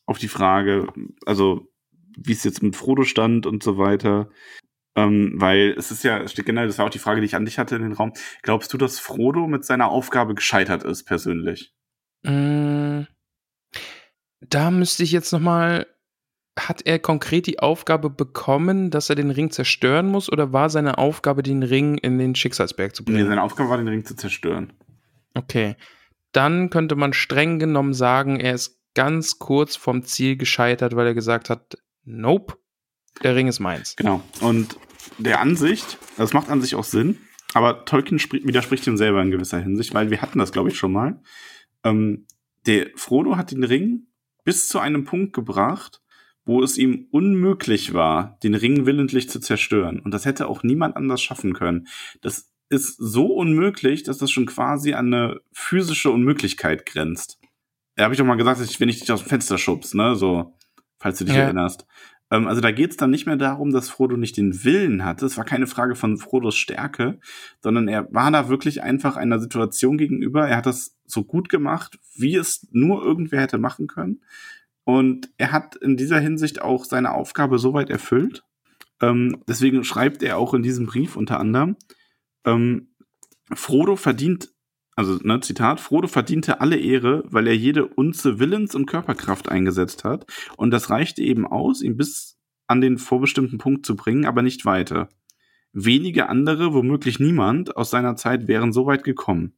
auf die Frage, also wie es jetzt mit Frodo stand und so weiter. Ähm, weil es ist ja, es steht generell, das war auch die Frage, die ich an dich hatte in den Raum. Glaubst du, dass Frodo mit seiner Aufgabe gescheitert ist, persönlich? Mm, da müsste ich jetzt nochmal, hat er konkret die Aufgabe bekommen, dass er den Ring zerstören muss, oder war seine Aufgabe, den Ring in den Schicksalsberg zu bringen? Nee, seine Aufgabe war, den Ring zu zerstören. Okay. Dann könnte man streng genommen sagen, er ist ganz kurz vom Ziel gescheitert, weil er gesagt hat, nope, der Ring ist meins. Genau. Und der Ansicht, das macht an sich auch Sinn, aber Tolkien spr- widerspricht ihm selber in gewisser Hinsicht, weil wir hatten das, glaube ich, schon mal. Ähm, der Frodo hat den Ring bis zu einem Punkt gebracht, wo es ihm unmöglich war, den Ring willentlich zu zerstören. Und das hätte auch niemand anders schaffen können. Das ist so unmöglich, dass das schon quasi an eine physische Unmöglichkeit grenzt. Da habe ich doch mal gesagt, dass ich, wenn ich dich aus dem Fenster schubst, ne, so, falls du dich ja. erinnerst. Also da geht es dann nicht mehr darum, dass Frodo nicht den Willen hatte. Es war keine Frage von Frodos Stärke, sondern er war da wirklich einfach einer Situation gegenüber. Er hat das so gut gemacht, wie es nur irgendwer hätte machen können. Und er hat in dieser Hinsicht auch seine Aufgabe soweit erfüllt. Ähm, deswegen schreibt er auch in diesem Brief unter anderem, ähm, Frodo verdient, also ne, Zitat, Frodo verdiente alle Ehre, weil er jede Unze Willens- und Körperkraft eingesetzt hat. Und das reichte eben aus, ihn bis an den vorbestimmten Punkt zu bringen, aber nicht weiter. Wenige andere, womöglich niemand, aus seiner Zeit wären so weit gekommen.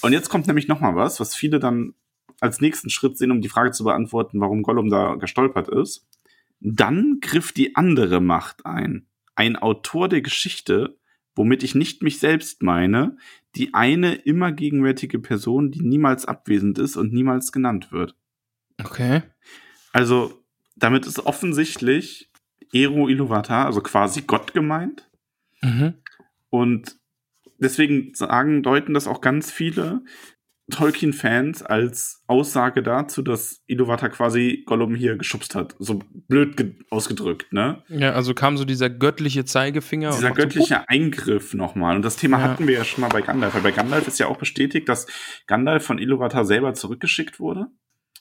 Und jetzt kommt nämlich nochmal was, was viele dann als nächsten Schritt sehen, um die Frage zu beantworten, warum Gollum da gestolpert ist. Dann griff die andere Macht ein. Ein Autor der Geschichte, womit ich nicht mich selbst meine, die eine immer gegenwärtige Person, die niemals abwesend ist und niemals genannt wird. Okay. Also, damit ist offensichtlich Eru Iluvatar, also quasi Gott, gemeint. Mhm. Und deswegen sagen, deuten das auch ganz viele Tolkien-Fans als Aussage dazu, dass Iluvatar quasi Gollum hier geschubst hat. So blöd ge- ausgedrückt, ne? Ja, also kam so dieser göttliche Zeigefinger. Dieser und göttliche so Eingriff nochmal. Und das Thema ja. hatten wir ja schon mal bei Gandalf. Weil bei Gandalf ist ja auch bestätigt, dass Gandalf von Iluvatar selber zurückgeschickt wurde.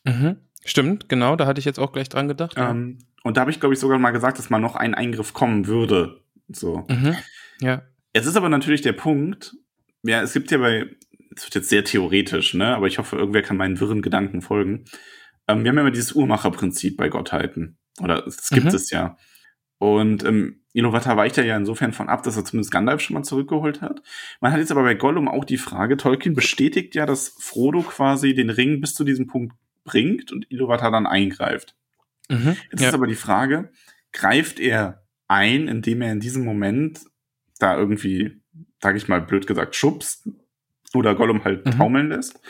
Mhm. Stimmt, genau. Da hatte ich jetzt auch gleich dran gedacht. Ähm, ja. Und da habe ich, glaube ich, sogar mal gesagt, dass mal noch ein Eingriff kommen würde. So. Mhm. Ja. Es ist aber natürlich der Punkt, ja, es gibt ja bei Es wird jetzt sehr theoretisch, ne? Aber ich hoffe, irgendwer kann meinen wirren Gedanken folgen. Ähm, wir haben ja immer dieses Uhrmacherprinzip bei Gottheiten. Oder es gibt mhm. es ja. Und ähm, Iluvatar weicht ja insofern von ab, dass er zumindest Gandalf schon mal zurückgeholt hat. Man hat jetzt aber bei Gollum auch die Frage, Tolkien bestätigt ja, dass Frodo quasi den Ring bis zu diesem Punkt bringt und Iluvatar dann eingreift. Mhm. Jetzt ja. ist aber die Frage, greift er ein, indem er in diesem Moment da irgendwie, sag ich mal blöd gesagt, schubst? Oder Gollum halt mhm. taumeln lässt.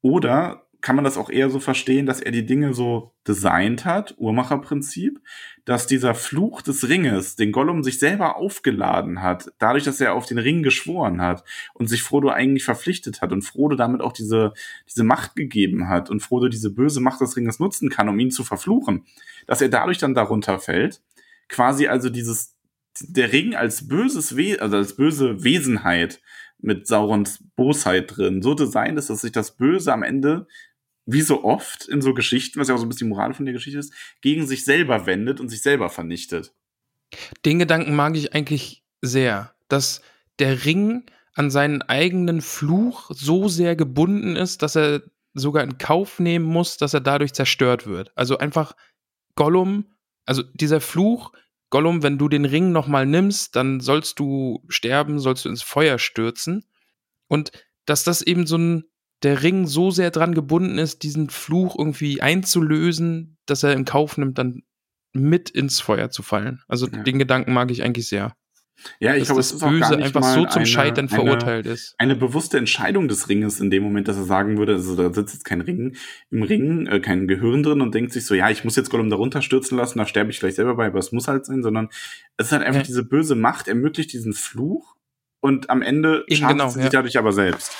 Oder kann man das auch eher so verstehen, dass er die Dinge so designt hat, Uhrmacherprinzip, dass dieser Fluch des Ringes, den Gollum sich selber aufgeladen hat, dadurch, dass er auf den Ring geschworen hat und sich Frodo eigentlich verpflichtet hat und Frodo damit auch diese, diese Macht gegeben hat und Frodo diese böse Macht des Ringes nutzen kann, um ihn zu verfluchen, dass er dadurch dann darunter fällt, quasi also dieses, der Ring als böses We- also als böse Wesenheit mit Saurons Bosheit drin, so designt ist, dass sich das Böse am Ende, wie so oft in so Geschichten, was ja auch so ein bisschen die Moral von der Geschichte ist, gegen sich selber wendet und sich selber vernichtet. Den Gedanken mag ich eigentlich sehr, dass der Ring an seinen eigenen Fluch so sehr gebunden ist, dass er sogar in Kauf nehmen muss, dass er dadurch zerstört wird. Also einfach Gollum, also dieser Fluch, Gollum, wenn du den Ring nochmal nimmst, dann sollst du sterben, sollst du ins Feuer stürzen. Und dass das eben so ein, der Ring so sehr dran gebunden ist, diesen Fluch irgendwie einzulösen, dass er in Kauf nimmt, dann mit ins Feuer zu fallen. Also ja. den Gedanken mag ich eigentlich sehr. Ja, ich glaube, das ist Böse einfach so zum Scheitern verurteilt ist. Eine bewusste Entscheidung des Ringes in dem Moment, dass er sagen würde, also da sitzt jetzt kein Ring im Ring, äh, kein Gehirn drin und denkt sich so, ja, ich muss jetzt Gollum da runterstürzen lassen, da sterbe ich vielleicht selber bei, aber es muss halt sein, sondern es ist halt einfach ja. diese böse Macht, ermöglicht diesen Fluch und am Ende eben schadet genau, sie ja. sich dadurch aber selbst.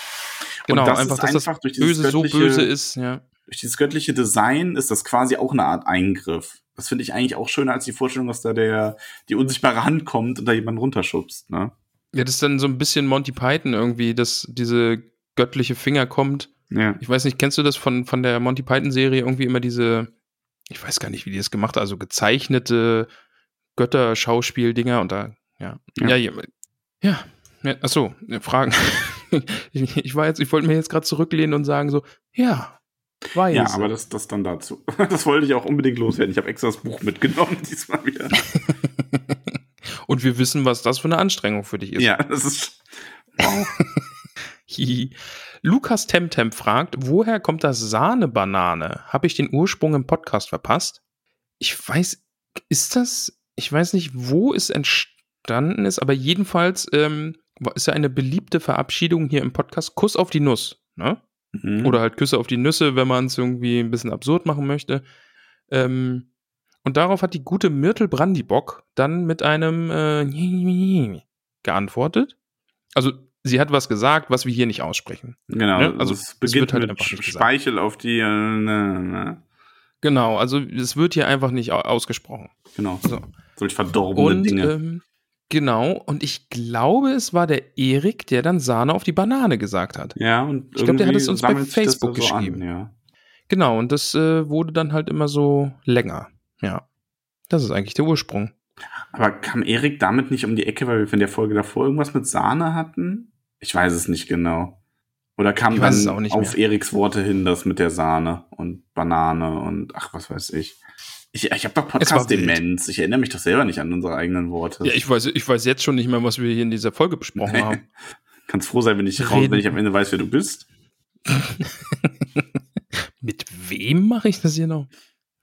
Genau, und das einfach, ist dass einfach das durch dieses Böse so böse ist, ja. Durch dieses göttliche Design ist das quasi auch eine Art Eingriff. Das finde ich eigentlich auch schöner als die Vorstellung, dass da der die unsichtbare Hand kommt und da jemanden runterschubst, ne? Ja, das ist dann so ein bisschen Monty Python irgendwie, dass diese göttliche Finger kommt. Ja. Ich weiß nicht, kennst du das von, von der Monty Python-Serie? Irgendwie immer diese, ich weiß gar nicht, wie die das gemacht haben, also gezeichnete Götter-Schauspiel-Dinger und da, ja. Ja, ja. ja. ja achso, Fragen. ich, ich war jetzt, ich wollte mir jetzt gerade zurücklehnen und sagen so, ja. Weiß. Ja, aber das, das dann dazu. Das wollte ich auch unbedingt loswerden. Ich habe extra das Buch mitgenommen diesmal wieder. Und wir wissen, was das für eine Anstrengung für dich ist. Ja, das ist... Wow. Lukas Temtem fragt, woher kommt das Sahnebanane? Habe ich den Ursprung im Podcast verpasst? Ich weiß, ist das... Ich weiß nicht, wo es entstanden ist, aber jedenfalls ähm, ist ja eine beliebte Verabschiedung hier im Podcast. Kuss auf die Nuss, ne? Mhm. Oder halt Küsse auf die Nüsse, wenn man es irgendwie ein bisschen absurd machen möchte. Ähm, und darauf hat die gute Myrtle Brandybock dann mit einem äh, geantwortet. Also sie hat was gesagt, was wir hier nicht aussprechen. Genau, ja? Also es beginnt es halt mit Speichel auf die... Äh, ne, ne. Genau, also es wird hier einfach nicht ausgesprochen. Genau, so. Solche verdorbene und, Dinge. Ähm, Genau, und ich glaube, es war der Erik, der dann Sahne auf die Banane gesagt hat. Ja, und ich glaube, der hat es uns bei Facebook so geschrieben. An, ja. Genau, und das äh, wurde dann halt immer so länger. Ja, das ist eigentlich der Ursprung. Aber kam Erik damit nicht um die Ecke, weil wir von der Folge davor irgendwas mit Sahne hatten? Ich weiß es nicht genau. Oder kam dann auf Eriks Worte hin, das mit der Sahne und Banane und ach, was weiß ich. Ich, ich habe doch Podcast-Demenz. Ich erinnere mich doch selber nicht an unsere eigenen Worte. Ja, ich weiß, ich weiß jetzt schon nicht mehr, was wir hier in dieser Folge besprochen nee. haben. Kannst froh sein, wenn ich raus, wenn ich am Ende weiß, wer du bist. Mit wem mache ich das hier noch?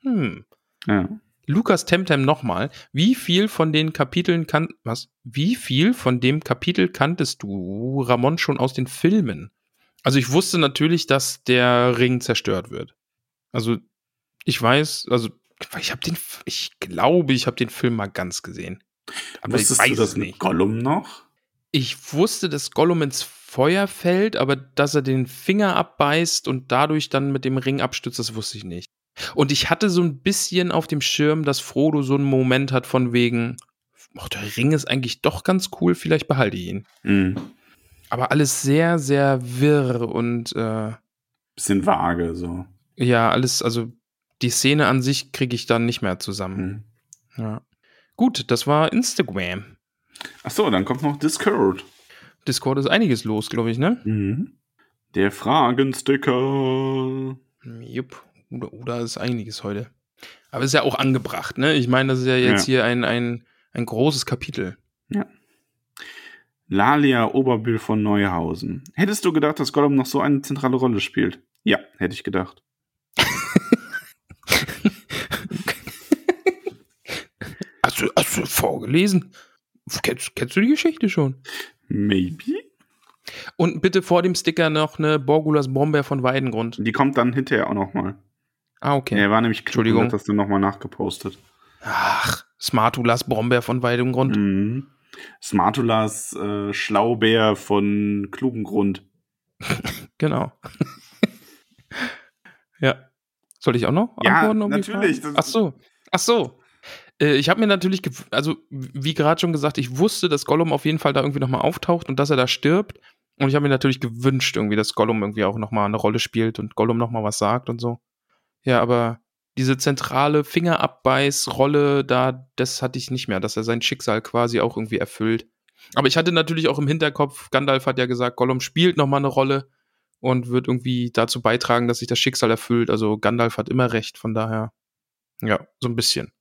Hm. Ja. Lukas Temtem nochmal. Wie viel von den Kapiteln kan- was? Wie viel von dem Kapitel kanntest du, Ramon, schon aus den Filmen? Also ich wusste natürlich, dass der Ring zerstört wird. Also ich weiß, also Ich habe den, ich glaube, ich habe den Film mal ganz gesehen. Aber wusstest ich weiß du das nicht. Mit Gollum noch? Ich wusste, dass Gollum ins Feuer fällt, aber dass er den Finger abbeißt und dadurch dann mit dem Ring abstützt, das wusste ich nicht. Und ich hatte so ein bisschen auf dem Schirm, dass Frodo so einen Moment hat von wegen, ach, der Ring ist eigentlich doch ganz cool, vielleicht behalte ich ihn. Mhm. Aber alles sehr, sehr wirr und äh, bisschen vage so. Ja, alles, also die Szene an sich kriege ich dann nicht mehr zusammen. Mhm. Ja. Gut, das war Instagram. Achso, dann kommt noch Discord. Discord ist einiges los, glaube ich, ne? Mhm. Der Fragensticker. Jupp, oder, oder ist einiges heute. Aber ist ja auch angebracht, ne? Ich meine, das ist ja jetzt ja. hier ein, ein, ein großes Kapitel. Ja. Lalia Oberbühl von Neuhausen. Hättest du gedacht, dass Gollum noch so eine zentrale Rolle spielt? Ja, hätte ich gedacht. Hast du, hast du vorgelesen? Kennst, kennst du die Geschichte schon? Maybe. Und bitte vor dem Sticker noch eine Borgulas Brombeer von Weidengrund. Die kommt dann hinterher auch nochmal. Ah, okay. Er war nämlich Entschuldigung. Hat das dann nochmal nachgepostet. Ach, Smartulas Brombeer von Weidengrund. Mhm. Smartulas äh, Schlaubeer von Klugengrund. Genau. Ja. Soll ich auch noch antworten? Ja, natürlich. Ach so. Ach so. Äh, ich habe mir natürlich, ge- also wie gerade schon gesagt, ich wusste, dass Gollum auf jeden Fall da irgendwie nochmal auftaucht und dass er da stirbt. Und ich habe mir natürlich gewünscht, irgendwie, dass Gollum irgendwie auch nochmal eine Rolle spielt und Gollum nochmal was sagt und so. Ja, aber diese zentrale Fingerabbeißrolle da, das hatte ich nicht mehr, dass er sein Schicksal quasi auch irgendwie erfüllt. Aber ich hatte natürlich auch im Hinterkopf, Gandalf hat ja gesagt, Gollum spielt nochmal eine Rolle. Und wird irgendwie dazu beitragen, dass sich das Schicksal erfüllt. Also Gandalf hat immer recht, von daher, ja, so ein bisschen.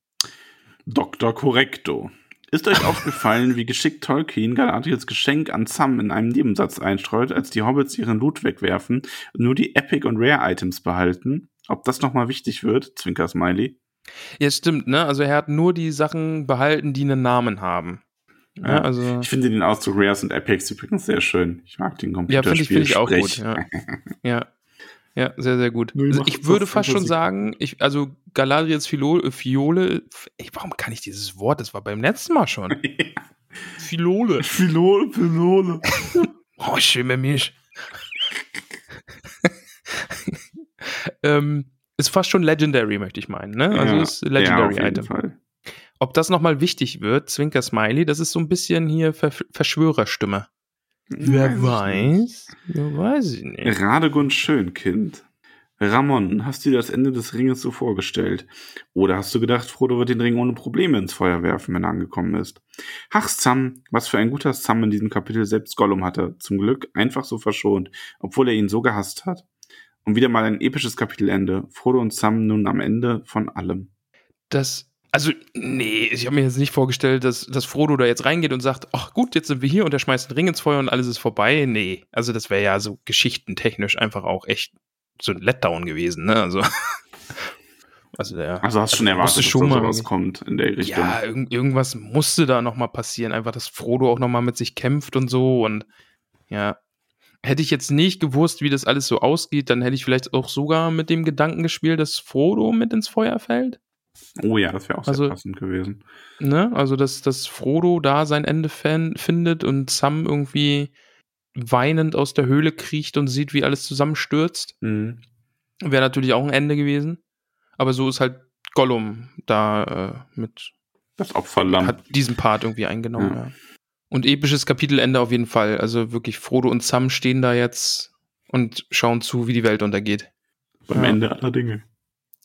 Doktor Correcto. Ist euch aufgefallen, wie geschickt Tolkien Galadriels Geschenk an Sam in einem Nebensatz einstreut, als die Hobbits ihren Loot wegwerfen und nur die Epic- und Rare-Items behalten? Ob das nochmal wichtig wird? Zwinker Smiley. Ja, stimmt, ne? Also er hat nur die Sachen behalten, die einen Namen haben. Ja, ja, also ich finde den Ausdruck Rares und Epics übrigens sehr schön. Ich mag den Computerspiel. Ja, finde ich, find ich auch gut. Ja. ja. ja, sehr, sehr gut. Also ich würde fast schon sagen, ich, also Galadriels Fiole, Fiole, warum kann ich dieses Wort? Das war beim letzten Mal schon. Ja. Filole. Filole, Filole. Oh, schäme mich. ähm, ist fast schon Legendary, möchte ich meinen. Ne? Also ja, ist Legendary-Item. Ja, ob das nochmal wichtig wird, Zwinker Smiley, das ist so ein bisschen hier Ver- Verschwörerstimme. Wer weiß? Wer weiß ich nicht. Radegund Schönkind. Ramon, hast du dir das Ende des Ringes so vorgestellt? Oder hast du gedacht, Frodo wird den Ring ohne Probleme ins Feuer werfen, wenn er angekommen ist? Ach, Sam, was für ein guter Sam in diesem Kapitel selbst Gollum hatte. Zum Glück einfach so verschont, obwohl er ihn so gehasst hat. Und wieder mal ein episches Kapitelende. Frodo und Sam nun am Ende von allem. Das, also, nee, ich habe mir jetzt nicht vorgestellt, dass, dass Frodo da jetzt reingeht und sagt, ach gut, jetzt sind wir hier und er schmeißt den Ring ins Feuer und alles ist vorbei. Nee, also das wäre ja so geschichtentechnisch einfach auch echt so ein Letdown gewesen, ne? Also, also, der, also hast du schon erwartet, dass da sowas kommt in der Richtung? Ja, irg- irgendwas musste da nochmal passieren. Einfach, dass Frodo auch nochmal mit sich kämpft und so. Und ja, hätte ich jetzt nicht gewusst, wie das alles so ausgeht, dann hätte ich vielleicht auch sogar mit dem Gedanken gespielt, dass Frodo mit ins Feuer fällt. Oh ja, das wäre auch sehr also, passend gewesen. Ne? Also, dass, dass Frodo da sein Ende fan- findet und Sam irgendwie weinend aus der Höhle kriecht und sieht, wie alles zusammenstürzt. Mhm. Wäre natürlich auch ein Ende gewesen. Aber so ist halt Gollum da äh, mit das Opferlamm. Hat diesen Part irgendwie eingenommen. Ja. Ja. Und episches Kapitelende auf jeden Fall. Also wirklich Frodo und Sam stehen da jetzt und schauen zu, wie die Welt untergeht. Beim ja. Ende aller Dinge.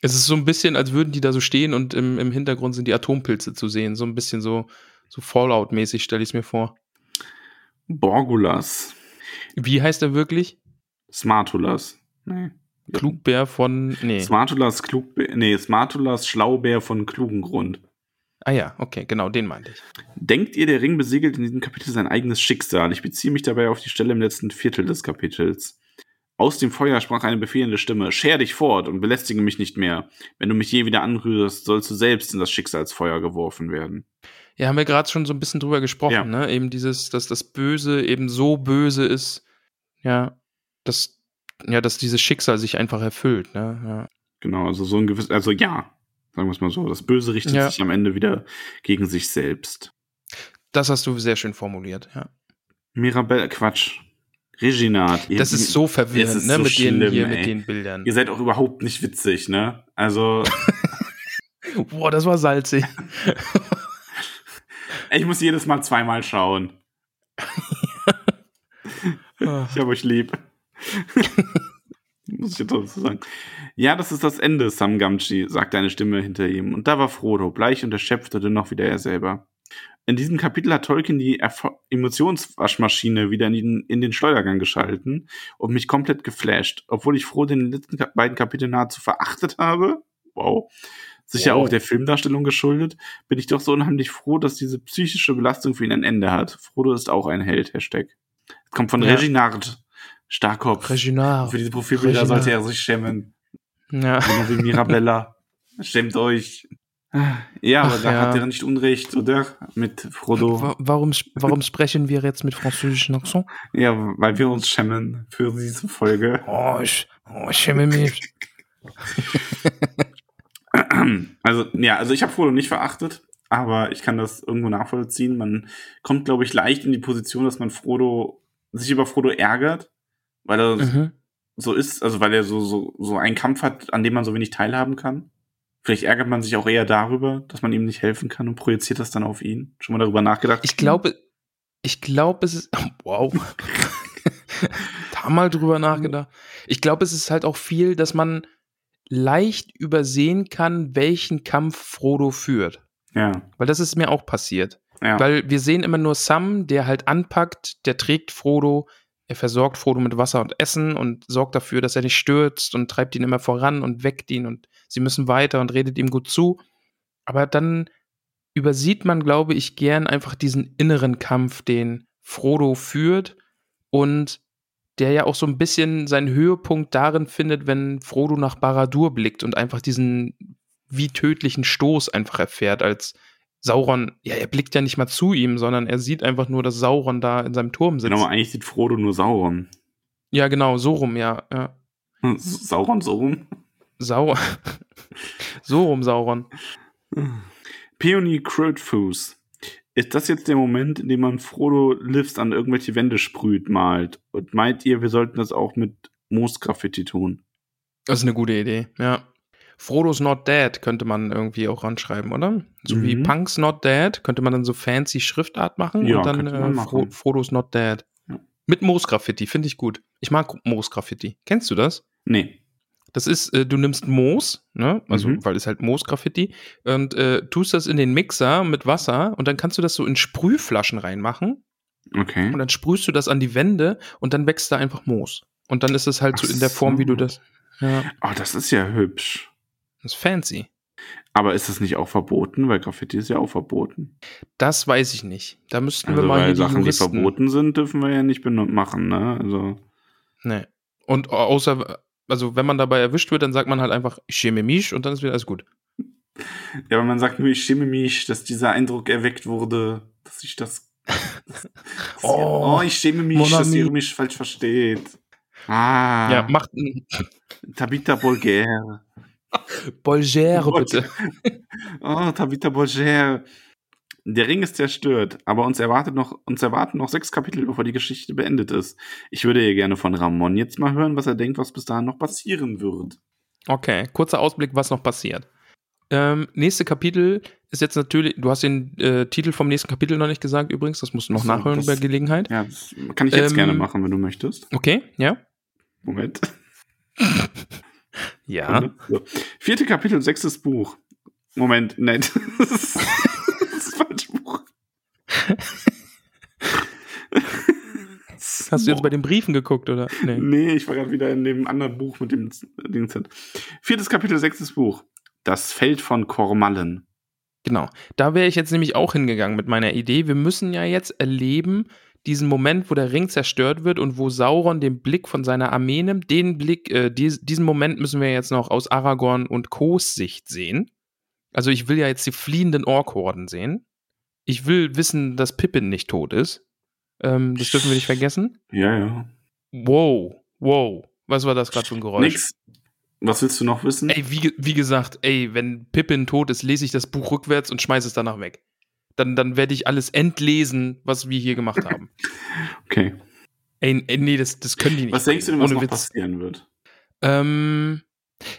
Es ist so ein bisschen, als würden die da so stehen und im, im Hintergrund sind die Atompilze zu sehen. So ein bisschen so, so Fallout-mäßig stelle ich es mir vor. Borgulas. Wie heißt er wirklich? Smartulas. Nee. Klugbär von. Nee. Smartulas, Klugbär, nee, Smartulas, Schlaubär von Klugengrund. Ah ja, okay, genau, den meinte ich. Denkt ihr, der Ring besiegelt in diesem Kapitel sein eigenes Schicksal? Ich beziehe mich dabei auf die Stelle im letzten Viertel des Kapitels. Aus dem Feuer sprach eine befehlende Stimme: Scher dich fort und belästige mich nicht mehr. Wenn du mich je wieder anrührst, sollst du selbst in das Schicksalsfeuer geworfen werden. Ja, haben wir gerade schon so ein bisschen drüber gesprochen, ja. Ne? Eben dieses, dass das Böse eben so böse ist, ja, dass, ja, dass dieses Schicksal sich einfach erfüllt, ne? Ja. Genau, also so ein gewisses, also ja, sagen wir es mal so, das Böse richtet ja. sich am Ende wieder gegen sich selbst. Das hast du sehr schön formuliert, ja. Mirabelle, Quatsch. Reginat. Das ist so verwirrend, ist ne? So mit, schlimm, den, hier, mit den Bildern. Ihr seid auch überhaupt nicht witzig, ne? Also. Boah, das war salzig. Ich muss jedes Mal zweimal schauen. Ich habe euch lieb. Muss ich jetzt auch so sagen. Ja, das ist das Ende, Sam Gamgee, sagte eine Stimme hinter ihm. Und da war Frodo, bleich und erschöpft und dennoch wieder er selber. In diesem Kapitel hat Tolkien die Erf- Emotionswaschmaschine wieder in den, in den Schleudergang geschalten und mich komplett geflasht. Obwohl ich Frodo in den letzten Ka- beiden Kapiteln nahezu verachtet habe. Wow. Sicher wow. Auch der Filmdarstellung geschuldet, bin ich doch so unheimlich froh, dass diese psychische Belastung für ihn ein Ende hat. Frodo ist auch ein Held, Hashtag. Das kommt von ja. Reginald Starkopf. Reginald. Für diese Profilbilder Reginald. Sollte er sich schämen. Ja. Genau wie Mirabella. Schämt euch. Ja, aber Ach, da ja. hat er nicht Unrecht, oder? Mit Frodo. Warum, warum sprechen wir jetzt mit französischen Akzent? Ja, weil wir uns schämen für diese Folge. Oh, ich, oh, ich schäme mich. Also, ja, also ich habe Frodo nicht verachtet, aber ich kann das irgendwo nachvollziehen. Man kommt, glaube ich, leicht in die Position, dass man Frodo, sich über Frodo ärgert, weil er mhm. so ist, also weil er so, so, so einen Kampf hat, an dem man so wenig teilhaben kann. Vielleicht ärgert man sich auch eher darüber, dass man ihm nicht helfen kann und projiziert das dann auf ihn. Schon mal darüber nachgedacht? Ich glaube, ich glaube, es ist, wow. Da mal drüber nachgedacht. Ich glaube, es ist halt auch viel, dass man leicht übersehen kann, welchen Kampf Frodo führt. Ja. Weil das ist mir auch passiert. Ja. Weil wir sehen immer nur Sam, der halt anpackt, der trägt Frodo, er versorgt Frodo mit Wasser und Essen und sorgt dafür, dass er nicht stürzt und treibt ihn immer voran und weckt ihn und sie müssen weiter und redet ihm gut zu. Aber dann übersieht man, glaube ich, gern einfach diesen inneren Kampf, den Frodo führt und der ja auch so ein bisschen seinen Höhepunkt darin findet, wenn Frodo nach Barad-dûr blickt und einfach diesen wie tödlichen Stoß einfach erfährt, als Sauron, ja, er blickt ja nicht mal zu ihm, sondern er sieht einfach nur, dass Sauron da in seinem Turm sitzt. Genau, eigentlich sieht Frodo nur Sauron. Ja, genau, so rum, ja. ja. Sauron, so rum? Sauron. So rum, Sauron. Peony Crowdfuß. Ist das jetzt der Moment, in dem man Frodo Livs an irgendwelche Wände sprüht, malt? Und meint ihr, wir sollten das auch mit Moos-Graffiti tun? Das ist eine gute Idee, ja. Frodo's Not Dead könnte man irgendwie auch ranschreiben, oder? So mhm. wie Punk's Not Dead könnte man dann so fancy Schriftart machen ja, und dann äh, machen. Fro- Frodo's Not Dead. Ja. Mit Moos-Graffiti, finde ich gut. Ich mag Moos-Graffiti. Kennst du das? Nee. Das ist, äh, du nimmst Moos, ne? Also, mhm. weil es halt Moos-Graffiti, und äh, tust das in den Mixer mit Wasser und dann kannst du das so in Sprühflaschen reinmachen. Okay. Und dann sprühst du das an die Wände und dann wächst da einfach Moos. Und dann ist es halt so, so in der Form, wie du das. Ja. Oh, das ist ja hübsch. Das ist fancy. Aber ist das nicht auch verboten? Weil Graffiti ist ja auch verboten. Das weiß ich nicht. Da müssten also wir mal. Weil Sachen, Juristen. Die verboten sind, dürfen wir ja nicht machen, ne? Also. Nee. Und außer. Also, wenn man dabei erwischt wird, dann sagt man halt einfach, ich schäme mich und dann ist wieder alles gut. Ja, aber man sagt nur, ich schäme mich, dass dieser Eindruck erweckt wurde, dass ich das. das oh, oh, ich schäme mich, Monami. Dass ihr mich falsch versteht. Ah. Ja, macht. Tabitha Bolger. Bolger, bitte. Oh, Tabitha Bolger. Der Ring ist zerstört, aber uns, erwartet noch, uns erwarten noch sechs Kapitel, bevor die Geschichte beendet ist. Ich würde hier gerne von Ramon jetzt mal hören, was er denkt, was bis dahin noch passieren wird. Okay, kurzer Ausblick, was noch passiert. Ähm, nächste Kapitel ist jetzt natürlich, du hast den äh, Titel vom nächsten Kapitel noch nicht gesagt übrigens, das musst du noch so, nachhören das, bei Gelegenheit. Ja, das kann ich jetzt ähm, gerne machen, wenn du möchtest. Okay, ja. Moment. Ja. So. Vierte Kapitel, sechstes Buch. Moment, nein. Das ist Hast du jetzt bei den Briefen geguckt, oder? Nee, nee ich war gerade wieder in dem anderen Buch mit dem Dings. Viertes Kapitel, sechstes Buch. Das Feld von Kormallen. Genau. Da wäre ich jetzt nämlich auch hingegangen mit meiner Idee. Wir müssen ja jetzt erleben, diesen Moment, wo der Ring zerstört wird und wo Sauron den Blick von seiner Armee nimmt. Den Blick, äh, dies, diesen Moment müssen wir jetzt noch aus Aragorn und Kos Sicht sehen. Also ich will ja jetzt die fliehenden Ork-Horden sehen. Ich will wissen, dass Pippin nicht tot ist. Ähm, das dürfen wir nicht vergessen. Ja, ja. Wow, wow. Was war das gerade für ein Geräusch? Nix. Was willst du noch wissen? Ey, wie, wie gesagt, ey, wenn Pippin tot ist, lese ich das Buch rückwärts und schmeiße es danach weg. Dann, dann werde ich alles entlesen, was wir hier gemacht haben. Okay. Ey, ey nee, das, das können die nicht. Was denkst du denn, was noch passieren wird? Ähm,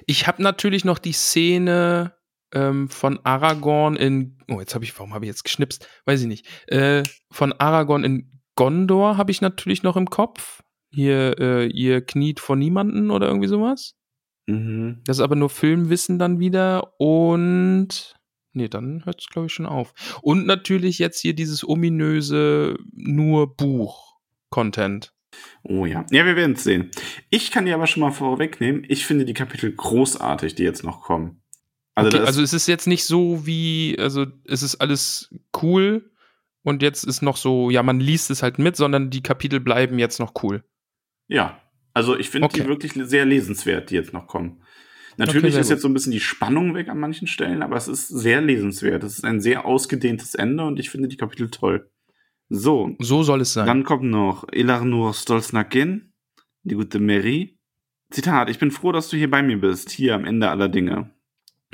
ich habe natürlich noch die Szene von Aragorn in, oh, jetzt habe ich, warum habe ich jetzt geschnipst? Weiß ich nicht. Äh, von Aragorn in Gondor habe ich natürlich noch im Kopf. Hier, äh, ihr kniet vor niemanden oder irgendwie sowas. Mhm. Das ist aber nur Filmwissen dann wieder und nee, dann hört es, glaube ich, schon auf. Und natürlich jetzt hier dieses ominöse nur Buch-Content. Oh ja. Ja, wir werden es sehen. Ich kann dir aber schon mal vorwegnehmen, ich finde die Kapitel großartig, die jetzt noch kommen. Also, okay, also es ist jetzt nicht so wie, also es ist alles cool und jetzt ist noch so, ja, man liest es halt mit, sondern die Kapitel bleiben jetzt noch cool. Ja, also ich finde okay. die wirklich sehr lesenswert, die jetzt noch kommen. Natürlich okay, ist gut. jetzt so ein bisschen die Spannung weg an manchen Stellen, aber es ist sehr lesenswert. Es ist ein sehr ausgedehntes Ende und ich finde die Kapitel toll. So. So soll es sein. Dann kommt noch Elarnur Stolznakin, die gute Mary. Zitat, ich bin froh, dass du hier bei mir bist, hier am Ende aller Dinge.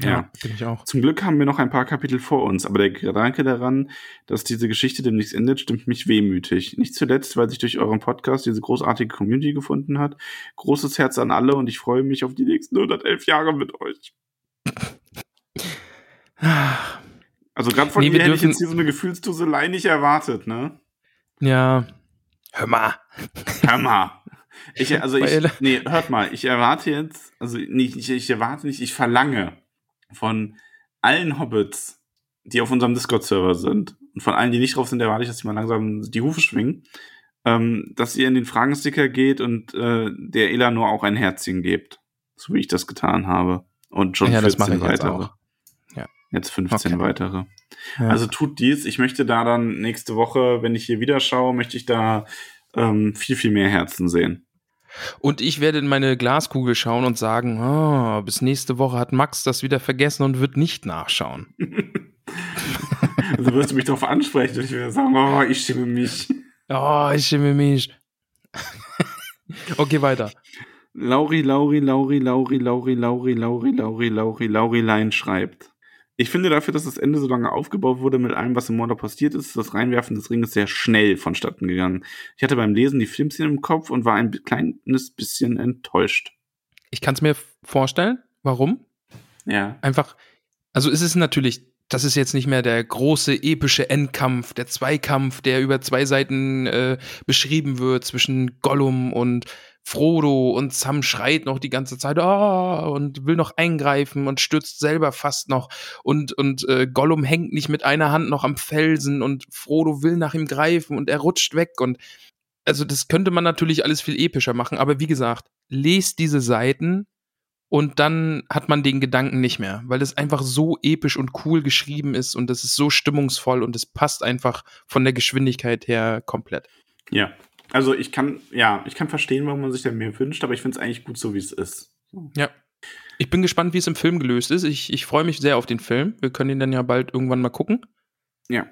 Ja, finde ich auch. Zum Glück haben wir noch ein paar Kapitel vor uns, aber der Gedanke daran, dass diese Geschichte demnächst endet, stimmt mich wehmütig. Nicht zuletzt, weil sich durch euren Podcast diese großartige Community gefunden hat. Großes Herz an alle und ich freue mich auf die nächsten hundertelf Jahre mit euch. Also gerade von nee, mir hätte ich jetzt hier so eine Gefühlsduselei nicht erwartet, ne? Ja. Hör mal. Hör mal. Ich, also ich, nee, hört mal, ich erwarte jetzt, also nicht, ich, ich erwarte nicht, ich verlange von allen Hobbits, die auf unserem Discord-Server sind und von allen, die nicht drauf sind, erwarte ich, dass die mal langsam die Hufe schwingen, ähm, dass ihr in den Fragensticker geht und äh, der Elanor auch ein Herzchen gebt, so wie ich das getan habe. Und schon ja, vierzehn weitere. Jetzt, ja. jetzt fünfzehn okay. weitere. Ja. Also tut dies, ich möchte da dann nächste Woche, wenn ich hier wieder schaue, möchte ich da ähm, viel, viel mehr Herzen sehen. Und ich werde in meine Glaskugel schauen und sagen, oh, bis nächste Woche hat Max das wieder vergessen und wird nicht nachschauen. Also wirst du mich darauf ansprechen und ich werde sagen, oh, ich schäme mich. Oh, ich schäme mich. Okay, weiter. Lauri, Lauri, Lauri, Lauri, Lauri, Lauri, Lauri, Lauri, Lauri, Laurilein schreibt. Ich finde dafür, dass das Ende so lange aufgebaut wurde mit allem, was im Mordor passiert ist, das Reinwerfen des Ringes sehr schnell vonstatten gegangen. Ich hatte beim Lesen die Filmszene im Kopf und war ein kleines bisschen enttäuscht. Ich kann es mir vorstellen, warum. Ja. Einfach, also es ist natürlich, das ist jetzt nicht mehr der große epische Endkampf, der Zweikampf, der über zwei Seiten äh, beschrieben wird zwischen Gollum und Frodo, und Sam schreit noch die ganze Zeit oh, und will noch eingreifen und stürzt selber fast noch und, und äh, Gollum hängt nicht mit einer Hand noch am Felsen und Frodo will nach ihm greifen und er rutscht weg, und also das könnte man natürlich alles viel epischer machen, aber wie gesagt, lest diese Seiten und dann hat man den Gedanken nicht mehr, weil es einfach so episch und cool geschrieben ist und das ist so stimmungsvoll und es passt einfach von der Geschwindigkeit her komplett. Ja. Also ich kann, ja, ich kann verstehen, warum man sich da mehr wünscht, aber ich finde es eigentlich gut so, wie es ist. Ja. Ich bin gespannt, wie es im Film gelöst ist. Ich, ich freue mich sehr auf den Film. Wir können ihn dann ja bald irgendwann mal gucken. Ja.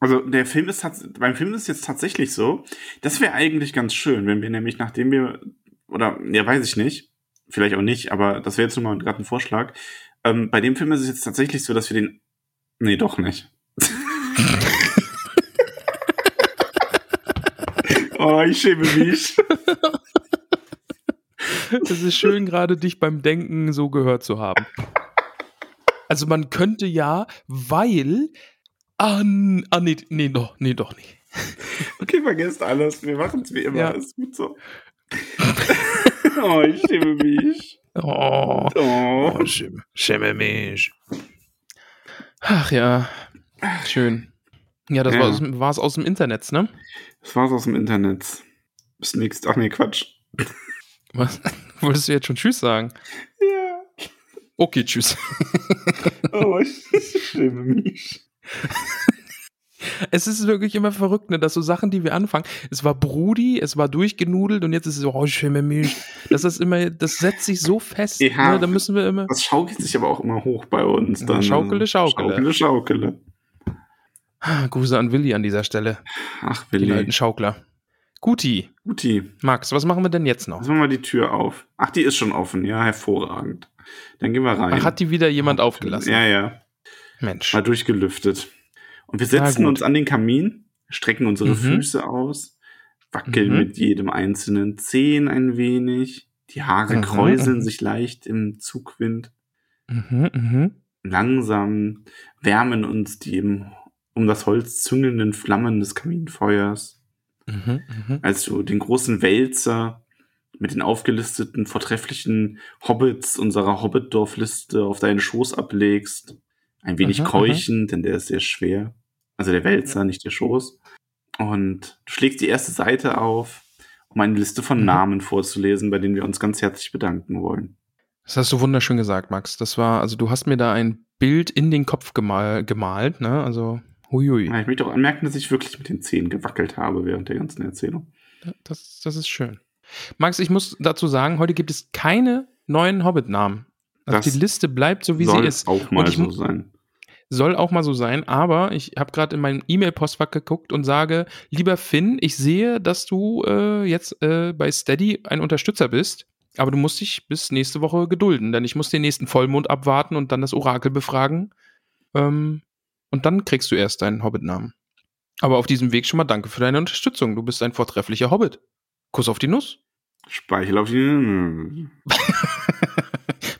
Also der Film ist beim Film ist es jetzt tatsächlich so, das wäre eigentlich ganz schön, wenn wir nämlich, nachdem wir, oder ja, weiß ich nicht, vielleicht auch nicht, aber das wäre jetzt nur mal gerade ein Vorschlag. Ähm, bei dem Film ist es jetzt tatsächlich so, dass wir den. Nee, doch nicht. Oh, ich schäme mich. Es ist schön, gerade dich beim Denken so gehört zu haben. Also man könnte ja, weil... Ah, ah nee, nee, doch, nee, doch nicht. Okay, vergesst alles. Wir machen es wie immer. Ja. Ist gut so. Oh, ich schäme mich. Oh, oh. oh schäme, schäme mich. Ach ja, schön. Ja, das ja. war es war's aus dem Internet, ne? Das war's aus dem Internet. Bis nächstes. Ach nee, Quatsch. Was? Wolltest du jetzt schon Tschüss sagen? Ja. Okay, Tschüss. Oh, ich, ich schäme mich. Es ist wirklich immer verrückt, ne, dass so Sachen, die wir anfangen, es war Brudi, es war durchgenudelt und jetzt ist es so, oh, ich schäme mich. Das ist immer, das setzt sich so fest. Ja, ne, da müssen wir immer. Das schaukelt sich aber auch immer hoch bei uns dann. Schaukele, Schaukele. Schaukele, Schaukele. Grüße an Willi an dieser Stelle. Ach, Willi. Den alten Schaukler. Guti. Guti. Max, was machen wir denn jetzt noch? Jetzt machen wir die Tür auf. Ach, die ist schon offen. Ja, hervorragend. Dann gehen wir rein. Ach, hat die wieder jemand aufgelassen? Ja, ja. Mensch. Mal durchgelüftet. Und wir setzen uns an den Kamin, strecken unsere mhm. Füße aus, wackeln mhm. mit jedem einzelnen Zehen ein wenig. Die Haare mhm. kräuseln mhm. sich leicht im Zugwind. Mhm, mhm. Langsam wärmen uns die im um das Holz züngelnden Flammen des Kaminfeuers. Mhm, mh. Als du den großen Wälzer mit den aufgelisteten, vortrefflichen Hobbits unserer Hobbitdorfliste auf deinen Schoß ablegst. Ein wenig aha, keuchen, aha. denn der ist sehr schwer. Also der Wälzer, ja. nicht der Schoß. Und du schlägst die erste Seite auf, um eine Liste von mhm. Namen vorzulesen, bei denen wir uns ganz herzlich bedanken wollen. Das hast du wunderschön gesagt, Max. Das war, also du hast mir da ein Bild in den Kopf gemal- gemalt, ne? Also Uiui. Ich möchte auch anmerken, dass ich wirklich mit den Zehen gewackelt habe während der ganzen Erzählung. Das, das ist schön. Max, ich muss dazu sagen, heute gibt es keine neuen Hobbit-Namen. Also die Liste bleibt so, wie sie ist. Soll auch mal so sein. Soll auch mal so sein, aber ich habe gerade in meinem E-Mail-Postfach geguckt und sage, lieber Finn, ich sehe, dass du äh, jetzt äh, bei Steady ein Unterstützer bist, aber du musst dich bis nächste Woche gedulden, denn ich muss den nächsten Vollmond abwarten und dann das Orakel befragen. Ähm, Und dann kriegst du erst deinen Hobbit-Namen. Aber auf diesem Weg schon mal danke für deine Unterstützung. Du bist ein vortrefflicher Hobbit. Kuss auf die Nuss. Speichel auf die Nuss.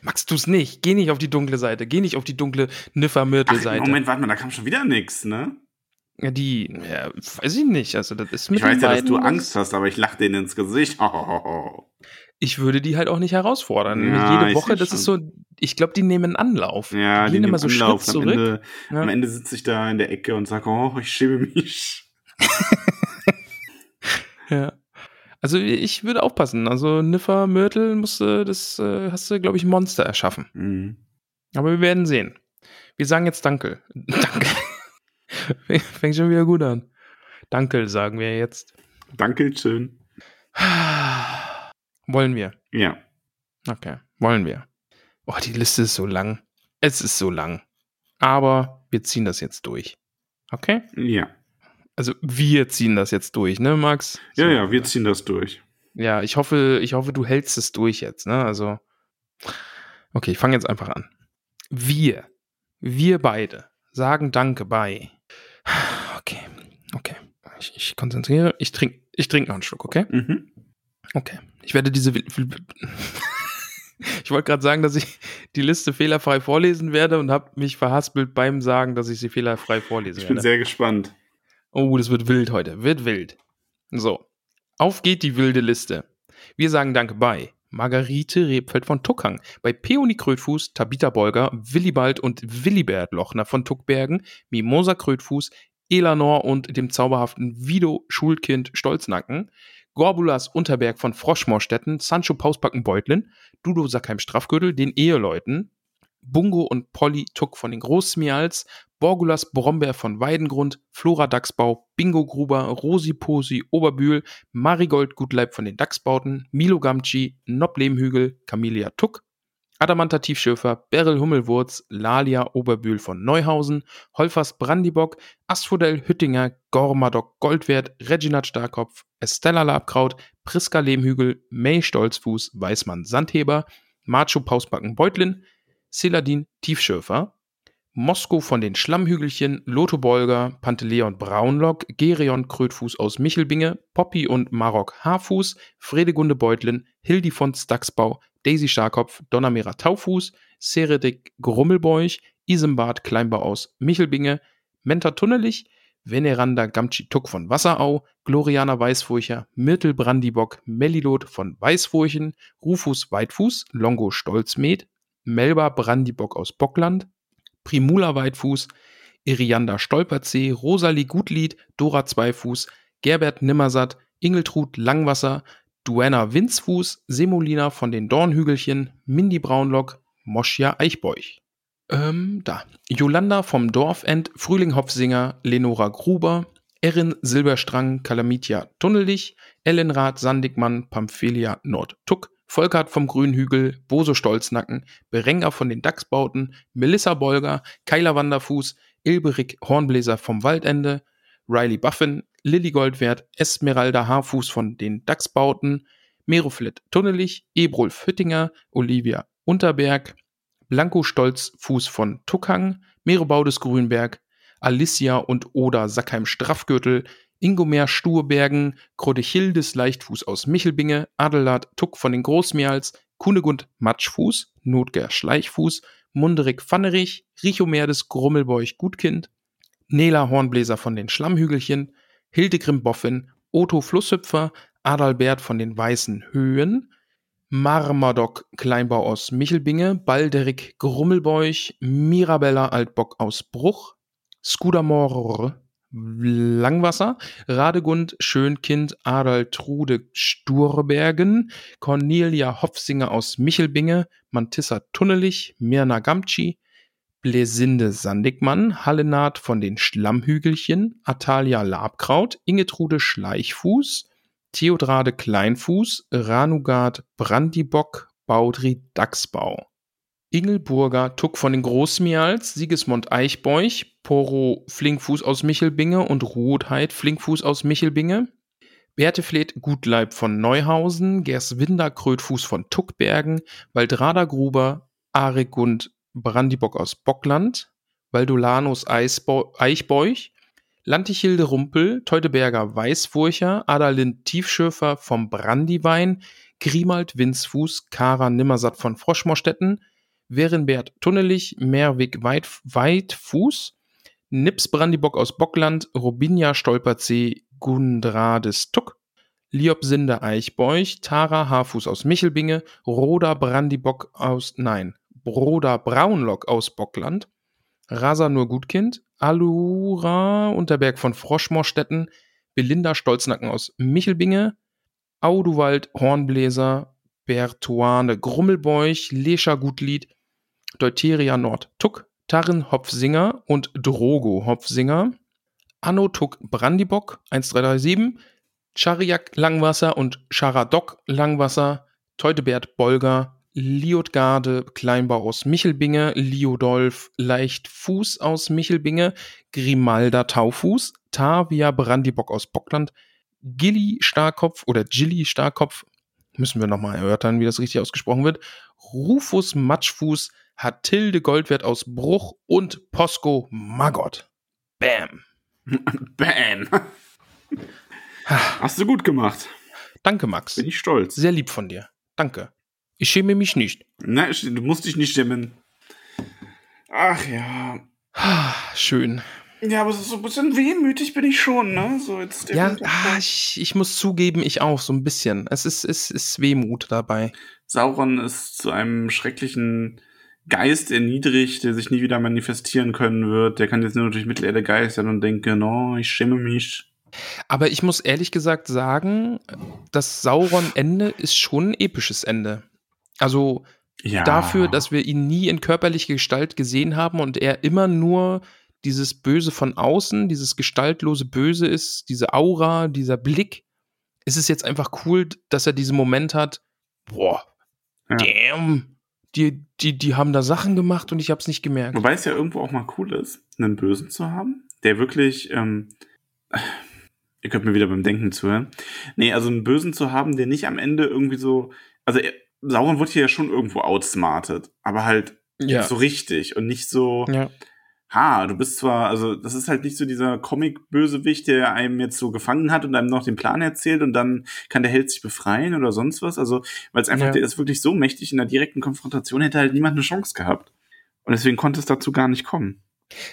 Max, tu's nicht. Geh nicht auf die dunkle Seite. Geh nicht auf die dunkle Niffermürtel-Seite. Moment, warte mal, da kam schon wieder nichts, ne? Ja, die, ja, weiß ich nicht. Also, das ist mit ich weiß ja, dass du Angst hast, aber ich lache denen ins Gesicht. Oh, oh, oh. Ich würde die halt auch nicht herausfordern. Ja, jede Woche, das schon. Ist so, ich glaube, die nehmen Anlauf. Ja, die, die nehmen immer so Anlauf. Schritt zurück. Am Ende, ja. am Ende sitze ich da in der Ecke und sage, oh, ich schäme mich. Ja. Also ich würde aufpassen. Also Niffer, Mörtel, musste, das äh, hast du, glaube ich, Monster erschaffen. Mhm. Aber wir werden sehen. Wir sagen jetzt Danke. Danke. Fängt schon wieder gut an. Danke, sagen wir jetzt. Danke, schön. Wollen wir? Ja. Okay, wollen wir. Oh, die Liste ist so lang. Es ist so lang. Aber wir ziehen das jetzt durch. Okay? Ja. Also wir ziehen das jetzt durch, ne, Max? So. Ja, ja, wir ziehen das durch. Ja, ich hoffe, ich hoffe, du hältst es durch jetzt, ne? Also, okay, ich fange jetzt einfach an. Wir. Wir beide sagen Danke bei. Okay, okay. Ich, ich konzentriere. Ich trinke ich trink noch einen Schluck, okay? Mhm. Okay. Ich werde diese... Ich wollte gerade sagen, dass ich die Liste fehlerfrei vorlesen werde und habe mich verhaspelt beim Sagen, dass ich sie fehlerfrei vorlesen werde. Ich bin sehr gespannt. Oh, das wird wild heute. Wird wild. So. Auf geht die wilde Liste. Wir sagen Danke bei Margarete Rebfeld von Tuckhang, bei Peony Krötfuß, Tabitha Bolger, Willibald und Willibert Lochner von Tuckbergen, Mimosa Krötfuß, Elanor und dem zauberhaften Vido Schulkind Stolznacken, Gorbulas Unterberg von Froschmorstetten, Sancho Pausbackenbeutlin, Dudo Sackheim Strafgürtel, den Eheleuten, Bungo und Polly Tuck von den Großsmials, Borgulas Brombeer von Weidengrund, Flora Dachsbau, Bingo Gruber, Rosi Posi Oberbühl, Marigold Gutleib von den Dachsbauten, Milo Gamci, Nob Lehmhügel, Camelia Tuck, Adamanta Tiefschürfer, Beryl Hummelwurz, Lalia Oberbühl von Neuhausen, Holfers Brandibock, Asphodel Hüttinger, Gormadok Goldwert, Reginald Starkopf, Estella Labkraut, Priska Lehmhügel, May Stolzfuß, Weißmann Sandheber, Macho Pausbacken Beutlin, Celadin Tiefschürfer, Mosko von den Schlammhügelchen, Lotho Bolger, Panteleon Braunlock, Gerion Krötfuß aus Michelbinge, Poppy und Marok Haarfuß, Fredegunde Beutlin, Hildi von Staxbau, Daisy Starkopf, Donnermera Taufuß, Seredik Grummelbeuch, Isembart Kleinbau aus Michelbinge, Menta Tunnelich, Veneranda Gamci-Tuck von Wasserau, Gloriana Weißfurcher, Myrtle Brandibock, Melilot von Weißfurchen, Rufus Weitfuß, Longo Stolzmed, Melba Brandibock aus Bockland, Primula Weitfuß, Irianda Stolperzee, Rosalie Gutlied, Dora Zweifuß, Gerbert Nimmersatt, Ingeltrud Langwasser, Duenna Winzfuß, Semolina von den Dornhügelchen, Mindy Braunlock, Moschia Eichbeuch. Ähm, da. Jolanda vom Dorfend, Frühling Hopfsinger, Lenora Gruber, Erin Silberstrang, Kalamitia Tunnelich, Ellenrath Sandigmann, Pamphelia Nordtuck, Volkart vom Grünhügel, Boso Stolznacken, Berenger von den Dachsbauten, Melissa Bolger, Keiler Wanderfuß, Ilberik Hornbläser vom Waldende, Riley Buffin, Lilly Goldwert, Esmeralda Haarfuß von den Dachsbauten, Meroflit Tunnelich, Ebrulf Hüttinger, Olivia Unterberg, Blanco Stolzfuß von Tuckhang, Merobaudes Grünberg, Alicia und Oda Sackheim Straffgürtel, Ingomer Sturbergen, Krodechildes Leichtfuß aus Michelbinge, Adelard Tuck von den Großmials, Kunegund Matschfuß, Notger Schleichfuß, Munderik Pfannerich, Richomerdes Grummelbeuch Gutkind, Nela Hornbläser von den Schlammhügelchen, Hildegrim Boffin, Otto Flusshüpfer, Adalbert von den Weißen Höhen, Marmadoc Kleinbau aus Michelbinge, Balderik Grummelbeuch, Mirabella Altbock aus Bruch, Skudamor Langwasser, Radegund Schönkind, Adaltrude Sturbergen, Cornelia Hopfsinger aus Michelbinge, Mantissa Tunnelich, Mirna Gamci, Blesinde Sandigmann, Hallenard von den Schlammhügelchen, Atalia Labkraut, Ingetrude Schleichfuß, Theodrade Kleinfuß, Ranugard Brandibock, Baudry Dachsbau. Ingelburger Tuck von den Großmials, Sigismund Eichbeuch, Poro Flinkfuß aus Michelbinge und Ruotheit Flinkfuß aus Michelbinge, Bertefleth Gutleib von Neuhausen, Gerswinder Krötfuß von Tuckbergen, Waldrada Gruber, Aregund Brandibock aus Bockland, Valdolanus Eisbo- Eichbeuch, Lantichilde Rumpel, Teudeberger Weißfurcher, Adalind Tiefschürfer vom Brandiwein, Grimald Winzfuß, Kara Nimmersatt von Froschmorstetten, Werenbert Tunnelich, Merwig Weit, Weitfuß, Nips Brandibock aus Bockland, Robinia Stolperzee, Gundrades Tuck, Liobsinde Eichbeuch, Tara Haarfuß aus Michelbinge, Roda Brandibock aus, nein, Broda Braunlock aus Bockland, Rasanur Gutkind, Alura Unterberg von Froschmorstetten, Belinda Stolznacken aus Michelbinge, Auduwald Hornbläser, Bertuane Grummelbeuch, Lescha Gutlied, Deuteria Nord-Tuck, Tarren Hopfsinger und Drogo Hopfsinger, Anno Tuck Brandibock, eins drei drei sieben, Chariak Langwasser und Charadok Langwasser, Teudebert Bolger, Liotgarde Kleinbau aus Michelbinge, Liodolf Leichtfuß aus Michelbinge, Grimalda Taufuß, Tavia Brandibock aus Bockland, Gilly Starkopf oder Gilly Starkopf, müssen wir nochmal erörtern, wie das richtig ausgesprochen wird, Rufus Matschfuß, hat Tilde Goldwert aus Bruch und Posko Magott. Bam. Bam. Hast du gut gemacht. Danke, Max. Bin ich stolz. Sehr lieb von dir. Danke. Ich schäme mich nicht. Nein, du musst dich nicht schämen. Ach ja. Schön. Ja, aber so ein bisschen wehmütig bin ich schon, ne? So jetzt ja, ah, ich, ich muss zugeben, ich auch, so ein bisschen. Es ist, ist, ist Wehmut dabei. Sauron ist zu einem schrecklichen Geist erniedrigt, der sich nie wieder manifestieren können wird. Der kann jetzt nur durch Mittelerde geistern und denken, oh, ich schäme mich. Aber ich muss ehrlich gesagt sagen, das Sauron-Ende ist schon ein episches Ende. Also ja. Dafür, dass wir ihn nie in körperlicher Gestalt gesehen haben und er immer nur dieses Böse von außen, dieses gestaltlose Böse ist, diese Aura, dieser Blick, ist es jetzt einfach cool, dass er diesen Moment hat, boah, ja. damn, die, die, die haben da Sachen gemacht und ich hab's nicht gemerkt. Wobei es ja irgendwo auch mal cool ist, einen Bösen zu haben, der wirklich, ähm, ihr könnt mir wieder beim Denken zuhören. Nee, also einen Bösen zu haben, der nicht am Ende irgendwie so, also er, Sauron wurde hier ja schon irgendwo outsmartet, aber halt ja. so richtig und nicht so, ja. ha, du bist zwar, also das ist halt nicht so dieser Comic-Bösewicht, der einem jetzt so gefangen hat und einem noch den Plan erzählt und dann kann der Held sich befreien oder sonst was, also weil es einfach, ja. der ist wirklich so mächtig, in der direkten Konfrontation hätte halt niemand eine Chance gehabt und deswegen konnte es dazu gar nicht kommen.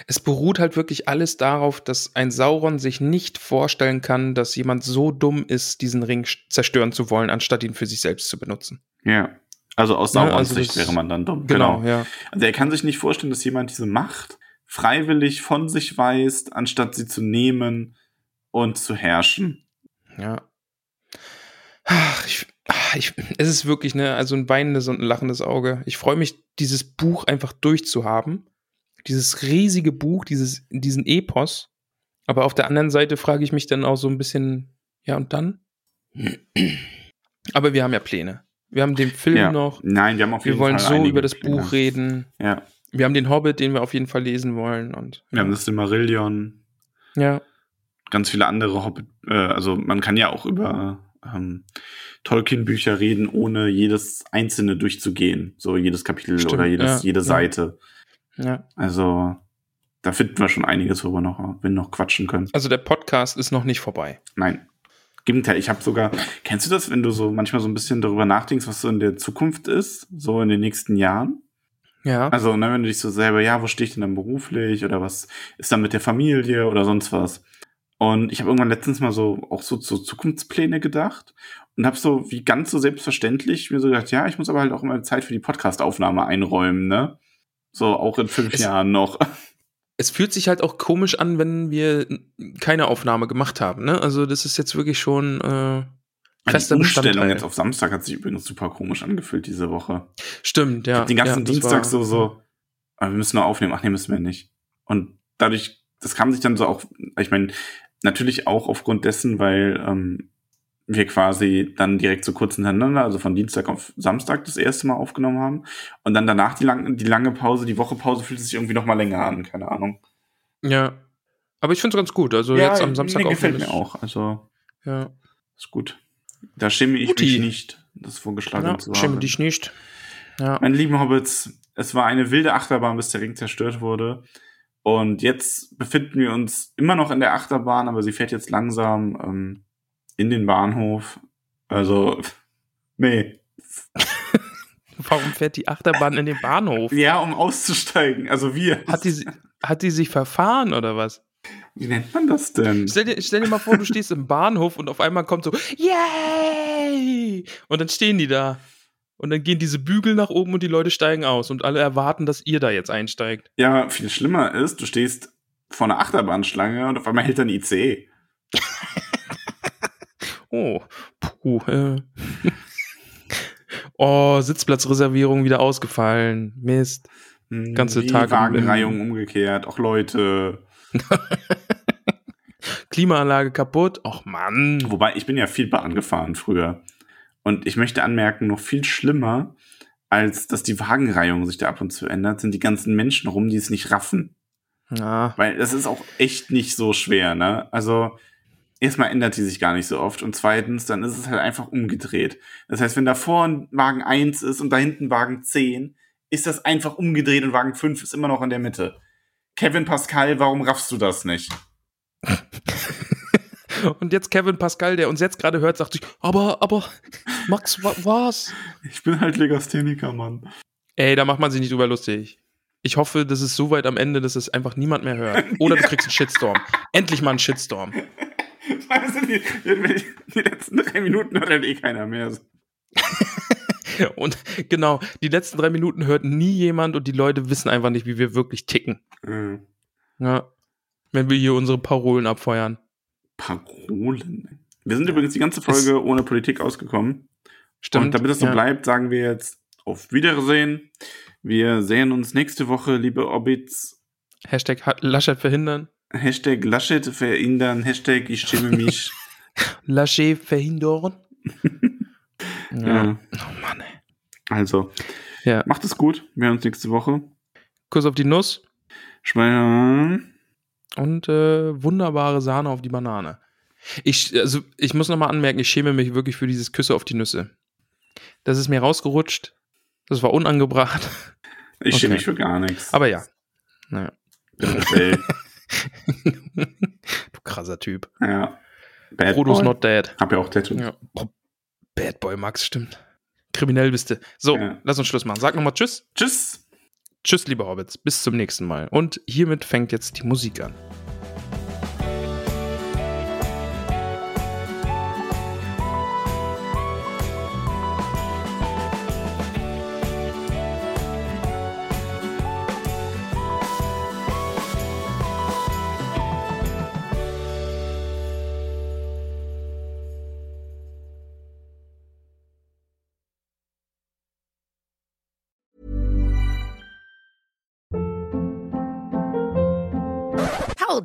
Es beruht halt wirklich alles darauf, dass ein Sauron sich nicht vorstellen kann, dass jemand so dumm ist, diesen Ring zerstören zu wollen, anstatt ihn für sich selbst zu benutzen. Ja, also aus Saurons ja, also Sicht wäre man dann dumm. Genau, genau. Ja. Also er kann sich nicht vorstellen, dass jemand diese Macht freiwillig von sich weist, anstatt sie zu nehmen und zu herrschen. Ja. Ach, ich, ach, ich, es ist wirklich, ne, also ein weinendes und ein lachendes Auge. Ich freue mich, dieses Buch einfach durchzuhaben. Dieses riesige Buch, dieses, diesen Epos. Aber auf der anderen Seite frage ich mich dann auch so ein bisschen, ja und dann? Aber wir haben ja Pläne. Wir haben den Film ja. noch. Nein, wir haben auf jeden Fall Wir wollen Fall so über das Pläne. Buch reden. Ja. Wir haben den Hobbit, den wir auf jeden Fall lesen wollen. Und, ja. Wir haben das Silmarillion. Ja. Ganz viele andere Hobbit. Äh, also man kann ja auch über ähm, Tolkien-Bücher reden, ohne jedes einzelne durchzugehen. So jedes Kapitel Stimmt, oder jedes, ja, jede ja. Seite. Ja. Also, da finden wir schon einiges, wo wir noch, wenn wir noch quatschen können. Also, der Podcast ist noch nicht vorbei. Nein. Im Gegenteil, ich habe sogar, kennst du das, wenn du so manchmal so ein bisschen darüber nachdenkst, was so in der Zukunft ist, so in den nächsten Jahren? Ja. Also, ne, wenn du dich so selber, ja, wo stehe ich denn dann beruflich oder was ist dann mit der Familie oder sonst was? Und ich habe irgendwann letztens mal so auch so zu so Zukunftspläne gedacht und habe so wie ganz so selbstverständlich mir so gedacht, ja, ich muss aber halt auch immer Zeit für die Podcastaufnahme einräumen, ne? So, auch in fünf es, Jahren noch. Es fühlt sich halt auch komisch an, wenn wir keine Aufnahme gemacht haben, ne? Also das ist jetzt wirklich schon äh, fester Bestandteil. Die Umstellung jetzt auf Samstag hat sich übrigens super komisch angefühlt diese Woche. Stimmt, ja. Den ganzen ja, Dienstag war, so, so, aber wir müssen noch aufnehmen. Ach nee, müssen wir nicht. Und dadurch, das kam sich dann so auch, ich meine, natürlich auch aufgrund dessen, weil ähm, wir quasi dann direkt so kurz hintereinander, also von Dienstag auf Samstag das erste Mal aufgenommen haben. Und dann danach die, lang- die lange Pause, die Woche Pause fühlt sich irgendwie noch mal länger an, keine Ahnung. Ja, aber ich finde es ganz gut. Also ja, jetzt am Samstag gefällt mir auch. Also ja, ist gut. Da schäme ich Guti. mich nicht, das vorgeschlagen ja, zu haben. Schäme dich nicht. Ja. Meine lieben Hobbits, es war eine wilde Achterbahn, bis der Ring zerstört wurde. Und jetzt befinden wir uns immer noch in der Achterbahn, aber sie fährt jetzt langsam ähm, in den Bahnhof. Also, nee. Warum fährt die Achterbahn in den Bahnhof? Ja, um auszusteigen. Also wir. Hat die, hat die sich verfahren oder was? Wie nennt man das denn? Stell dir, stell dir mal vor, du stehst im Bahnhof und auf einmal kommt so, yay! Und dann stehen die da. Und dann gehen diese Bügel nach oben und die Leute steigen aus. Und alle erwarten, dass ihr da jetzt einsteigt. Ja, viel schlimmer ist, du stehst vor einer Achterbahnschlange und auf einmal hält dann ein I C E. Oh, puh. Äh. Oh, Sitzplatzreservierung wieder ausgefallen. Mist. Ganze Tag. Wagenreihung umgekehrt. Och, Leute. Klimaanlage kaputt. Och, Mann. Wobei, ich bin ja viel Bahn gefahren früher. Und ich möchte anmerken, noch viel schlimmer, als dass die Wagenreihung sich da ab und zu ändert, sind die ganzen Menschen rum, die es nicht raffen. Ja. Weil das ist auch echt nicht so schwer, ne? Also erstmal ändert die sich gar nicht so oft und zweitens, dann ist es halt einfach umgedreht. Das heißt, wenn da vorne Wagen eins ist und da hinten Wagen zehn, ist das einfach umgedreht und Wagen fünf ist immer noch in der Mitte. Kevin Pascal, warum raffst du das nicht? Und jetzt Kevin Pascal, der uns jetzt gerade hört, sagt sich, aber, aber, Max, wa- was? Ich bin halt Legastheniker, Mann. Ey, da macht man sich nicht drüber lustig. Ich hoffe, das ist so weit am Ende, dass es einfach niemand mehr hört. Oder du kriegst einen Shitstorm. Endlich mal einen Shitstorm. Weißt du, die, die, die letzten drei Minuten hört halt eh keiner mehr. Und genau, die letzten drei Minuten hört nie jemand und die Leute wissen einfach nicht, wie wir wirklich ticken. Mhm. Ja, wenn wir hier unsere Parolen abfeuern. Parolen? Wir sind übrigens die ganze Folge es ohne Politik ausgekommen. Stimmt. Und damit das so ja. bleibt, sagen wir jetzt auf Wiedersehen. Wir sehen uns nächste Woche, liebe Hobbits. Hashtag Laschet verhindern. Hashtag Laschet verhindern. Hashtag ich schäme mich. Laschet verhindern. Ja. ja. Oh Mann, ey. Also, ja. Macht es gut. Wir hören uns nächste Woche. Kuss auf die Nuss. Schwein. Und äh, wunderbare Sahne auf die Banane. Ich, also, ich muss nochmal anmerken, ich schäme mich wirklich für dieses Küsse auf die Nüsse. Das ist mir rausgerutscht. Das war unangebracht. Ich schäme okay. mich für gar nichts. Aber ja. Naja. Du krasser Typ. Ja. Bad Frodo's Boy. Not dead. Hab ja auch Tattoo. Ja. Oh, Bad Boy Max, stimmt. Kriminell bist du. So, ja. Lass uns Schluss machen. Sag nochmal Tschüss. Tschüss. Tschüss, liebe Hobbits. Bis zum nächsten Mal. Und hiermit fängt jetzt die Musik an.